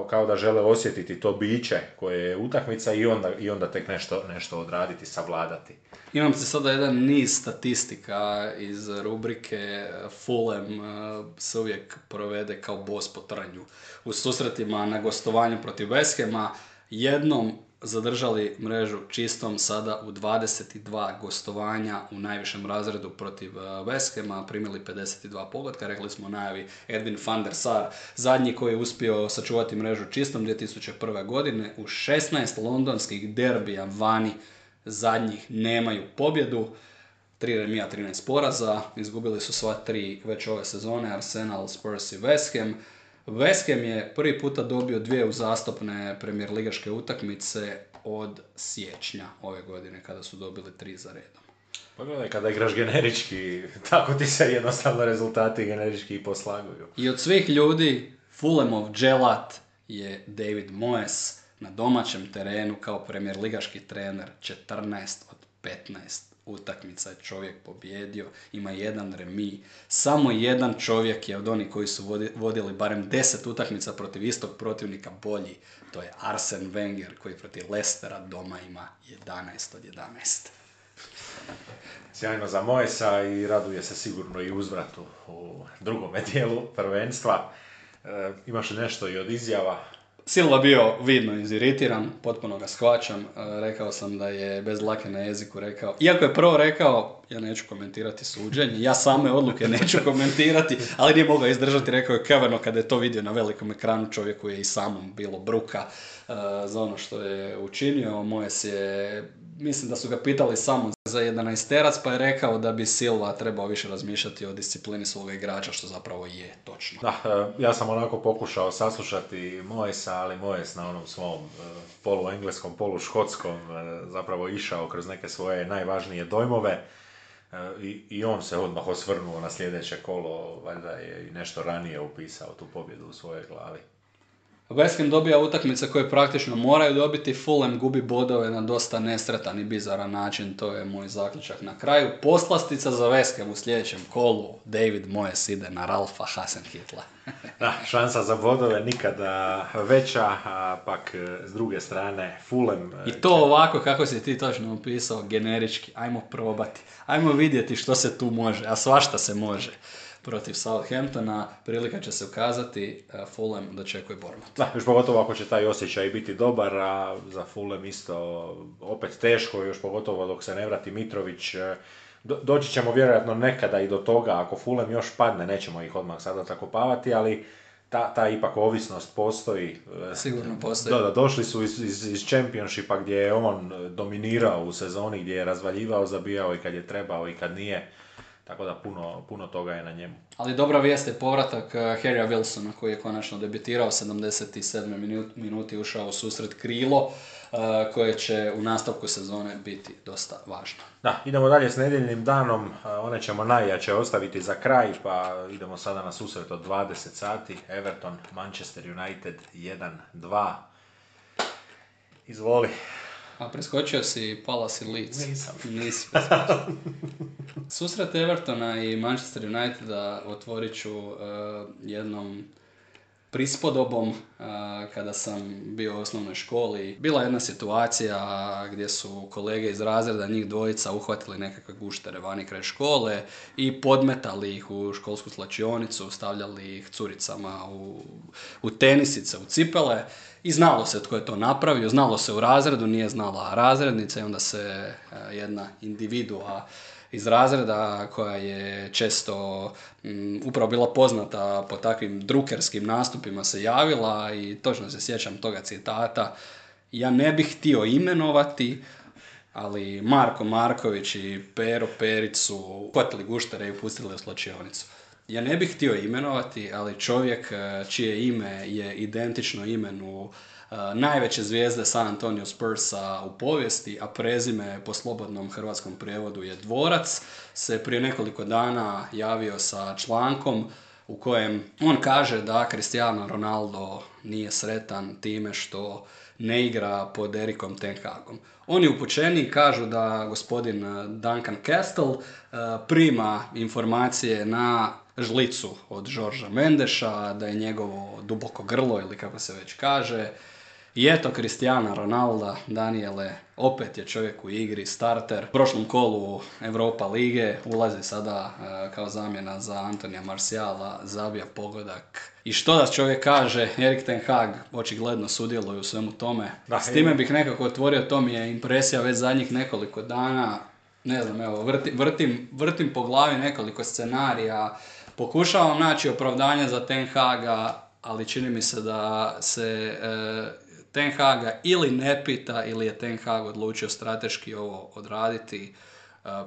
kao da žele osjetiti to biće koje je utakmica i onda tek nešto odraditi, savladati. Imam se sada jedan niz statistika iz rubrike Fulham se uvijek provede kao bos po trnju. U susretima na gostovanju protiv West Hama jednom zadržali mrežu čistom, sada u 22 gostovanja u najvišem razredu protiv West Hama, primili 52 pogotka, rekli smo najavi Edwin van der Sar, zadnji koji je uspio sačuvati mrežu čistom 2001. godine, u 16 londonskih derbija vani zadnjih nemaju pobjedu, 3 remija, 13 poraza, izgubili su sva 3 već ove sezone, Arsenal, Spurs i West Ham. West Ham je prvi puta dobio 2 uzastopne premijer ligaške utakmice od siječnja ove godine, kada su dobili 3 za redom. Pa gledaj, kada igraš generički, tako ti se jednostavno rezultati generički i poslaguju. I od svih ljudi, Fulhamov dželat je David Moyes na domaćem terenu kao premijer ligaški trener. 14 od 15 utakmica je čovjek pobjedio, ima 1 remi. Samo 1 čovjek je od onih koji su vodili barem 10 utakmica protiv istog protivnika bolji. To je Arsene Wenger koji protiv Leicestera doma ima 11 od 11. Sjajno za Moyesa i raduje se sigurno i uzvratu u drugome dijelu prvenstva. Imaš nešto i od izjava? Silva bio vidno iziritiran, potpuno ga shvaćam, rekao sam da je bez dlake na jeziku rekao, iako je prvo rekao, ja neću komentirati suđenje, ja same odluke neću komentirati, ali nije mogao izdržati, rekao je kaverno kada je to vidio na velikom ekranu, čovjeku je i samom bilo bruka za ono što je učinio. Mojes je, mislim da su ga pitali samo za 11-terac, pa je rekao da bi Silva trebao više razmišljati o disciplini svoga igrača, što zapravo je točno. Da, ja sam onako pokušao saslušati Moesa, ali Mojes na onom svom poluengleskom, poluškotskom zapravo išao kroz neke svoje najvažnije dojmove. I on se odmah osvrnuo na sljedeće kolo, valjda je i nešto ranije upisao tu pobjedu u svojoj glavi. West Ham dobija utakmice koje praktično moraju dobiti, Fulham gubi bodove na dosta nesretan i bizaran način, to je moj zaključak na kraju. Poslastica za West Ham u sljedećem kolu, David Moyes ide na Ralfa Hasenhüttla. Da, šansa za bodove nikada veća, a pak s druge strane Fulham... I to ovako kako si ti točno opisao, generički, ajmo probati, ajmo vidjeti što se tu može, a svašta se može. Protiv Southamptona, prilika će se ukazati, Fulham dočekuje Bournemouth. Da, još pogotovo ako će taj osjećaj biti dobar, a za Fulham isto opet teško, još pogotovo dok se ne vrati Mitrović. Doći ćemo vjerojatno nekada i do toga, ako Fulham još padne, nećemo ih odmah sada zakopavati, ali ta ipak ovisnost postoji. Sigurno postoji. Da, došli su iz Championshipa gdje je on dominirao u sezoni, gdje je razvaljivao, zabijao i kad je trebao i kad nije. Tako da puno toga je na njemu. Ali dobra vijest je povratak Harrya Wilsona koji je konačno debitirao, 77. minuti ušao u susret krilo koje će u nastavku sezone biti dosta važno. Da, idemo dalje s nedjeljnim danom, one ćemo najjače ostaviti za kraj, pa idemo sada na susret od 20 sati. Everton, Manchester United 1-2. Izvoli. A preskočio si Palace i Leeds? Nisam preskočio. Susret Evertona i Manchester Uniteda otvorit ću jednom prispodobom kada sam bio u osnovnoj školi. Bila je jedna situacija gdje su kolege iz razreda, njih dvojica, uhvatili nekakve guštere vani kraj škole i podmetali ih u školsku slačionicu, stavljali ih curicama u tenisice, u cipele. I znalo se tko je to napravio, znalo se u razredu, nije znala razrednica i onda se jedna individua iz razreda koja je često upravo bila poznata po takvim drukerskim nastupima se javila i točno se sjećam toga citata. Ja ne bih htio imenovati, ali Marko Marković i Pero Perić su hvatili guštere i pustili u slačionicu. Ja ne bih htio imenovati, ali čovjek čije ime je identično imenu najveće zvijezde San Antonio Spursa u povijesti, a prezime po slobodnom hrvatskom prijevodu je Dvorac, se prije nekoliko dana javio sa člankom u kojem on kaže da Cristiano Ronaldo nije sretan time što ne igra pod Erikom ten Hagom. Oni upućeni kažu da gospodin Duncan Castle prima informacije na žlicu od Žorža Mendeša, da je njegovo duboko grlo ili kako se već kaže. I eto Cristiana Ronalda, Daniele, opet je čovjek u igri, starter. U prošlom kolu Europa lige ulazi sada kao zamjena za Antonija Marciala, zabija pogodak. I što da čovjek kaže, Erik ten Hag očigledno sudjeluje u svemu tome. Da, s time bih nekako otvorio, to mi je impresija već zadnjih nekoliko dana. Ne znam, evo, vrtim po glavi nekoliko scenarija. Pokušavam naći opravdanje za ten Haga, ali čini mi se da se ten Haga ili ne pita ili je ten Hag odlučio strateški ovo odraditi,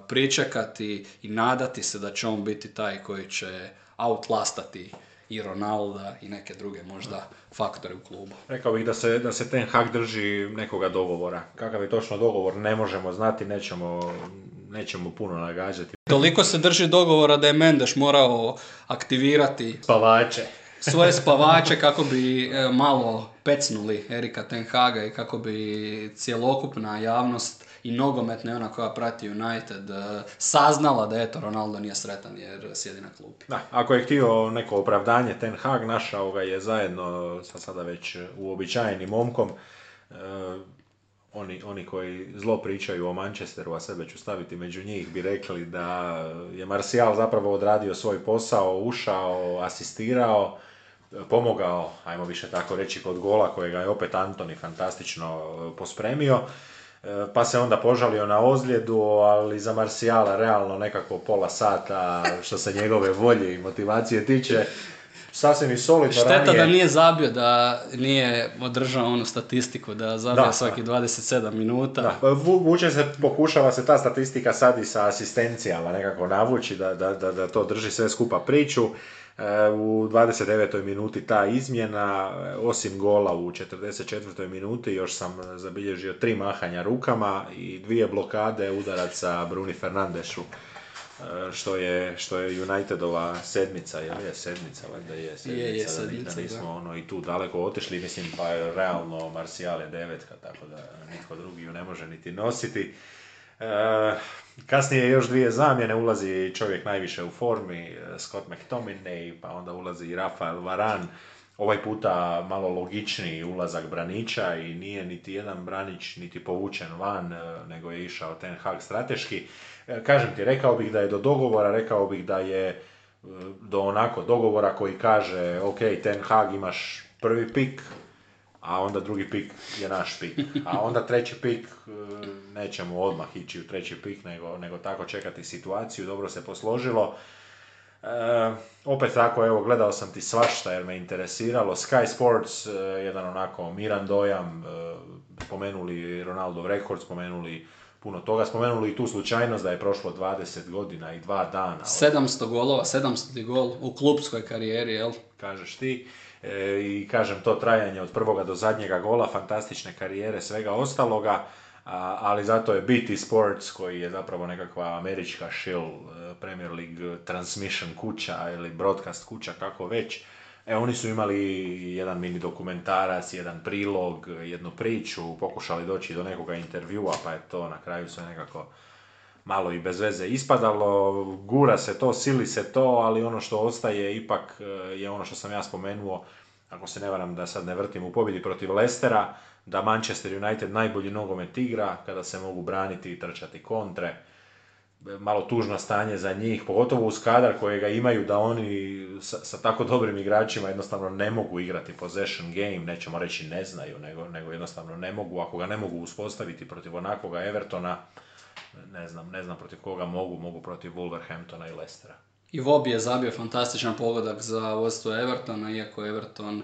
pričekati i nadati se da će on biti taj koji će outlastati i Ronalda i neke druge možda faktore u klubu. Rekao bih da se ten Hag drži nekoga dogovora. Kakav je točno dogovor ne možemo znati, nećemo puno nagađati. Toliko se drži dogovora da je Mendes morao aktivirati svoje spavače kako bi malo pecnuli Erika ten Haga i kako bi cjelokupna javnost i nogometna, ona koja prati United, saznala da eto Ronaldo nije sretan jer sjedi na klupi. Da, ako je htio neko opravdanje ten Hag, našao ga je zajedno sa sada već uobičajenim momkom. Oni koji zlo pričaju o Manchesteru, a sebe ću staviti među njih, bi rekli da je Marcial zapravo odradio svoj posao, ušao, asistirao, pomogao, ajmo više tako reći, kod gola kojega je opet Antoni fantastično pospremio. Pa se onda požalio na ozljedu, ali za Marsijala realno nekako pola sata što se njegove volje i motivacije tiče. Sasvim i solidno šteta ranije. Šteta da nije zabio, da nije održao onu statistiku, da zabija da, svaki 27 minuta. Da. Vuče se, pokušava se ta statistika sad i sa asistencijama nekako navući, da to drži sve skupa priču. U 29. minuti ta izmjena, osim gola u 44. minuti još sam zabilježio 3 mahanja rukama i 2 blokade udaraca Bruni Fernandešu. Što je Unitedova sedmica, jel je sedmica, valjda je sedmica, da nismo ono i tu daleko otišli, mislim pa je realno Marcial je devetka, tako da nitko drugi ju ne može niti nositi. Kasnije još 2 zamjene, ulazi čovjek najviše u formi, Scott McTominay, pa onda ulazi i Rafael Varane, ovaj puta malo logičniji ulazak Branića i nije niti jedan Branić niti povučen van, nego je išao Ten Hag strateški. Kažem ti, rekao bih da je do dogovora, rekao bih da je do onako dogovora koji kaže ok, Ten Hag imaš prvi pik, a onda drugi pik je naš pik, a onda treći pik nećemo odmah ići u treći pik, nego tako čekati situaciju, dobro se posložilo. Opet tako, evo, gledao sam ti svašta jer me interesiralo. Sky Sports, jedan onako miran dojam, spomenuli Ronaldov rekord, spomenuli puno toga, spomenuli i tu slučajnost da je prošlo 20 godina i 2 dana. 700 golova, 700. gol u klubskoj karijeri, jel? Kažeš ti. I kažem, to trajanje od prvoga do zadnjega gola, fantastične karijere, svega ostaloga. Ali zato je BT Sports, koji je zapravo nekakva američka shill Premier League transmission kuća ili broadcast kuća, kako već. Oni su imali jedan mini dokumentarac, jedan prilog, jednu priču, pokušali doći do nekoga intervjua, pa je to na kraju sve nekako malo i bez veze ispadalo. Gura se to, sili se to, ali ono što ostaje ipak je ono što sam ja spomenuo, ako se ne varam da sad ne vrtim, u pobjedi protiv Leicestera, da Manchester United najbolji nogomet igra kada se mogu braniti i trčati kontre. Malo tužno stanje za njih, pogotovo uz kadar kojega imaju, da oni sa tako dobrim igračima jednostavno ne mogu igrati possession game, nećemo reći ne znaju, nego jednostavno ne mogu. Ako ga ne mogu uspostaviti protiv onakvoga Evertona, ne znam protiv koga mogu protiv Wolverhamptona i Leicestera. I Vobi je zabio fantastičan pogodak za vodstvo Evertona, iako Everton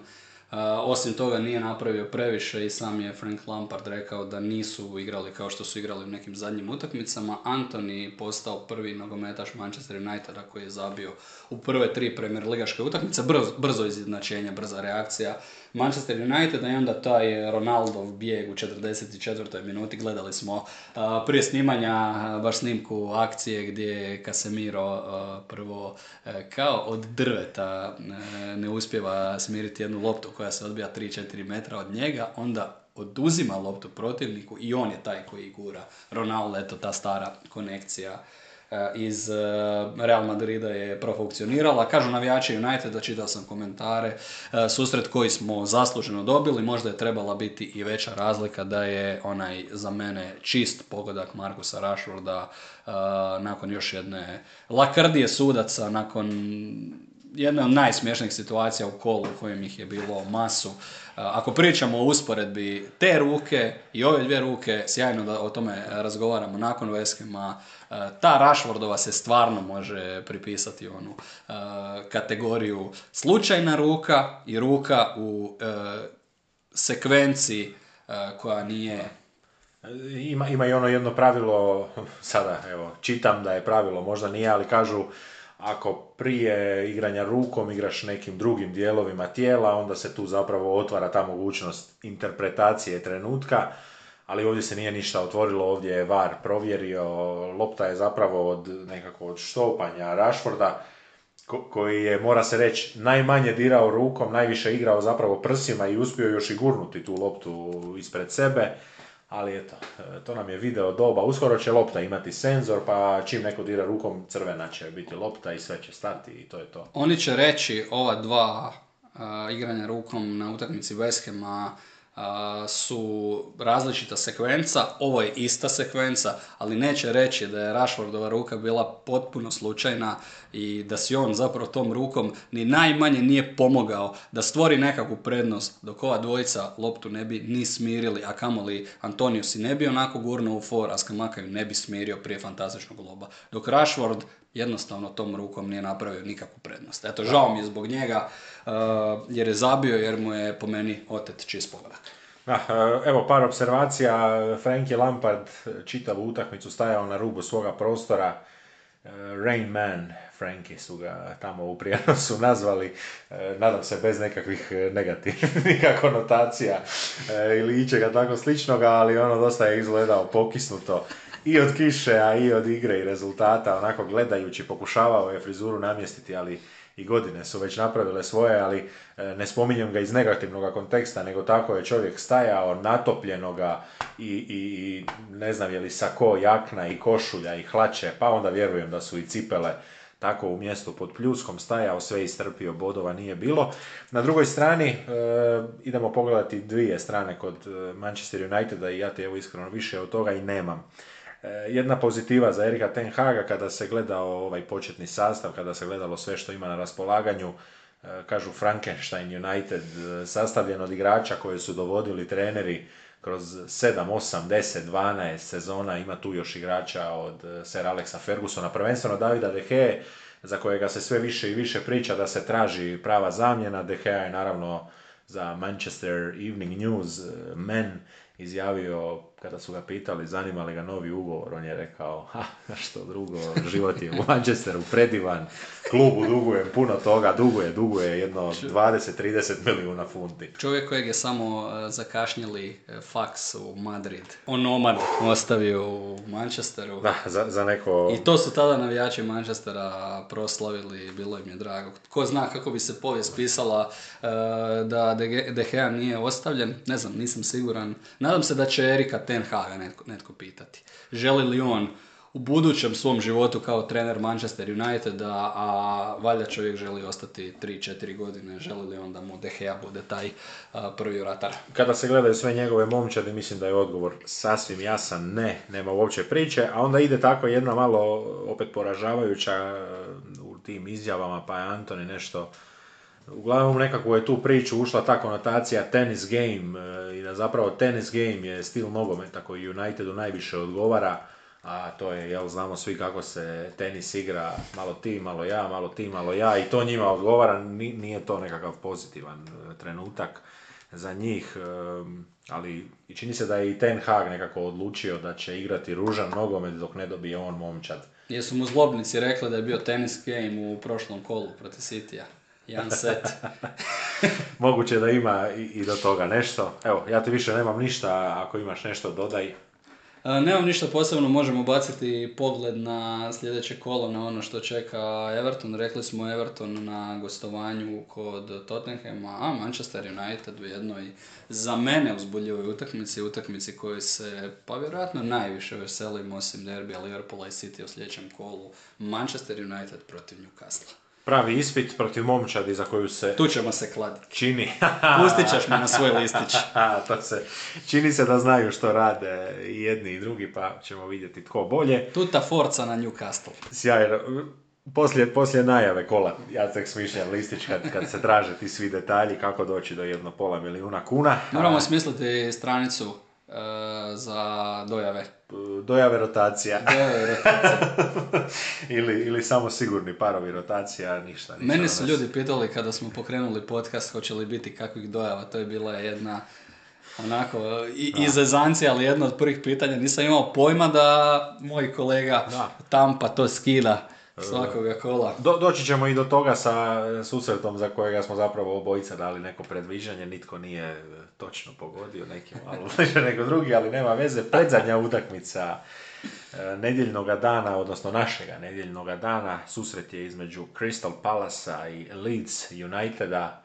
osim toga nije napravio previše i sam je Frank Lampard rekao da nisu igrali kao što su igrali u nekim zadnjim utakmicama. Antoni postao prvi nogometaš Manchester Uniteda koji je zabio u prve 3 Premier ligaške utakmice. Brzo izjednačenje, brza reakcija Manchester Uniteda i onda taj Ronaldov bijeg u 44. minuti. Gledali smo prije snimanja baš snimku akcije gdje je Casemiro prvo kao od drveta ne uspijeva smiriti jednu loptu koja se odbija 3-4 metra od njega, onda oduzima loptu protivniku i on je taj koji gura. Ronaldo, eto, ta stara konekcija iz Real Madrida je profunkcionirala. Kažu navijači Uniteda, čitao sam komentare, susret koji smo zasluženo dobili, možda je trebala biti i veća razlika, da je onaj za mene čist pogodak Markusa Rashforda nakon još jedne lakrdije sudaca, nakon jedna od najsmiješnijih situacija u kolu u kojem ih je bilo masu. Ako pričamo o usporedbi te ruke i ove 2 ruke, sjajno da o tome razgovaramo nakon o eskima. Ta Rashfordova se stvarno može pripisati onu kategoriju slučajna ruka i ruka u sekvenciji koja nije... Ima i ono jedno pravilo, sada evo, čitam da je pravilo, možda nije, ali kažu ako prije igranja rukom igraš nekim drugim dijelovima tijela, onda se tu zapravo otvara ta mogućnost interpretacije trenutka, ali ovdje se nije ništa otvorilo, ovdje je VAR provjerio, lopta je zapravo od štopanja Rashforda, koji je, mora se reći, najmanje dirao rukom, najviše igrao zapravo prsima i uspio još i gurnuti tu loptu ispred sebe. Ali eto, to nam je video doba, uskoro će lopta imati senzor, pa čim neko dira rukom, crvena će biti lopta i sve će stati i to je to. Oni će reći ova 2 igranja rukom na utakmici West Hama su različita sekvenca, ovo je ista sekvenca, ali neće reći da je Rashfordova ruka bila potpuno slučajna i da si on zapravo tom rukom ni najmanje nije pomogao da stvori nekakvu prednost, dok ova dvojica loptu ne bi ni smirili, a kamoli Antonio si ne bi onako gurnuo u for, a Skamaka ju ne bi smirio prije fantastičnog loba, dok Rashford jednostavno tom rukom nije napravio nikakvu prednost. Eto, žao mi je zbog njega, jer je zabio, jer mu je po meni otet čist pogodak. Evo par observacija. Frankie Lampard čitavu utakmicu stajao na rubu svoga prostora. Rain Man, Frankie su ga tamo u prijenosu nazvali, nadam se bez nekakvih negativnih konotacija ili ičega tako sličnoga, ali ono dosta je izgledao pokisnuto. I od kiše, a i od igre i rezultata, onako gledajući, pokušavao je frizuru namjestiti, ali i godine su već napravile svoje, ali ne spominjem ga iz negativnog konteksta, nego tako je čovjek stajao, natopljenoga i ne znam je li sako, jakna i košulja i hlače, pa onda vjerujem da su i cipele tako u mjestu pod pljuskom stajao, sve istrpio, bodova nije bilo. Na drugoj strani idemo pogledati dvije strane kod Manchester Uniteda i ja te evo iskreno više od toga i nemam. Jedna pozitiva za Erika Ten Haga kada se gledao ovaj početni sastav, kada se gledalo sve što ima na raspolaganju, kažu Frankenstein United, sastavljen od igrača koje su dovodili treneri kroz 7, 8, 10, 12 sezona, ima tu još igrača od Sir Alexa Fergusona, prvenstveno Davida De Gea, za kojega se sve više i više priča da se traži prava zamjena. De Gea je naravno za Manchester Evening News men izjavio, kada su ga pitali zanima li ga novi ugovor, on je rekao, ha, što drugo, život je u Manchesteru predivan, klubu dugujem puno toga, duguje jedno 20-30 milijuna funti. Čovjek kojeg je samo zakašnjeli faks u Madrid, onomad ostavio u Manchesteru. Da, za neko... I to su tada navijači Manchestera proslavili, bilo im je drago. Ko zna kako bi se povijest pisala da De Gea nije ostavljen, ne znam, nisam siguran. Nadam se da će Erika Ten Haga netko pitati. Želi li on u budućem svom životu kao trener Manchester Uniteda, a valja čovjek želi ostati 3-4 godine, želi li on da mu De Gea bude taj prvi ratar? Kada se gledaju sve njegove momčade, mislim da je odgovor sasvim jasan, ne, nema uopće priče, a onda ide tako jedna malo opet poražavajuća u tim izjavama, pa je Antoni nešto... Uglavnom nekako je tu priču ušla ta konotacija tenis game i da zapravo tenis game je stil nogometa koji Unitedu najviše odgovara, a to je, jel znamo svi kako se tenis igra, malo ti, malo ja, malo ti, malo ja, i to njima odgovara, nije to nekakav pozitivan trenutak za njih, ali čini se da je i Ten Hag nekako odlučio da će igrati ružan nogomet dok ne dobije on momčad. Jesu mu zlobnici rekli da je bio tenis game u prošlom kolu protiv Cityja? Jedan set. Moguće da ima i do toga nešto. Evo, ja ti više nemam ništa, ako imaš nešto dodaj. Nemam ništa posebno, možemo baciti pogled na sljedeće kolo, na ono što čeka Everton. Rekli smo Everton na gostovanju kod Tottenhama, a Manchester United u jednoj za mene uzbuljivoj utakmici koju se pa vjerojatno najviše veselim osim derbija Liverpoola i City u sljedećem kolu. Manchester United protiv Newcastle. Pravi ispit protiv momčadi za koju se... Tu ćemo se kladiti. Čini. Pustit ćeš me na svoj listić. To se... Čini se da znaju što rade i jedni i drugi, pa ćemo vidjeti tko bolje. Tuta forca na Newcastle. Sjajno. Poslije najave kola, ja tek smišljam listić kad se traže ti svi detalji kako doći do 1,5 milijuna kuna. Moramo smisliti stranicu za dojave. Dojave rotacija. Dojave rotacija. ili samo sigurni parovi rotacija, ništa. Meni su ljudi pitali kada smo pokrenuli podcast hoće li biti kakvih dojava, to je bila jedna onako izazancija, ali jedno od prvih pitanja, nisam imao pojma da moj kolega Tampa to skida. Svakoga kola. Doći ćemo i do toga sa susretom za kojega smo zapravo obojica dali neko predviđanje, nitko nije točno pogodio, neki malo bliže nego drugi, ali nema veze. Predzadnja utakmica nedjeljnoga dana, odnosno našega nedjeljnoga dana, susret je između Crystal Palacea i Leeds Uniteda.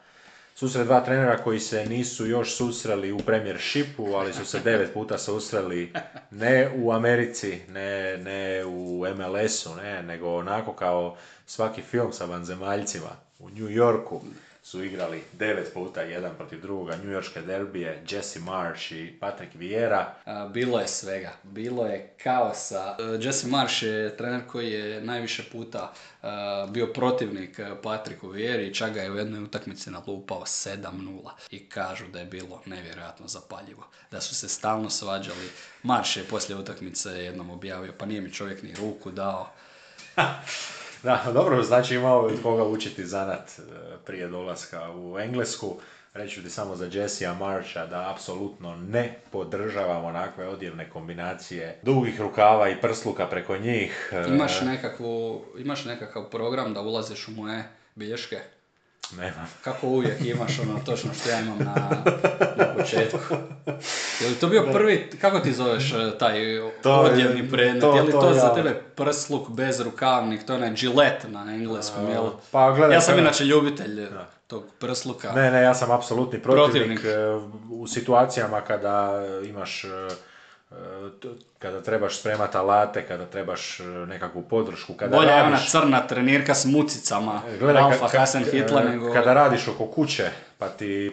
Susret dva trenera koji se nisu još susreli u Premiershipu, ali su se 9 puta susreli ne u Americi, ne u MLS-u, nego onako kao svaki film sa vanzemaljcima u New Yorku. su igrali 9 puta 1 protiv drugoga, njujorške derbije, Jesse Marsh i Patrick Vieira. Bilo je svega, bilo je kaosa. Jesse Marsh je trener koji je najviše puta bio protivnik Patricku Vieri, čak ga je u jednoj utakmici nalupao 7-0 i kažu da je bilo nevjerojatno zapaljivo, da su se stalno svađali. Marš je poslije utakmice jednom objavio, pa nije mi čovjek ni ruku dao. Da, dobro, znači imao od koga učiti zanat prije dolaska u Englesku. Reći ti samo za Jessea Marcha da apsolutno ne podržavam onakve odjevne kombinacije dugih rukava i prsluka preko njih. Imaš nekakav program da ulaziš u moje bilješke? Nemam. Kako uvijek imaš ono točno što ja imam na početku. Je li to bio prvi, kako ti zoveš taj odjevni predmet? Je li to za tebe prsluk, bezrukavnik, to je onaj Gillette na engleskom, jel? Pa, gledaj, ja sam inače ljubitelj tog prsluka. Ne, ja sam apsolutni protivnik. U situacijama kada imaš... kada trebaš spremati alate, kada trebaš nekakvu podršku, kada bolje radiš... Bolje je ona crna trenirka s mucicama, Alfa Hasan Hitler nego... Kada radiš oko kuće, pa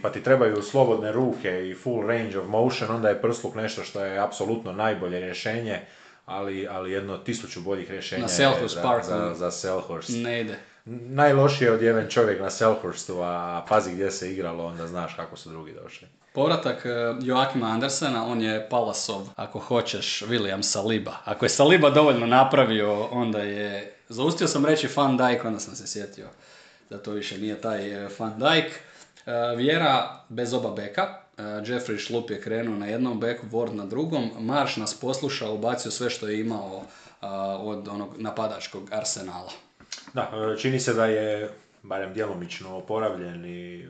ti trebaju slobodne ruke i full range of motion, onda je prsluk nešto što je apsolutno najbolje rješenje, ali jedno 1000 boljih rješenja za Selhurst. Ne ide. Najlošiji je odjeven čovjek na Selhurstu, a pazi gdje se igralo, onda znaš kako su drugi došli. Povratak Joakima Andersena, on je Palasov, ako hoćeš, William Saliba. Ako je Saliba dovoljno napravio, onda je... Zaustio sam reći Van Dijk, onda sam se sjetio da to više nije taj Van Dijk. Vieira bez oba beka. Jeffrey Schlupp je krenuo na jednom beku, Ward na drugom. Marš nas poslušao, ubacio sve što je imao od onog napadačkog arsenala. Da, čini se da je... barem djelomično oporavljen i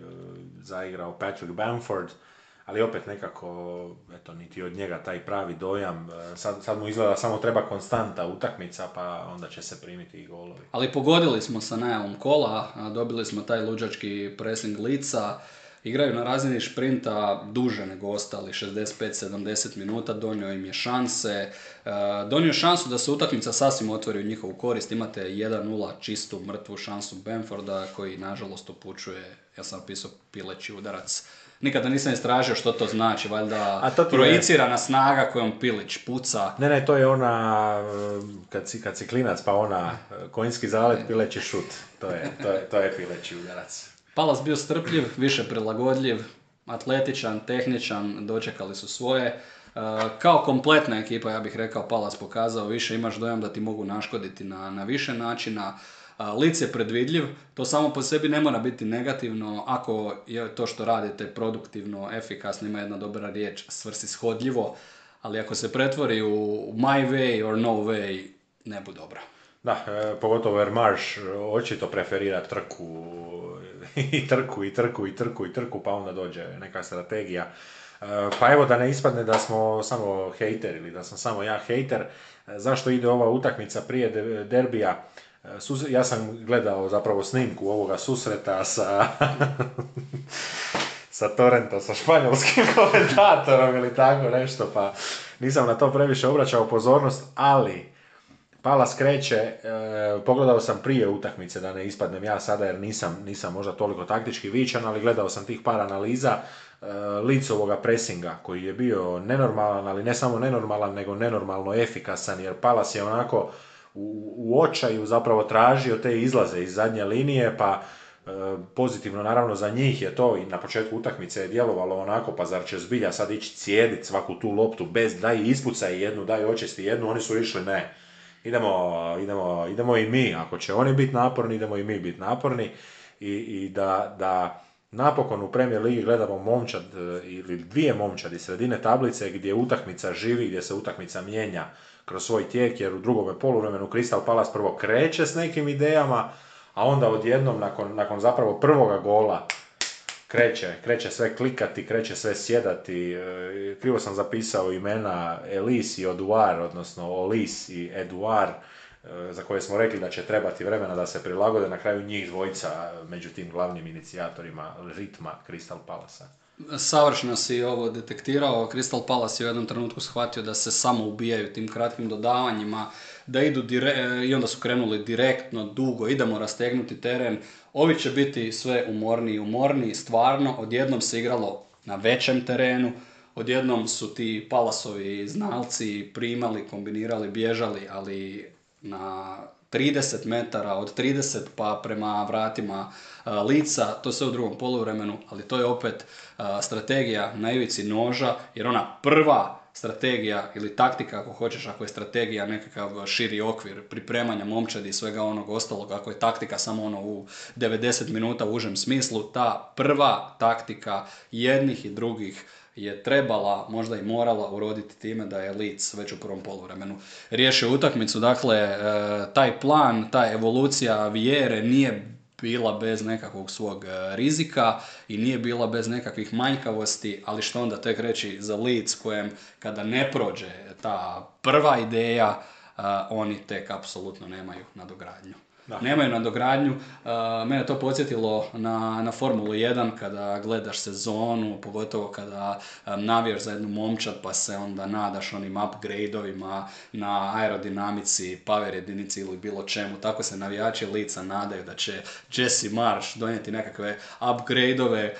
zaigrao Patrick Bamford, ali opet nekako, eto, niti od njega taj pravi dojam. Sad mu izgleda samo treba konstanta utakmica, pa onda će se primiti i golovi. Ali pogodili smo sa najavom kola, dobili smo taj luđački pressing lica, igraju na razini šprinta duže nego ostali, 65-70 minuta, donio im je šanse. Donio šansu da se utakmica sasvim otvori u njihovu korist, imate 1-0 čistu mrtvu šansu Bamforda koji nažalost upućuje, ja sam napisao pileći udarac. Nikada nisam istražio što to znači, valjda projicirana snaga kojom pilić puca. Ne, to je ona, kad si klinac pa ona, konjski zalet, pileći šut, to je pileći udarac. Palas bio strpljiv, više prilagodljiv, atletičan, tehničan, dočekali su svoje. Kao kompletna ekipa, ja bih rekao, Palas pokazao više, imaš dojam da ti mogu naškoditi na više načina. Lic je predvidljiv, to samo po sebi ne mora biti negativno, ako je to što radite produktivno, efikasno, ima jedna dobra riječ, svrsishodljivo, ali ako se pretvori u my way or no way, ne bu dobro. Da, pogotovo jer Marš očito preferira trku, pa onda dođe neka strategija. Pa evo, da ne ispadne da smo samo hejter ili da sam samo ja hejter, zašto ide ova utakmica prije derbija? Ja sam gledao zapravo snimku ovoga susreta sa Torrenta, sa španjolskim komentatorom ili tako nešto, pa nisam na to previše obraćao pozornost, ali... Palas kreće, pogledao sam prije utakmice, da ne ispadnem ja sada jer nisam možda toliko taktički vičan, ali gledao sam tih par analiza Licovoga presinga koji je bio nenormalan, ali ne samo nenormalan, nego nenormalno efikasan, jer Palas je onako u očaju zapravo tražio te izlaze iz zadnje linije, pa pozitivno naravno za njih je to i na početku utakmice je djelovalo onako, pa zar će zbilja sad ići cijedit svaku tu loptu bez daj ispucaj jednu, daj očisti jednu, oni su išli ne. Idemo i mi, ako će oni biti naporni, idemo i mi biti naporni i da napokon u Premier Ligi gledamo momčad ili dvije momčadi sredine tablice gdje utakmica živi, gdje se utakmica mijenja kroz svoj tijek, jer u drugome poluvremenu Crystal Palace prvo kreće s nekim idejama, a onda odjednom nakon zapravo prvoga gola kreće sve klikati, kreće sve sjedati. Krivo sam zapisao imena Elise i Oduar, odnosno Olis i Eduar, za koje smo rekli da će trebati vremena da se prilagode, na kraju njih dvojica među tim glavnim inicijatorima ritma Crystal Palasa. Savršno si ovo detektirao, Crystal Palace je u jednom trenutku shvatio da se samo ubijaju tim kratkim dodavanjima, da idu i onda su krenuli direktno, dugo, idemo rastegnuti teren. Ovi će biti sve umorniji i umorniji, stvarno, odjednom se igralo na većem terenu, odjednom su ti Palasovi znalci primali, kombinirali, bježali, ali na 30 metara, od 30 pa prema vratima lica, to sve u drugom poluvremenu, ali to je opet strategija na ivici noža, jer ona prva strategija ili taktika, ako hoćeš, ako je strategija nekakav širi okvir pripremanja momčadi i svega onog ostalog, ako je taktika samo ono u 90 minuta u užem smislu, ta prva taktika jednih i drugih je trebala, možda i morala uroditi time da je Leeds već u prvom poluvremenu riješio utakmicu. Dakle, taj plan, ta evolucija Vijere nije bila bez nekakvog svog rizika i nije bila bez nekakvih manjkavosti, ali što onda tek reći za Leeds kojem kada ne prođe ta prva ideja, oni tek apsolutno nemaju nadogradnju. Da. Nemaju nadogradnju. Mene to podsjetilo na Formulu 1 kada gledaš sezonu, pogotovo kada navijaš za jednu momčad pa se onda nadaš onim upgradeovima na aerodinamici, power jedinici ili bilo čemu. Tako se navijači Leedsa nadaju da će Jesse Marsch donijeti nekakve upgradeove,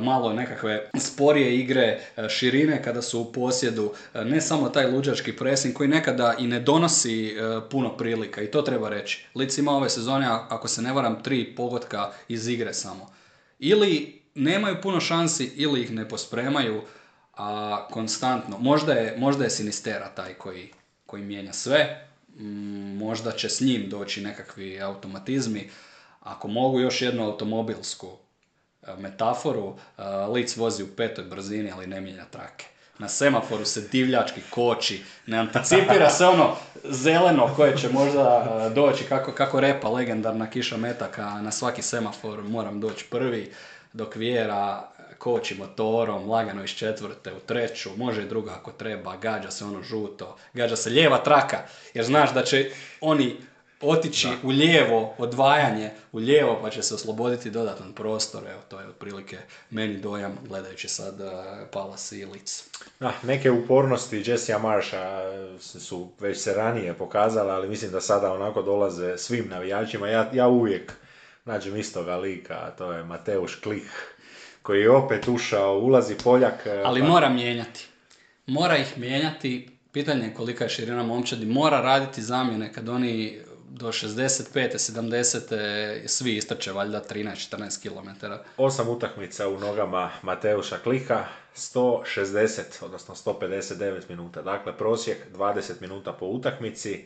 malo nekakve sporije igre, širine kada su u posjedu. Ne samo taj luđački pressing koji nekada i ne donosi puno prilika i to treba reći. Leeds ima ove sezone, ako se ne varam, 3 pogotka iz igre samo. Ili nemaju puno šansi, ili ih ne pospremaju, a konstantno. Možda je Sinistera taj koji mijenja sve. Možda će s njim doći nekakvi automatizmi. Ako mogu još jednu automobilsku metaforu, Leeds vozi u 5. brzini, ali ne mijenja trake. Na semaforu se divljački koči, ne anticipira se ono zeleno koje će možda doći, kako repa legendarna Kiša Metaka, na svaki semafor moram doći prvi, dok Vjera koči motorom, lagano iz 4. u 3, može i 2 ako treba, gađa se ono žuto, gađa se lijeva traka, jer znaš da će oni otići u lijevo, odvajanje u lijevo, pa će se osloboditi dodatan prostor. Evo, to je otprilike meni dojam gledajući sad Palace i Leeds. Neke upornosti Jessea Marsha su već se ranije pokazale, ali mislim da sada onako dolaze svim navijačima. Ja uvijek nađem istoga lika, a to je Mateusz Klich, koji je opet ušao, ulazi Poljak. Ali mora mijenjati. Mora ih mijenjati. Pitanje je kolika je širina momčadi. Mora raditi zamjene kad oni do 65. 70. svi istrče valjda 13-14 km. 8 utakmica u nogama Mateuša Kliha, 160, odnosno 159 minuta. Dakle, prosjek 20 minuta po utakmici.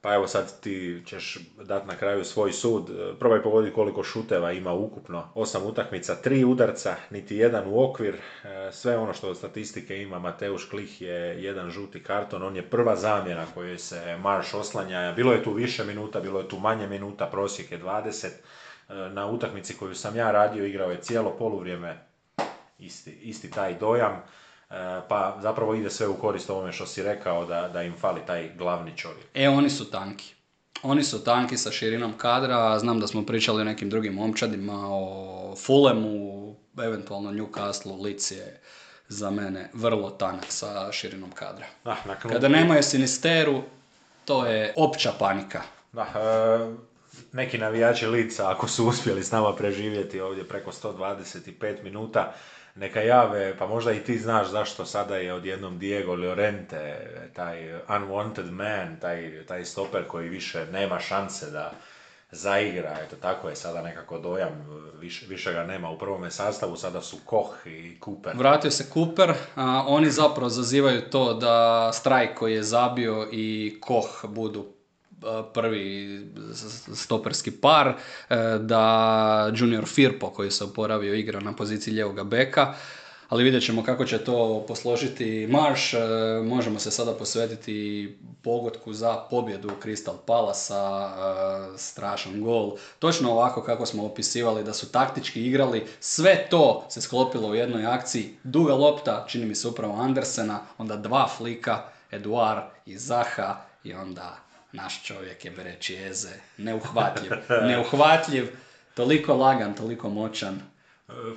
Pa evo sad ti ćeš dati na kraju svoj sud. Probaj pogoditi koliko šuteva ima ukupno. 8 utakmica, 3 udarca, niti jedan u okvir. Sve ono što od statistike ima Mateusz Klich je jedan žuti karton. On je prva zamjena koju se Marš oslanja. Bilo je tu više minuta, bilo je tu manje minuta, prosjek je 20. Na utakmici koju sam ja radio igrao je cijelo poluvrijeme isti taj dojam. Pa zapravo ide sve u korist ovome što si rekao da im fali taj glavni čovjek. Oni su tanki. Oni su tanki sa širinom kadra. Znam da smo pričali o nekim drugim momčadima, o Fulemu, eventualno Newcastle, Leeds je za mene vrlo tanak sa širinom kadra. Kada nemaju Sinisteru, to je opća panika. Neki navijači Leedsa, ako su uspjeli s nama preživjeti ovdje preko 125 minuta, neka jave, pa možda i ti znaš zašto sada je odjednom Diego Llorente, taj unwanted man, taj stoper koji više nema šanse da zaigra. Eto, tako je sada nekako dojam, više ga nema u prvome sastavu, sada su Koch i Cooper. Vratio se Cooper, oni zapravo zazivaju to da strajk koji je zabio i Koch budu prvi stoperski par, da Junior Firpo koji se oporavio igra na poziciji lijevoga beka, ali vidjet ćemo kako će to posložiti Marš. Možemo se sada posvetiti pogotku za pobjedu Crystal Palasa, strašan gol, točno ovako kako smo opisivali da su taktički igrali, sve to se sklopilo u jednoj akciji, duga lopta, čini mi se upravo Andersena, onda 2 flika, Eduard i Zaha i onda naš čovjek je bereći Eze, neuhvatljiv, toliko lagan, toliko moćan.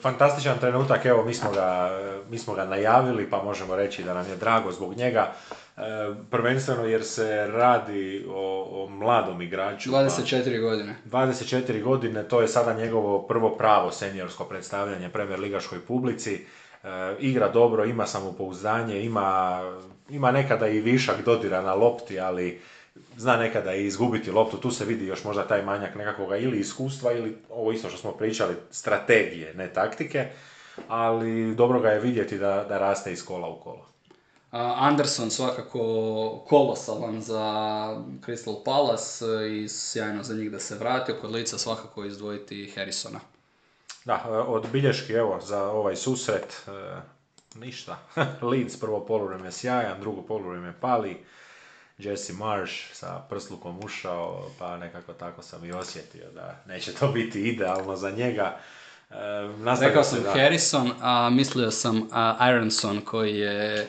Fantastičan trenutak, evo mi smo ga najavili pa možemo reći da nam je drago zbog njega. prvenstveno jer se radi o mladom igraču. 24 godine. 24 godine, to je sada njegovo prvo pravo seniorsko predstavljanje Premier ligaškoj publici. Igra dobro, ima samopouzdanje, ima nekada i višak dodira na lopti, ali zna nekada i izgubiti loptu. Tu se vidi još možda taj manjak nekakvoga ili iskustva ili ovo isto što smo pričali, strategije, ne taktike, ali dobro ga je vidjeti da raste iz kola u kolo. Anderson svakako kolosalan za Crystal Palace i sjajno za njih da se vrati. Kod lica svakako izdvojiti Harrisona. Da, od bilješki evo za ovaj susret ništa. Leeds prvo poluvrijeme sjajan, drugo poluvrijeme pali. Jesse Marsh sa prslukom ušao, pa nekako tako sam i osjetio da neće to biti idealno za njega. Rekao sam da... Harrison, a mislio sam Ironson koji je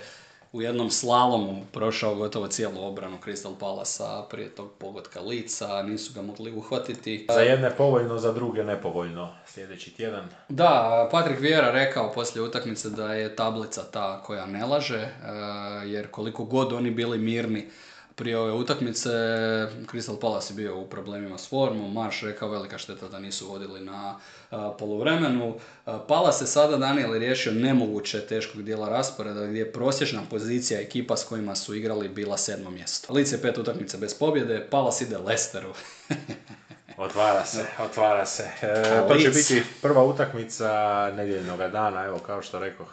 u jednom slalomu prošao gotovo cijelu obranu Crystal Palasa prije tog pogotka lica, nisu ga mogli uhvatiti. Za jedne povoljno, za druge nepovoljno sljedeći tjedan. Da, Patrick Vieira rekao poslije utakmice da je tablica ta koja ne laže, jer koliko god oni bili mirni prije ove utakmice, Crystal Palace je bio u problemima s formom, Marš rekao velika šteta da nisu vodili na poluvremenu. Palace je sada Daniel riješio nemoguće teškog dijela rasporeda gdje je prosječna pozicija ekipa s kojima su igrali bila 7. mjesto. Leeds je 5 utakmica bez pobjede, Palace ide Leicesteru. Otvara se. To će biti prva utakmica nedjeljnog dana, evo kao što rekoh.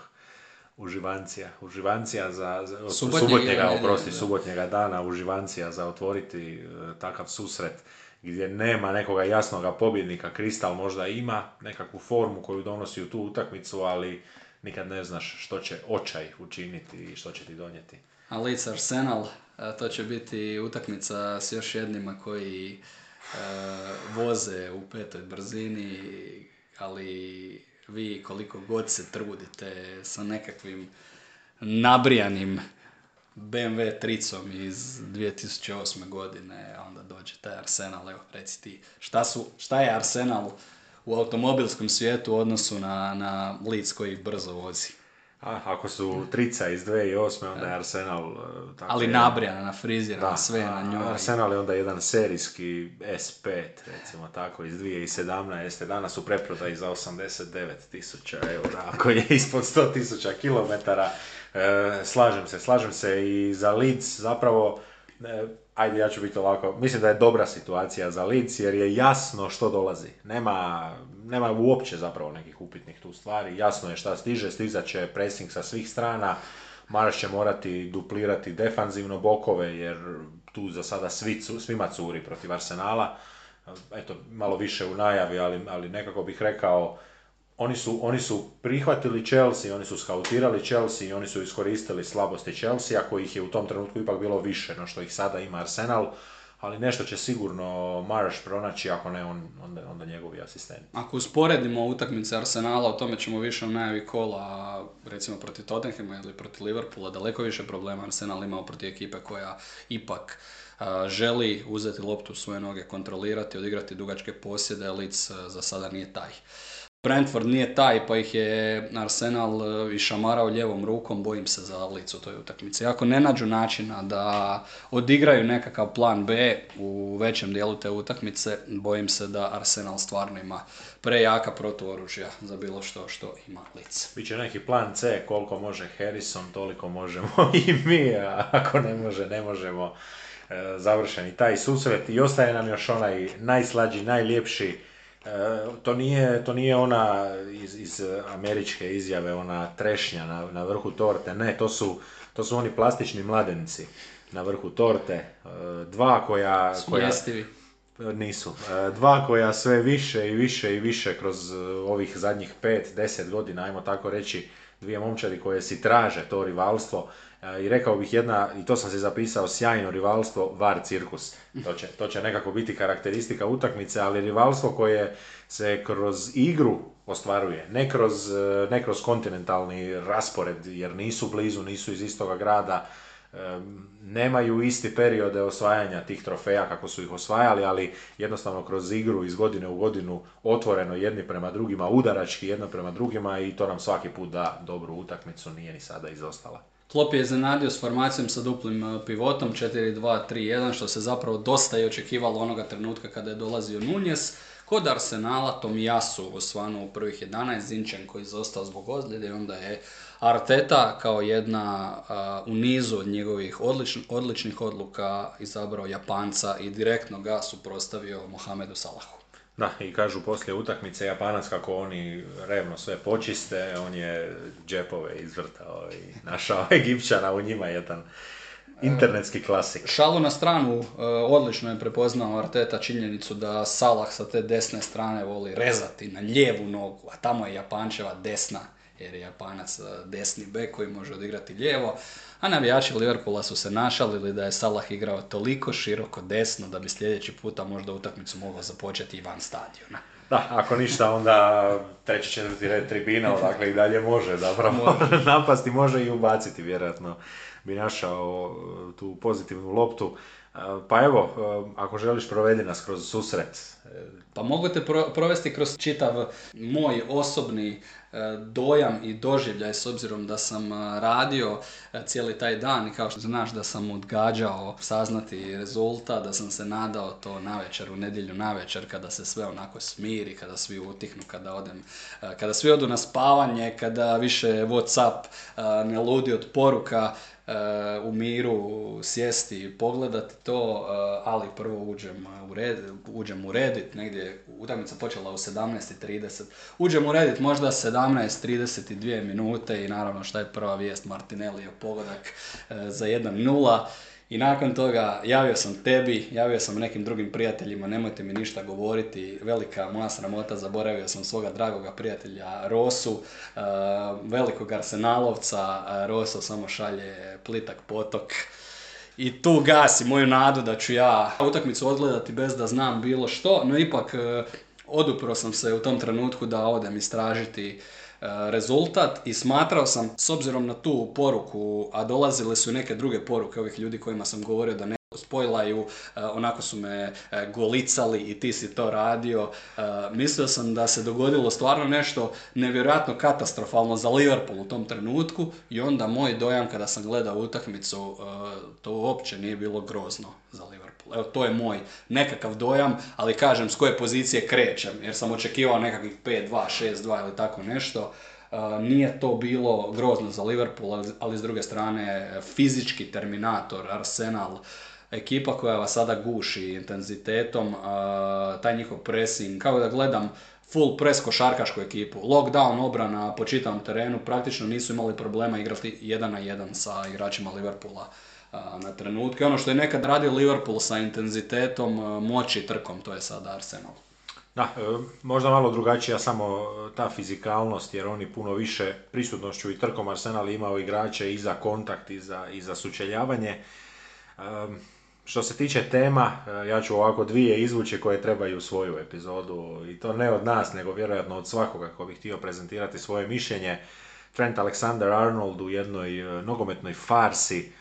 Uživancija za subotnjega dana, uživancija za otvoriti takav susret gdje nema nekoga jasnoga pobjednika. Crystal možda ima nekakvu formu koju donosi u tu utakmicu, ali nikad ne znaš što će očaj učiniti i što će ti donijeti. A Leeds Arsenal, to će biti utakmica s još jednima koji voze u 5. brzini, ali... Vi koliko god se trudite sa nekakvim nabrijanim BMW 3-com iz 2008. godine, onda dođe taj Arsenal, evo reci ti, šta je Arsenal u automobilskom svijetu u odnosu na Leeds koji brzo vozi? Ako su 3-ca iz 2008. onda je Arsenal... Tako ali nabrijana, nafrizirana, sve na njoj. Arsenal je onda jedan serijski S5, recimo tako, iz 2017. Danas su preprodaji za 89.000 eura, ako je ispod 100.000 kilometara. Slažem se i za Leeds zapravo... Ajde, ja ću biti ovako. Mislim da je dobra situacija za Leeds jer je jasno što dolazi. Nema uopće zapravo nekih upitnih tu stvari. Jasno je šta stiže, stizat će pressing sa svih strana. Marš će morati duplirati defanzivno bokove jer tu za sada svima curi protiv Arsenala. Eto, malo više u najavi, ali nekako bih rekao oni su prihvatili Chelsea, oni su skautirali Chelsea i oni su iskoristili slabosti Chelsea, ako ih je u tom trenutku ipak bilo više no što ih sada ima Arsenal, ali nešto će sigurno Marsh pronaći, ako ne onda njegovi asistenti. Ako usporedimo utakmice Arsenala, o tome ćemo više u najavi kola, recimo protiv Tottenhama ili protiv Liverpoola, daleko više problema Arsenal imao protiv ekipe koja ipak želi uzeti loptu u svoje noge, kontrolirati, odigrati dugačke posjede, Leeds za sada nije taj. Brentford nije taj, pa ih je Arsenal išamarao lijevom rukom, bojim se za Leeds u toj utakmici. Ako ne nađu načina da odigraju nekakav plan B u većem dijelu te utakmice, bojim se da Arsenal stvarno ima prejaka protuoružja za bilo što ima Leeds. Biće neki plan C, koliko može Harrison, toliko možemo i mi, a ako ne može, ne možemo. Završeni taj susret i ostaje nam još onaj najslađi, najljepši. To nije ona iz američke izjave, ona trešnja na vrhu torte, ne, to su oni plastični mladenici na vrhu torte, dva koja sve više i više i više kroz ovih zadnjih 5-10 godina, ajmo tako reći, dvije momčadi koje si traže to rivalstvo. I rekao bih jedna, i to sam se zapisao, sjajno rivalstvo, VAR cirkus. To će nekako biti karakteristika utakmice, ali rivalstvo koje se kroz igru ostvaruje, ne kroz kontinentalni raspored, jer nisu blizu, nisu iz istoga grada, nemaju isti periode osvajanja tih trofeja kako su ih osvajali, ali jednostavno kroz igru iz godine u godinu otvoreno jedni prema drugima, udarački jedno prema drugima i to nam svaki put da dobru utakmicu, nije ni sada izostala. Klopp je iznenadio s formacijom sa duplim pivotom 4-2-3-1, što se zapravo dosta i očekivalo onoga trenutka kada je dolazio Nunez. Kod Arsenala Tomiyasu osvanuo u prvih 11, Zinchenko izostao zbog ozljede i onda je Arteta kao jedna u nizu od njegovih odličnih odluka izabrao Japanca i direktno ga suprotstavio Mohamedu Salahu. Da, i kažu poslije utakmice Japanac kako oni revno sve počiste, on je džepove izvrtao i našao Egipćana u njima, jedan internetski klasik. Šalu na stranu, odlično je prepoznao Arteta činjenicu da Salah sa te desne strane voli rezati na lijevu nogu, a tamo je Japančeva desna, jer je Japanac desni bek koji može odigrati lijevo, a navijači Liverpoola su se našalili da je Salah igrao toliko široko desno da bi sljedeći puta možda utakmicu mogla započeti i van stadiona. Da, ako ništa onda treći, četvrti red tribina, odakle i dalje može zapravo napasti, može i ubaciti, vjerojatno bi našao tu pozitivnu loptu. Pa evo, ako želiš, provedi nas kroz susret. Pa mogu te provesti kroz čitav moj osobni dojam i doživljaj, s obzirom da sam radio cijeli taj dan i kao što znaš da sam odgađao saznati rezultat, da sam se nadao to navečer, u nedjelju navečer, kada se sve onako smiri, kada svi utihnu, kada svi odu na spavanje, kada više WhatsApp ne ludi od poruka, u miru sjesti i pogledati to, ali prvo uđem u Reddit, negdje utakmica počela u 17:30, uđem u Reddit možda 17:32 minute i naravno šta je prva vijest, Martinelli je pogodak za 1-0 i nakon toga javio sam tebi, javio sam nekim drugim prijateljima, nemojte mi ništa govoriti, velika moja sramota, zaboravio sam svoga dragoga prijatelja Rosu, velikog Arsenalovca, Roso samo šalje plitak potok. I tu gasi moju nadu da ću ja utakmicu odgledati bez da znam bilo što, no ipak odupro sam se u tom trenutku da odem istražiti rezultat i smatrao sam, s obzirom na tu poruku, a dolazile su neke druge poruke ovih ljudi kojima sam govorio da ne spojlaju, onako su me golicali i ti si to radio, mislio sam da se dogodilo stvarno nešto nevjerojatno katastrofalno za Liverpool u tom trenutku i onda moj dojam kada sam gledao utakmicu, to uopće nije bilo grozno za Liverpool. Evo, to je moj nekakav dojam, ali kažem s koje pozicije krećem, jer sam očekivao nekakvih 5-2, 6-2 ili tako nešto. Nije to bilo grozno za Liverpool, ali s druge strane fizički Terminator, Arsenal, ekipa koja vas sada guši intenzitetom, taj njihov pressing, kao da gledam full press košarkašku ekipu, lockdown obrana po čitavom terenu, praktično nisu imali problema igrati 1-1 sa igračima Liverpoola na trenutke. Ono što je nekad radio Liverpool sa intenzitetom, moći, trkom, to je sada Arsenal. Da, možda malo drugačija samo ta fizikalnost, jer oni puno više prisutnošću i trkom, Arsenal imao igrače i za kontakt i za sučeljavanje. Što se tiče tema, ja ću ovako dvije izvući koje trebaju svoju epizodu, i to ne od nas, nego vjerojatno od svakoga ko bi htio prezentirati svoje mišljenje. Trent Alexander-Arnold u jednoj nogometnoj farsi,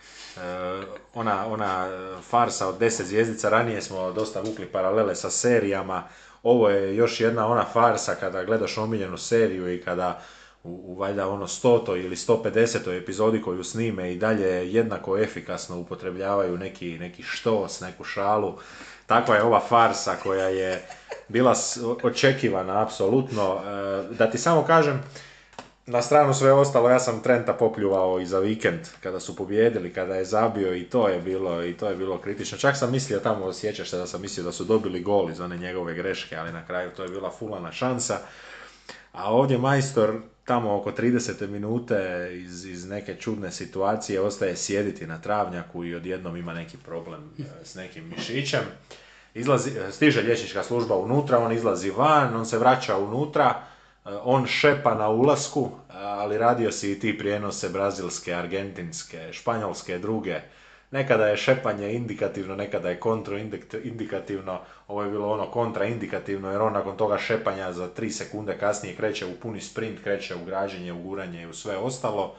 ona farsa od 10 zvjezdica, ranije smo dosta vukli paralele sa serijama, ovo je još jedna ona farsa kada gledaš omiljenu seriju i kada u valjda ono 100. ili 150. epizodi koju snime i dalje jednako efikasno upotrebljavaju neki štos, neku šalu. Takva je ova farsa koja je bila očekivana, apsolutno. Da ti samo kažem, na stranu sve ostalo, ja sam Trenta popljuvao i za vikend kada su pobijedili, kada je zabio, i to je bilo kritično. Čak sam mislio, tamo osjećaš se da sam mislio da su dobili gol iz one njegove greške, ali na kraju to je bila fulana šansa. A ovdje majstor tamo oko 30. minute iz neke čudne situacije ostaje sjediti na travnjaku i odjednom ima neki problem s nekim mišićem. Stiže liječnička služba unutra, on izlazi van, on se vraća unutra, on šepa na ulasku, ali radio si i ti prijenose brazilske, argentinske, španjolske, druge. Nekada je šepanje indikativno, nekada je kontraindikativno, ovo je bilo ono kontraindikativno, jer on nakon toga šepanja za 3 sekunde kasnije kreće u puni sprint, kreće u građenje, u guranje i u sve ostalo.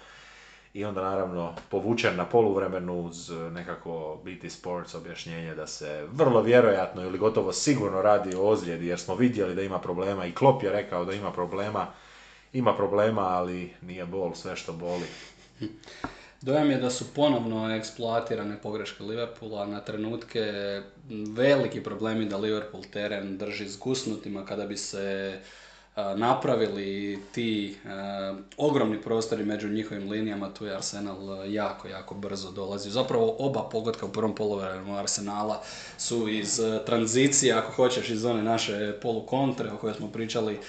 I onda naravno povučen na poluvremenu uz nekako BT Sports objašnjenje da se vrlo vjerojatno ili gotovo sigurno radi o ozljedi, jer smo vidjeli da ima problema i Klopp je rekao da ima problema, ali nije bol sve što boli. Dojam je da su ponovno eksploatirane pogreške Liverpoola, na trenutke veliki problemi da Liverpool teren drži zgusnutima kada bi se napravili ti ogromni prostori među njihovim linijama, tu je Arsenal jako, jako brzo dolazi. Zapravo oba pogotka u prvom poluvremenu Arsenala su iz tranzicije, ako hoćeš, iz one naše polukontre o kojoj smo pričali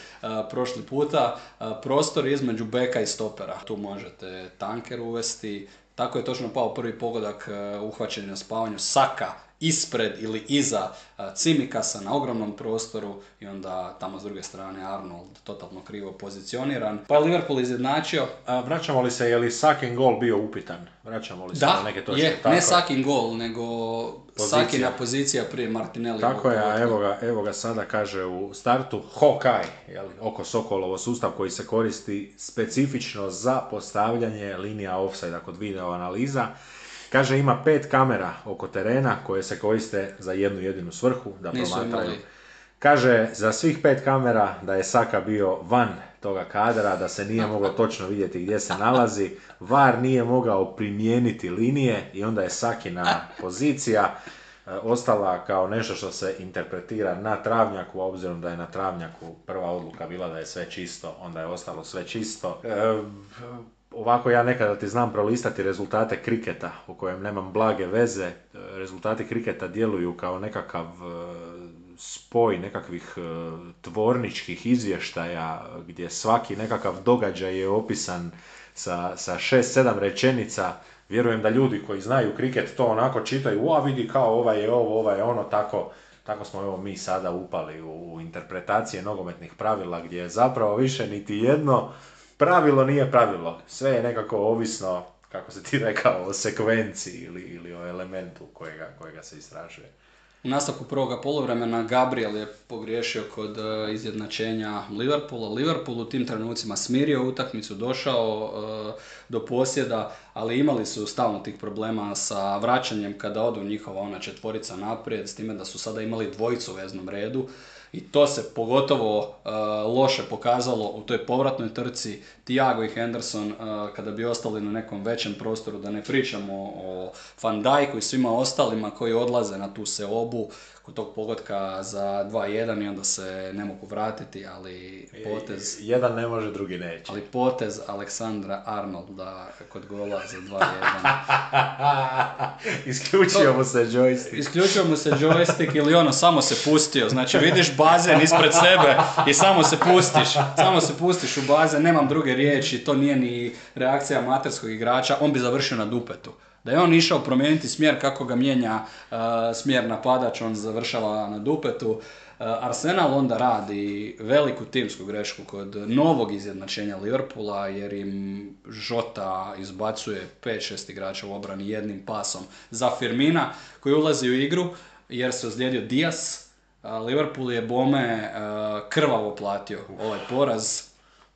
prošli puta. Prostor između beka i stopera. Tu možete tanker uvesti. Tako je točno pao prvi pogodak uhvaćen na spavanju Saka ispred ili iza Cimikasa na ogromnom prostoru i onda tamo s druge strane Arnold totalno krivo pozicioniran. Pa je Liverpool izjednačio. Vraćamo li se, je li Sakin gol bio upitan? Vraćamo li se na neke točke? Da, je, tako, ne Sakin gol, nego Sakina pozicija prije Martinelli. Tako je, a evo ga sada kaže u startu Hawkeye, je li, oko Sokolovo sustav koji se koristi specifično za postavljanje linija offside kod video analiza. Kaže, ima 5 kamera oko terena koje se koriste za jednu jedinu svrhu, da promatraju. Kaže, za svih 5 kamera da je Saka bio van toga kadra, da se nije moglo točno vidjeti gdje se nalazi. VAR nije mogao primijeniti linije i onda je Sakina pozicija ostala kao nešto što se interpretira na travnjaku, a obzirom da je na travnjaku prva odluka bila da je sve čisto, onda je ostalo sve čisto. Ovako ja nekada ti znam prolistati rezultate kriketa o kojem nemam blage veze. Rezultati kriketa djeluju kao nekakav spoj nekakvih tvorničkih izvještaja gdje svaki nekakav događaj je opisan sa 6-7 rečenica. Vjerujem da ljudi koji znaju kriket to onako čitaju, a vidi kao ovaj je ovo, ovaj je ono, tako smo evo mi sada upali u interpretacije nogometnih pravila gdje je zapravo više niti jedno pravilo nije pravilo, sve je nekako ovisno, kako se ti rekao, o sekvenciji ili o elementu kojega se istražuje. U nastavku prvoga poluvremena Gabriel je pogriješio kod izjednačenja Liverpoola. Liverpool u tim trenucima smirio utakmicu, došao do posjeda, ali imali su stalno tih problema sa vraćanjem kada odu njihova ona četvorica naprijed, s time da su sada imali dvojicu u veznom redu. I to se pogotovo loše pokazalo u toj povratnoj trci. Thiago i Henderson, kada bi ostali na nekom većem prostoru, da ne pričamo o Van Dijku i svima ostalima koji odlaze na tu seobu kod tog pogotka za 2-1 i onda se ne mogu vratiti, ali potez... Jedan ne može, drugi neće. Ali potez Aleksandra Arnolda kod gola za 2-1. Isključio mu se joystick. Isključio mu se joystick ili ono, samo se pustio. Znači vidiš bazen ispred sebe i samo se pustiš. Samo se pustiš u bazen, nemam druge riječi, to nije ni reakcija amaterskog igrača, on bi završio na dupetu. Da je on išao promijeniti smjer kako ga mijenja smjer napadač, on završava na dupetu. Arsenal onda radi veliku timsku grešku kod novog izjednačenja Liverpoola jer im Jota izbacuje 5-6 igrača u obrani jednim pasom za Firmina koji ulazi u igru jer se ozlijedio Dias. Liverpool je bome krvavo platio ovaj poraz.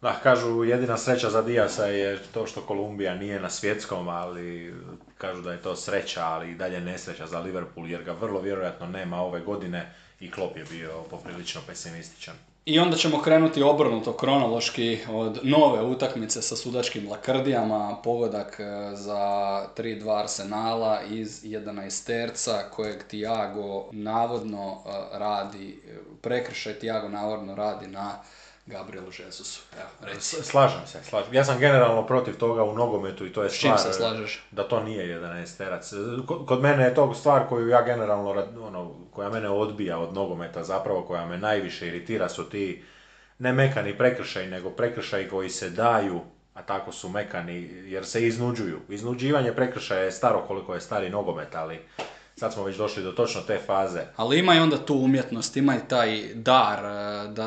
Da, kažu jedina sreća za Diasa je to što Kolumbija nije na svjetskom, ali kažu da je to sreća, ali i dalje nesreća za Liverpool jer ga vrlo vjerojatno nema ove godine i Klopp je bio poprilično pesimističan. I onda ćemo krenuti obrnuto kronološki od nove utakmice sa sudačkim lakrdijama, pogodak za 3-2 Arsenala iz 11 terca kojeg Thiago navodno radi, prekršaj Thiago navodno radi na Gabrielu Jesusu. Slažem se. Ja sam generalno protiv toga u nogometu i to je stvar da to nije 11-terac. Kod mene je to stvar koju ja generalno, ono, koja mene odbija od nogometa zapravo, koja me najviše iritira su ti ne mekani prekršaj, nego prekršaj koji se daju, a tako su mekani jer se iznuđuju. Iznuđivanje prekršaja je staro koliko je stari nogomet, ali sad smo već došli do točno te faze. Ali ima i onda tu umjetnost, ima i taj dar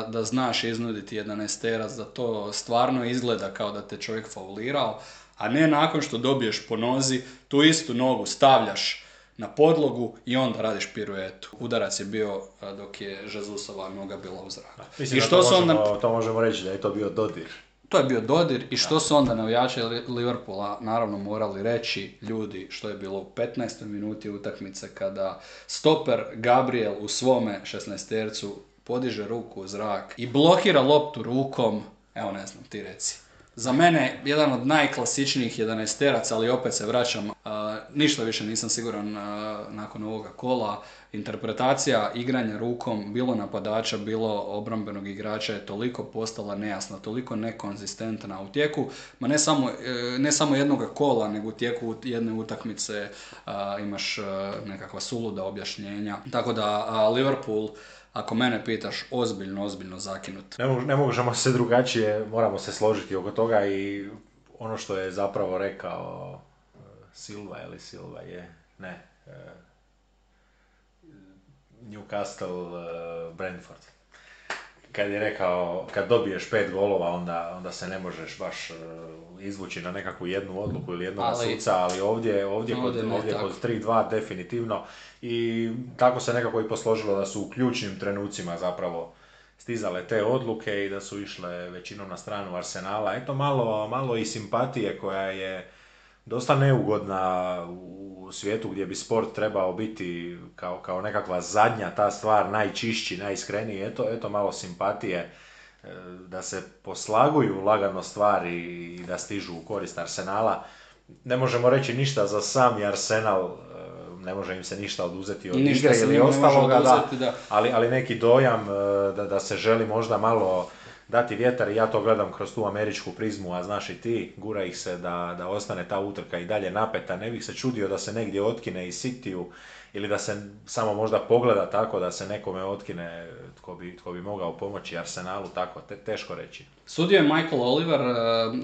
da znaš iznuditi 11-terac, da to stvarno izgleda kao da te čovjek faulirao, a ne nakon što dobiješ po nozi, tu istu nogu stavljaš na podlogu i onda radiš piruetu. Udarac je bio dok je Jesusova noga bila u zraku. Mislim, to možemo reći da je to bio dodir. To je bio dodir i što su onda navijači Liverpoola naravno morali reći ljudi što je bilo u 15. minuti utakmice kada stoper Gabriel u svome 16-tercu podiže ruku u zrak i blokira loptu rukom, evo ne znam ti reci. Za mene jedan od najklasičnijih 11-teraca, ali opet se vraćam, ništa više nisam siguran nakon ovoga kola. Interpretacija igranja rukom, bilo napadača, bilo obrambenog igrača je toliko postala nejasna, toliko nekonzistentna u tijeku, ma ne samo jednoga kola, nego u tijeku jedne utakmice imaš nekakva suluda objašnjenja. Tako da Liverpool, ako mene pitaš, ozbiljno zakinut. Ne možemo se drugačije, moramo se složiti oko toga i ono što je zapravo rekao Newcastle Brentford. Kad je rekao, kad dobiješ 5 golova, onda se ne možeš baš izvući na nekakvu jednu odluku ili jednog suca, ali ovdje kod 3-2 definitivno. I tako se nekako i posložilo da su u ključnim trenucima zapravo stizale te odluke i da su išle većinom na stranu Arsenala. Eto malo i simpatije koja je dosta neugodna u svijetu gdje bi sport trebao biti kao nekakva zadnja ta stvar, najčišći, najiskreniji, eto malo simpatije da se poslaguju lagano stvari i da stižu u korist Arsenala. Ne možemo reći ništa za sami Arsenal, ne može im se ništa oduzeti od igre ili ostaloga, ali neki dojam da se želi možda malo dati vjetar, i ja to gledam kroz tu američku prizmu, a znaš i ti, gura ih se da ostane ta utrka i dalje napeta. Ne bih se čudio da se negdje otkine i Cityu, ili da se samo možda pogleda tako da se nekome otkine tko bi mogao pomoći Arsenalu, tako, teško reći. Sudio je Michael Oliver,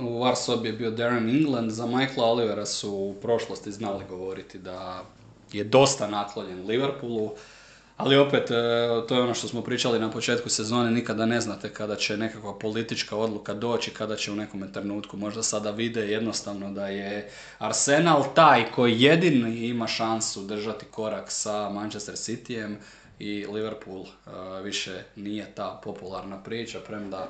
u Varsobi je bio Darren England, za Michaela Olivera su u prošlosti znali govoriti da je dosta naklonjen Liverpoolu. Ali opet, to je ono što smo pričali na početku sezone, nikada ne znate kada će nekakva politička odluka doći, kada će u nekom trenutku, možda sada vide jednostavno da je Arsenal taj koji jedini ima šansu držati korak sa Manchester Cityjem i Liverpool više nije ta popularna priča, premda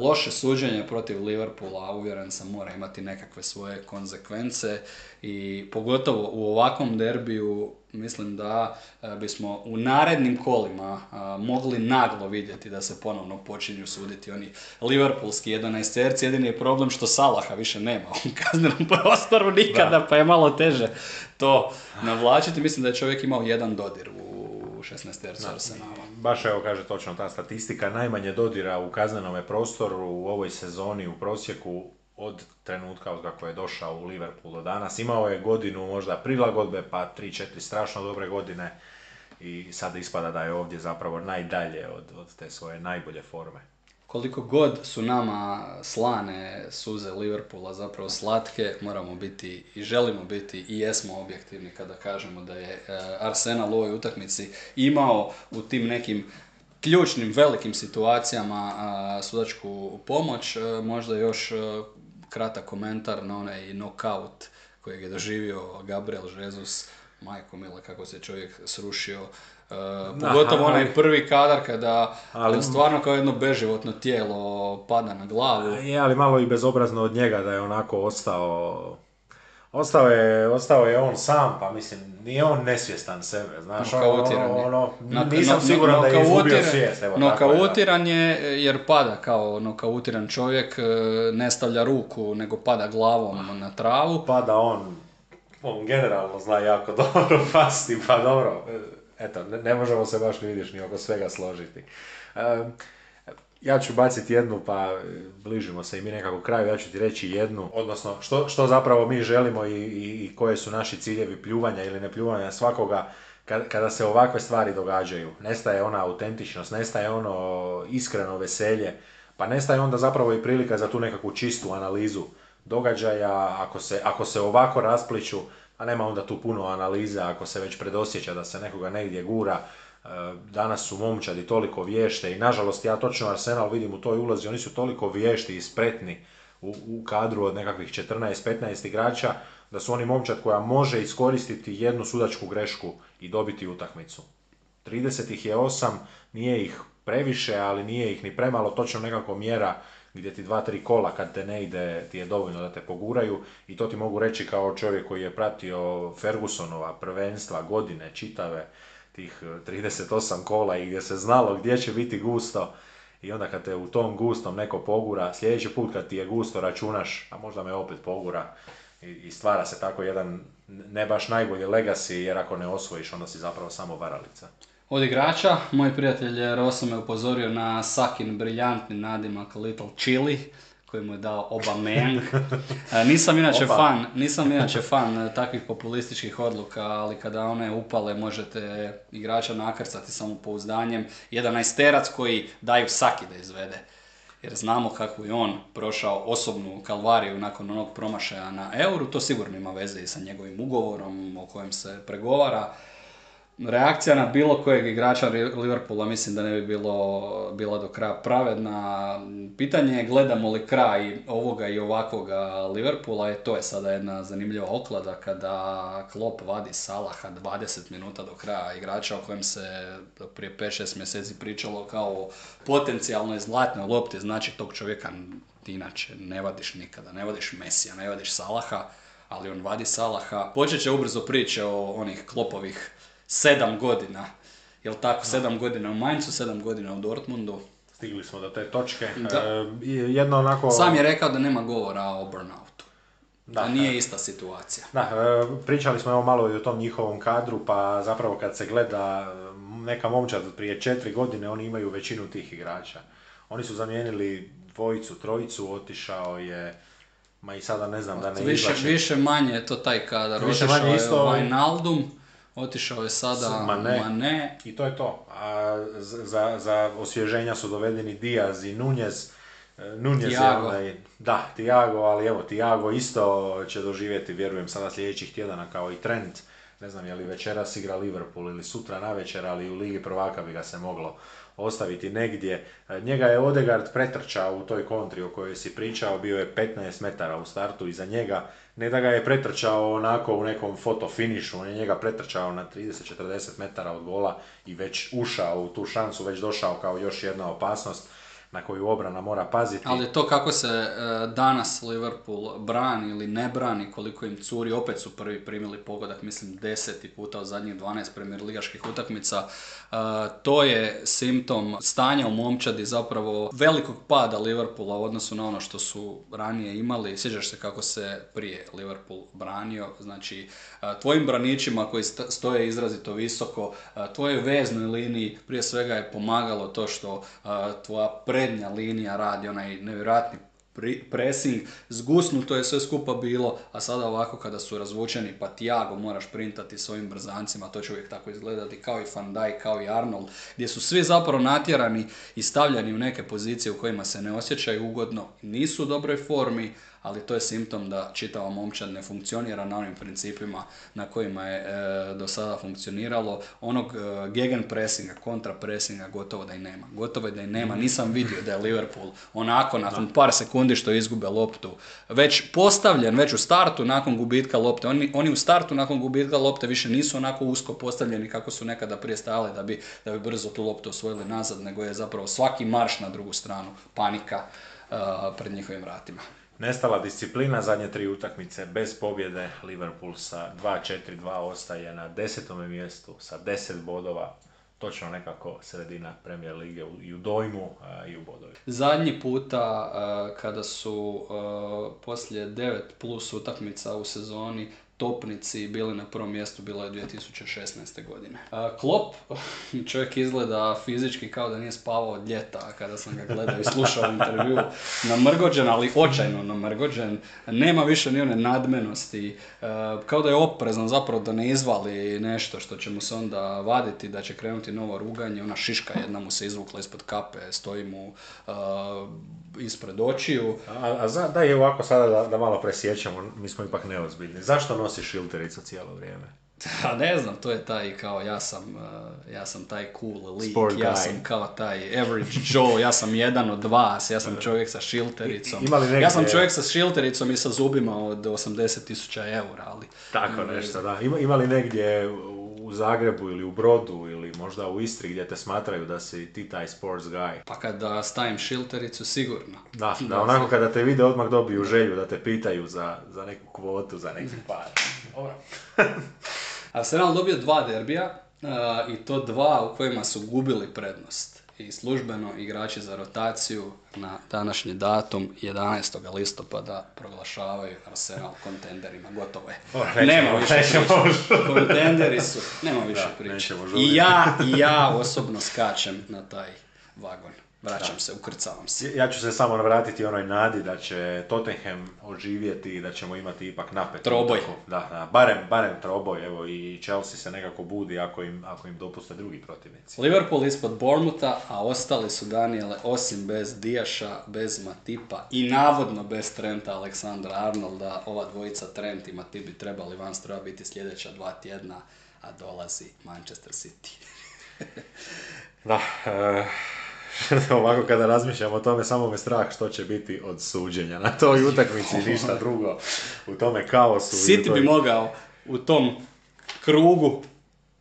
loše suđenje protiv Liverpoola, uvjeren sam, mora imati nekakve svoje konzekvence i pogotovo u ovakvom derbiju. Mislim da bismo u narednim kolima mogli naglo vidjeti da se ponovno počinju suditi oni liverpoolski 11-terci. Jedini je problem što Salaha više nema u kaznenom prostoru nikada, pa je malo teže to navlačiti. Mislim da je čovjek imao 1 dodir u 16-tercu Arsenala. Baš evo kaže točno ta statistika, najmanje dodira u kaznenom prostoru u ovoj sezoni u prosjeku od trenutka od kako je došao u Liverpool do danas. Imao je godinu možda prilagodbe, pa 3-4 strašno dobre godine i sada ispada da je ovdje zapravo najdalje od te svoje najbolje forme. Koliko god su nama slane suze Liverpoola zapravo slatke, moramo biti i želimo biti i jesmo objektivni kada kažemo da je Arsenal u ovoj utakmici imao u tim nekim ključnim velikim situacijama sudačku pomoć. Možda još kratak komentar na onaj knockout kojeg je doživio Gabriel Jesus, majko mila kako se čovjek srušio, pogotovo onaj prvi kadar kada stvarno kao jedno beživotno tijelo pada na glavu. Je, ali malo i bezobrazno od njega da je onako ostao je on sam, pa mislim, nije on nesvjestan sebe, znaš, nisam siguran da je izgubio svijest. Nokautiran je, jer pada kao nokautiran čovjek, ne stavlja ruku, nego pada glavom na travu. Pada on generalno zna jako dobro pasti, pa dobro, eto, ne možemo se baš vidiš ni oko svega složiti. Ja ću baciti jednu, pa bližimo se i mi nekako kraju, ja ću ti reći jednu, odnosno što zapravo mi želimo i koje su naši ciljevi pljuvanja ili ne pljuvanja svakoga kada se ovakve stvari događaju. Nestaje ona autentičnost, nestaje ono iskreno veselje, pa nestaje onda zapravo i prilika za tu nekakvu čistu analizu događaja, ako se ovako raspliću, a nema onda tu puno analize ako se već predosjeća da se nekoga negdje gura. Danas su momčadi toliko vješte i nažalost ja točno Arsenal vidim u toj ulozi, oni su toliko vješti i spretni u kadru od nekakvih 14-15 igrača da su oni momčad koja može iskoristiti jednu sudačku grešku i dobiti utakmicu. 30 ih je 8, nije ih previše, ali nije ih ni premalo, točno nekako mjera gdje ti 2-3 kola kad te ne ide ti je dovoljno da te poguraju i to ti mogu reći kao čovjek koji je pratio Fergusonova prvenstva godine čitave, tih 38 kola i gdje se znalo gdje će biti gusto I onda kad te u tom gustom neko pogura, sljedeći put kad ti je gusto računaš, a možda me opet pogura, i stvara se tako jedan ne baš najbolji legacy, jer ako ne osvojiš onda si zapravo samo varalica. Od igrača, moj prijatelj Rosa me upozorio na Sakin briljantni nadimak Little Chili, koji mu je dao Aubameyang. Nisam inače fan takvih populističkih odluka, ali kada one upale možete igrača nakrcati samopouzdanjem. Jedan najsterac koji daju Saki da izvede. Jer znamo kako je on prošao osobnu kalvariju nakon onog promašaja na Euru. To sigurno ima veze i sa njegovim ugovorom o kojem se pregovara. Reakcija na bilo kojeg igrača Liverpoola mislim da ne bi bila do kraja pravedna. Pitanje je gledamo li kraj ovoga i ovakvoga Liverpoola, i to je sada jedna zanimljiva oklada kada Klopp vadi Salaha 20 minuta do kraja, igrača o kojem se prije 5-6 mjeseci pričalo kao potencijalno zlatnoj lopti. Znači tog čovjeka ti inače ne vadiš nikada, ne vadiš Mesija, ne vadiš Salaha, ali on vadi Salaha. Počet će ubrzo priče o onih Kloppovih 7 godina, jel tako, 7 godina u Mainzu, 7 godina u Dortmundu. Stigli smo do te točke. Jedno onako... Sam je rekao da nema govora o burnoutu. Da nije ista situacija. Da, pričali smo evo malo i o tom njihovom kadru, pa zapravo kad se gleda neka momčad prije 4 godine, oni imaju većinu tih igrača. Oni su zamijenili dvojicu, trojicu, otišao je... Ma i sada ne znam da ne izlače. Više manje je to taj kadar. Više manje je isto... Wijnaldum. Otišao je sada Mane. I to je to. A za osvježenja su dovedeni Diaz i Nunez. Thiago. Da, Thiago, ali evo, Thiago isto će doživjeti, vjerujem, sada sljedećih tjedana kao i Trent. Ne znam je li večeras igra Liverpool ili sutra navečer, ali u Ligi prvaka bi ga se moglo ostaviti negdje. Njega je Odegaard pretrčao u toj kontri o kojoj si pričao, bio je 15 metara u startu iza njega. Ne da ga je pretrčao onako u nekom fotofinišu, on je njega pretrčao na 30-40 metara od gola i već ušao u tu šansu, već došao kao još jedna opasnost na koju obrana mora paziti. Ali to kako se danas Liverpool brani ili ne brani, koliko im curi, opet su prvi primili pogodak, mislim 10. puta od zadnjih 12 Premier ligaških utakmica. To je simptom stanja u momčadi, zapravo velikog pada Liverpoola u odnosu na ono što su ranije imali. Sjećaš se kako se prije Liverpool branio, znači tvojim braničima koji stoje izrazito visoko, tvojoj veznoj liniji prije svega je pomagalo to što tvoja prednja linija radi onaj nevjerojatni pressing, zgusnuto je sve skupa bilo, a sada ovako kada su razvučeni pa Thiago moraš printati s ovim brzancima, to će uvijek tako izgledati, kao i Van Dijk, kao i Arnold, gdje su svi zapravo natjerani i stavljani u neke pozicije u kojima se ne osjećaju ugodno, nisu u dobroj formi, ali to je simptom da čitava momčad ne funkcionira na onim principima na kojima je do sada funkcioniralo. Onog gegenpressinga, kontrapressinga gotovo da i nema. Nisam vidio da je Liverpool onako nakon par sekundi što izgube loptu već postavljen, već u startu nakon gubitka lopte. Oni u startu nakon gubitka lopte više nisu onako usko postavljeni kako su nekada prije stajali da bi brzo tu loptu osvojili nazad, nego je zapravo svaki marš na drugu stranu panika pred njihovim vratima. Nestala disciplina, zadnje 3 utakmice bez pobjede, Liverpool sa 2-4-2 ostaje na 10. mjestu sa 10 bodova, točno nekako sredina Premier lige i u dojmu i u bodovi. Zadnji puta kada su poslije 9+ utakmica u sezoni topnici bili na prvom mjestu, bilo je 2016. godine. Klopp, čovjek izgleda fizički kao da nije spavao od ljeta kada sam ga gledao i slušao intervju. Namrgođen, ali očajno namrgođen. Nema više ni one nadmenosti. Kao da je oprezan zapravo da ne izvali nešto što će mu se onda vaditi, da će krenuti novo ruganje. Ona šiška jedna mu se izvukla ispod kape, stoji mu ispred očiju. Da je ovako sada da malo presjećamo, mi smo ipak neozbiljni. Zašto nosiš šiltericu cijelo vrijeme? Ne znam, to je taj kao ja sam taj cool lik, ja sam kao taj average Joe, ja sam jedan od vas, ja sam čovjek sa šiltericom. Ja sam čovjek sa šiltericom i sa zubima od 80.000 eura, ali... Tako nešto, da. Ima li negdje u Zagrebu ili u Brodu ili možda u Istri gdje te smatraju da si ti taj sports guy? Pa kada stavim šiltericu sigurno. Da, onako kada te vide odmah dobiju želju da te pitaju za neku kvotu, za neki par. Dobro. Arsenal dobio 2 derbija i to 2 u kojima su gubili prednost. i službeno igrači za rotaciju na današnji datum 11. listopada proglašavaju Arsenal kontenderima. Gotovo je. Nema više priče. Kontenderi su, nema više priče. I ja osobno skačem na taj vagon. Vraćam se, ukrcavam se. Ja ću se samo vratiti onoj nadi da će Tottenham oživjeti i da ćemo imati ipak napet. Troboj. Da, barem troboj. Evo, i Chelsea se nekako budi ako im dopuste drugi protivnici. Liverpool ispod Bournemoutha, a ostali su, Daniele, osim bez Dijaša, bez Matipa i navodno bez Trenta Alexander-Arnolda. Ova dvojica Trent i Matip bi trebali van stroja biti sljedeća 2 tjedna, a dolazi Manchester City. Da, ovako kada razmišljam o tome, samo me strah što će biti od suđenja na toj utakmici, ništa drugo u tome kaosu. City bi mogao u tom krugu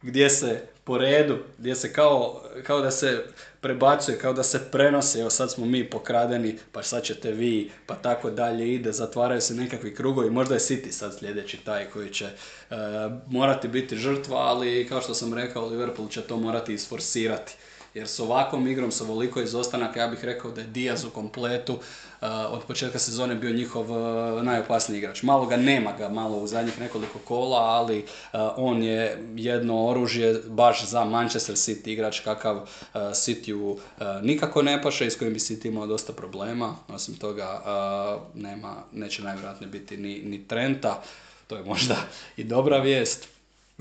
gdje se po redu, gdje se kao da se prebacuje, kao da se prenose, evo sad smo mi pokradeni, pa sad ćete vi, pa tako dalje ide, zatvaraju se nekakvi krugovi, možda je City sad sljedeći taj koji će morati biti žrtva, ali kao što sam rekao, Liverpool će to morati isforsirati. Jer s ovakvom igrom, s ovoliko izostanaka, ja bih rekao da je Diaz u kompletu od početka sezone bio njihov najopasniji igrač. Nema ga malo u zadnjih nekoliko kola, ali on je jedno oružje baš za Manchester City, igrač kakav Cityu nikako ne paše i s kojim bi City imao dosta problema. Osim toga, neće najvjerojatnije biti ni Trenta, to je možda i dobra vijest.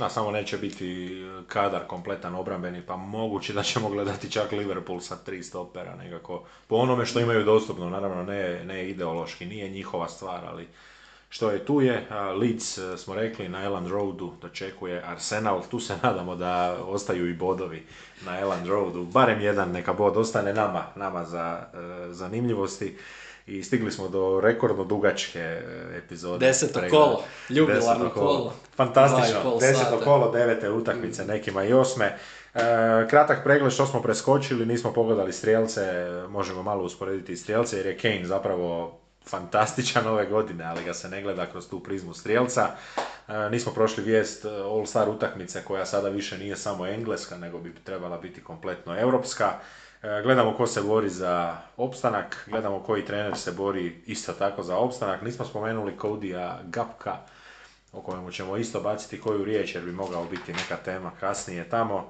Samo neće biti kadar kompletan obrambeni, pa moguće da ćemo gledati čak Liverpool sa 3 stopera nekako. Po onome što imaju dostupno, naravno ne ideološki, nije njihova stvar, ali što je tu je. Leeds smo rekli na Elland Roadu dočekuje Arsenal, tu se nadamo da ostaju i bodovi na Elland Roadu, barem jedan neka bod ostane nama za zanimljivosti. I stigli smo do rekordno dugačke epizode. 10. kolo, ljubilarno kolo. Fantastično, 10. kolo, 9. utakmice, nekima i 8. Kratak pregled što smo preskočili, nismo pogledali strijelce, možemo malo usporediti strijelce jer je Kane zapravo fantastičan ove godine, ali ga se ne gleda kroz tu prizmu strijelca. Nismo prošli vijest All-Star utakmice koja sada više nije samo engleska, nego bi trebala biti kompletno europska. Gledamo ko se bori za opstanak, gledamo koji trener se bori isto tako za opstanak. Nismo spomenuli Codya Gapka, o kojemu ćemo isto baciti koju riječ jer bi mogao biti neka tema kasnije tamo.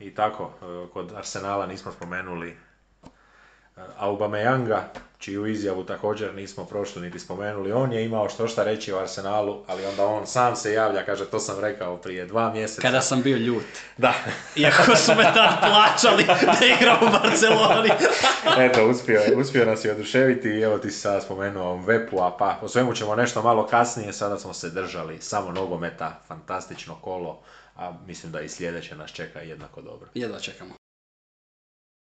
I tako, kod Arsenala nismo spomenuli Aubameyanga, čiju izjavu također nismo prošli niti spomenuli. On je imao šta reći o Arsenalu, ali onda on sam se javlja, kaže to sam rekao prije 2 mjeseca. Kada sam bio ljut. Da. Iako su me tad plaćali da igram u Barceloni. Eto, uspio nas je oduševiti i evo ti si sada spomenuo o Mvepua, pa o svemu ćemo nešto malo kasnije, sada smo se držali samo nogometa, fantastično kolo, a mislim da i sljedeće nas čeka jednako dobro. Jedva čekamo.